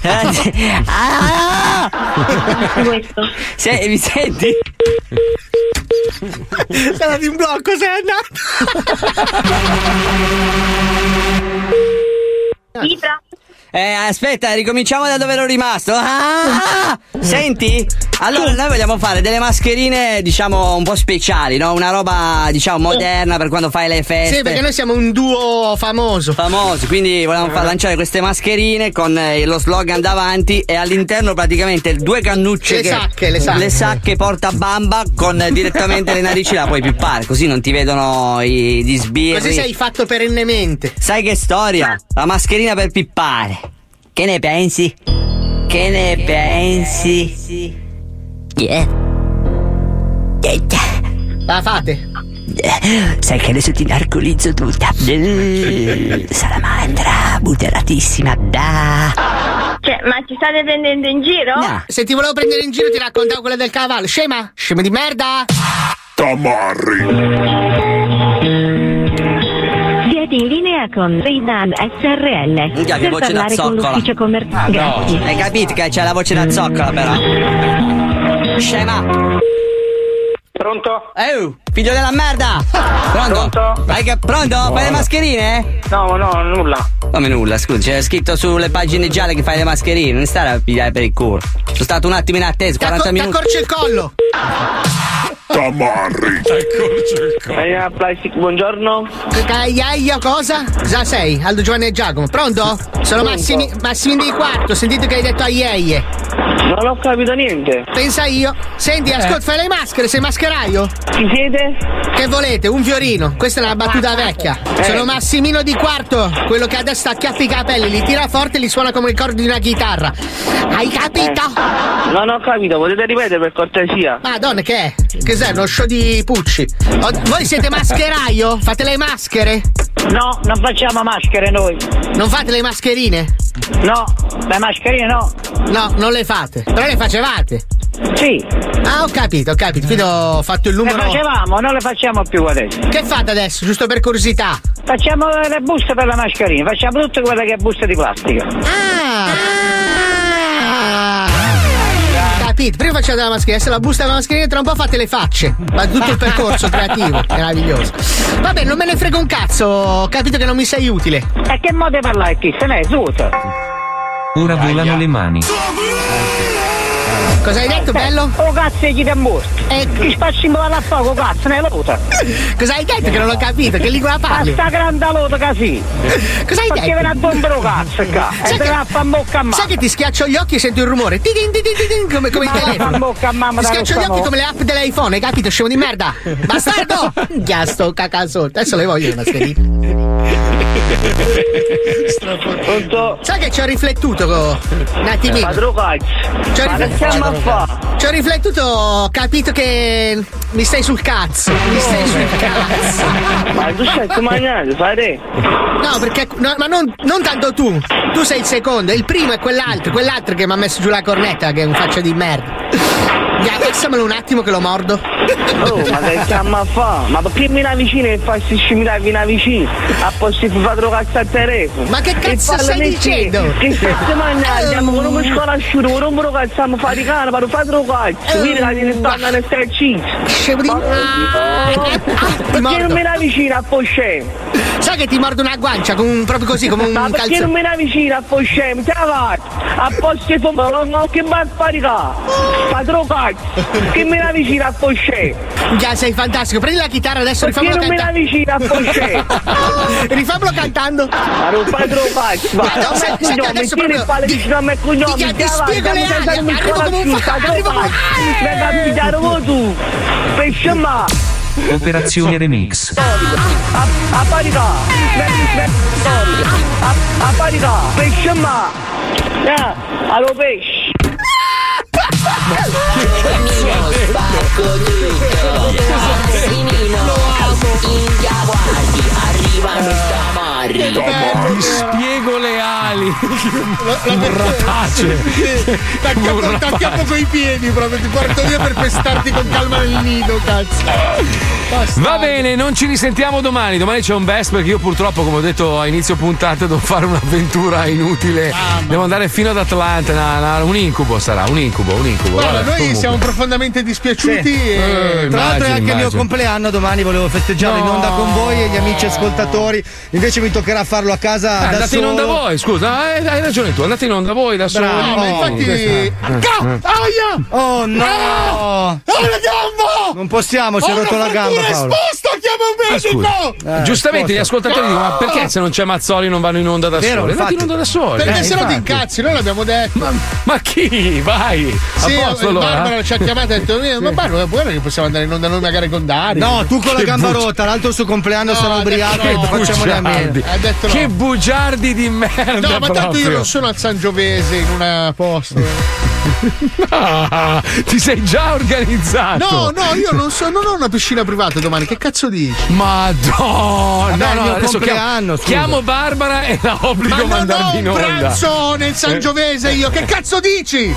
cazzo vuoi. ah! Questo. Se, mi senti? Sei andato in blocco, sei andato. Libra. Eh, aspetta, ricominciamo da dove ero rimasto. Ah! Senti? Allora, noi vogliamo fare delle mascherine, diciamo, un po' speciali, no? Una roba, diciamo, moderna per quando fai le feste. Sì, perché noi siamo un duo famoso. Famoso, quindi volevamo far lanciare queste mascherine con lo slogan davanti e all'interno praticamente due cannucce. Le che, sacche, le sacche. Le sacche porta bamba con direttamente le narici la puoi pippare, così non ti vedono i, gli sbirri. Così sei fatto perennemente. Sai che storia? La mascherina per pippare. Che ne pensi? Che ne che pensi? pensi? Yeah. Yeah. La fate? Sai che adesso ti narcolizzo tutta. Salamandra, butteratissima. Da. Cioè, ma ci state prendendo in giro? No. Se ti volevo prendere in giro ti raccontavo quella del cavallo. Scema? Scema di merda? Tamarri. In linea con Reinan S R L. Minchia, che voce da zoccola. Commer- ah, no. Hai capito che c'è la voce da zoccola però. Scema. Pronto? Eh, figlio della merda. Pronto? Pronto? Hai che pronto? No. Fai le mascherine? No, no, nulla. Come nulla, scusa, c'è scritto sulle pagine gialle che fai le mascherine, non stare a pigliare per il culo. Sono stato un attimo in attesa, quaranta T'acco- minuti. T'accorci il collo. Tamarri. Buongiorno. Aiaia, cosa? Già sei, Aldo, Giovanni e Giacomo. Pronto? Sono Massimi, Massimino di Quarto. Sentite che hai detto aiaie. Non ho capito niente. Pensa io. Senti, eh. ascolta, fai le maschere, sei mascheraio? Chi siete? Che volete? Un fiorino. Questa è una battuta ah, vecchia. Eh. Sono Massimino di Quarto, quello che adesso acchiappa i capelli, li tira forte e li suona come il corno di una chitarra. Hai capito? Eh. Non ho capito, potete ripetere per cortesia? Madonna, che è? Che è uno show di Pucci? O, voi siete mascheraio? Fate le maschere? No, non facciamo maschere noi. Non fate le mascherine? No, le mascherine no. No, non le fate. Però le facevate? Sì. Ah, ho capito, ho capito. Quindi ho fatto il numero. Le facevamo, non le facciamo più adesso. Che fate adesso, giusto per curiosità? Facciamo le buste per la mascherina. Facciamo tutto quello che è busta di plastica. Ah! ah. Prima facciate la mascherina, adesso la busta della mascherina, tra un po' fate le facce. Ma tutto il percorso creativo, meraviglioso. Vabbè, non me ne frega un cazzo, ho capito che non mi sei utile. E che modo di parlare chi? Se ne è zuta. Ora volano le mani. Cosa hai detto, bello? Oh cazzo, chi ti è morto? E chi spacci in là a poco, cazzo, ne è lota. Cosa hai detto che non l'ho capito? Che lingua parli? Ma sta grande lota così. Cosa hai detto? Perché ve la dombro cazzo, cazzo. E te la fa bocca a mamma. Sai che ti schiaccio gli occhi e sento il rumore? Tidin, tidin, tidin, come, come il telefono. Bocca a mamma. Ti schiaccio gli occhi come le app dell'iPhone, hai capito? Scemo di merda. Bastardo! Minchia, sto cacasotto. Adesso le voglio le mascherine. Sai che ci ho riflettuto un attimino. Ci ho riflettuto. Ci ho riflettuto, ho capito che mi stai sul cazzo, mi stai sul cazzo. Ma tu sei comagnato, fare? No, perché no, ma non, non tanto tu. Tu sei il secondo, il primo è quell'altro, quell'altro che mi ha messo giù la cornetta, che è un faccia di merda. Yeah, passamelo un attimo che lo mordo. Oh, ma che stiamo a fa? Ma perché mi la vicina e fai sti scimitare in vicina? A posto di fare un cazzo al telefono. Ma che cazzo stai dicendo? Che cazzo mangiamo? Con uno sconosciuto, con uno cazzo stiamo faticando, per fare un cazzo. Quindi la gente sta andando a stare a cinque. Perché non mi la vicina a Porsche? Sai che ti mordo una guancia, proprio così, come un calzone. Ma perché non mi la vicina a Porsche? Te la vado. A posto di fare un che va a faticare. Padro cazzo. Che me la vicina a Porsche? Già sei fantastico, prendi la chitarra adesso, rifamolo cantando. Perché non canta- me la vicina a Porsche? Rifamolo cantando. Ma non fai troppo. Adesso proprio ti spiego le ali. Arrivo come un fa. Arrivo come un fa. Operazione Remix. A parità. A parità. Pesce ma. Allo pesce. Cammino spacco tutto, passimino, India guardi, arrivano i tamarri. Ti spiego le ali. Burratace. T'acchiappo coi piedi proprio, ti porto via per pestarti con calma nel nido, cazzo. Bastardi. Va bene, non ci risentiamo domani. Domani c'è un best, perché io purtroppo, come ho detto a inizio puntata, devo fare un'avventura inutile. Ah, devo andare fino ad Atlanta. Una, una, un incubo sarà, un incubo, un incubo. Guarda, vabbè, noi comunque siamo profondamente dispiaciuti. Sì. E... Eh, tra immagino, l'altro è anche immagino. il mio compleanno domani, volevo festeggiare no. in onda con voi e gli amici ascoltatori. Invece mi toccherà farlo a casa. Ah, da andate solo. in onda voi, scusa, eh, hai ragione tu, andate in onda voi da solo. No, ma infatti. Eh, eh. Oh no! Oh, la gamba! Non possiamo, ci ha rotto la gamba. Risposta, chiama un medico. Ah, eh, giustamente, forse. Gli ascoltatori dicono: ma perché se non c'è Mazzoli non vanno in onda da Vero, soli? Andate in onda da soli. Perché eh, se no ti incazzi, noi l'abbiamo detto. Ma, ma chi? Vai! Sì, a posto, allora. Barbara ci ha chiamato e ha detto: sì. Ma Barbara, guarda che possiamo andare in onda noi magari con Dario. No, tu con che la gamba bugia. rotta, l'altro il suo compleanno no, sarà ubriaco. No, facciamo le mele. No. Che bugiardi di merda. No, ma proprio. Tanto io non sono al Sangiovese in una posta. No, ti sei già organizzato. No, no, io non so, non ho una piscina privata domani. Che cazzo dici? Madonna. Vabbè, no, no, adesso chiamo, chiamo Barbara e la obbligo a Ma mandarmi in onda. Ma non ho un pranzo nel Sangiovese io. Che cazzo dici?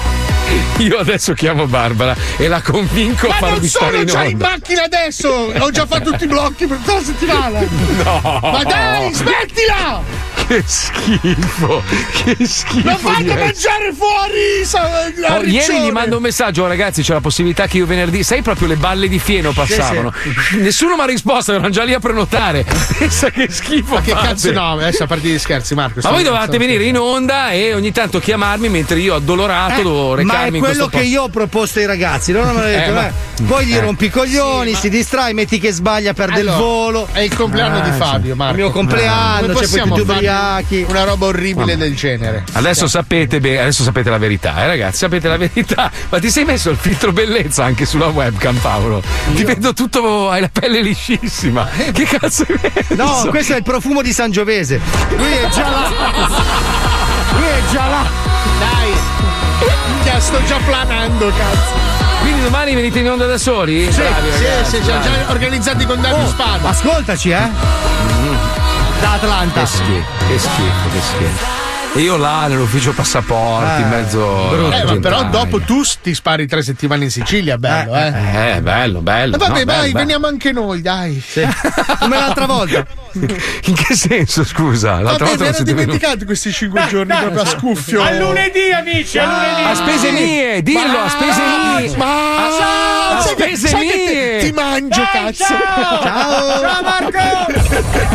Io adesso chiamo Barbara e la convinco Ma a farmi stare in onda. Ma non sono già in macchina adesso. Ho già fatto tutti i blocchi per tutta la settimana. No. Ma dai, smettila. Che schifo, che schifo. Non fate mangiare fuori. Oh, ieri gli mando un messaggio: oh, ragazzi, c'è la possibilità che io venerdì, sai, proprio le balle di fieno passavano. Sì, sì. Nessuno mi ha risposto, erano già lì a prenotare. Pensa che schifo. Ma che fate. cazzo, no, adesso a parte gli scherzi, Marco. Ma voi dovevate venire in onda e ogni tanto chiamarmi mentre io addolorato eh, dovevo recarmi. Ma è quello in che posto. Io ho proposto ai ragazzi. Loro non hanno detto, eh, ma... poi gli eh. rompi i coglioni, sì, ma... si distrae, metti che sbaglia, perde allora, il volo. È il compleanno ah, di Fabio, Marco. Il mio compleanno, c'è poi tutti una roba orribile oh. del genere. Adesso sapete, beh, adesso sapete la verità, eh ragazzi, sapete la verità. Ma ti sei messo il filtro bellezza anche sulla webcam, Paolo? Io. Ti vedo tutto, hai la pelle liscissima. Che cazzo è questo? No, questo è il profumo di Sangiovese. Lui è già là. Lui è già là. Dai. Sto già planando, cazzo. Quindi domani venite in onda da soli? Sì, bravi, sì, ragazzi, sì, già, già organizzati con Dario oh, Spada. Ascoltaci, eh. Mm. Da Atlanta. Che schifo, che schifo, che schifo. Io là nell'ufficio passaporti, eh, in mezzo. Eh, ma però dopo tu ti spari tre settimane in Sicilia, bello, eh? Eh, eh bello, bello. Eh, vabbè, no, vai, bello, veniamo bello. anche noi, dai. Sì. Come l'altra volta. In che senso, scusa? L'altra vabbè, volta mi ero dimenticato venuto. questi cinque no, giorni no, proprio no. a scuffio. A lunedì, amici, a lunedì. A spese mie, dillo, a spese mie. Ma ciao, a spese mie. Ti mangio, cazzo. Ciao, ciao Marco.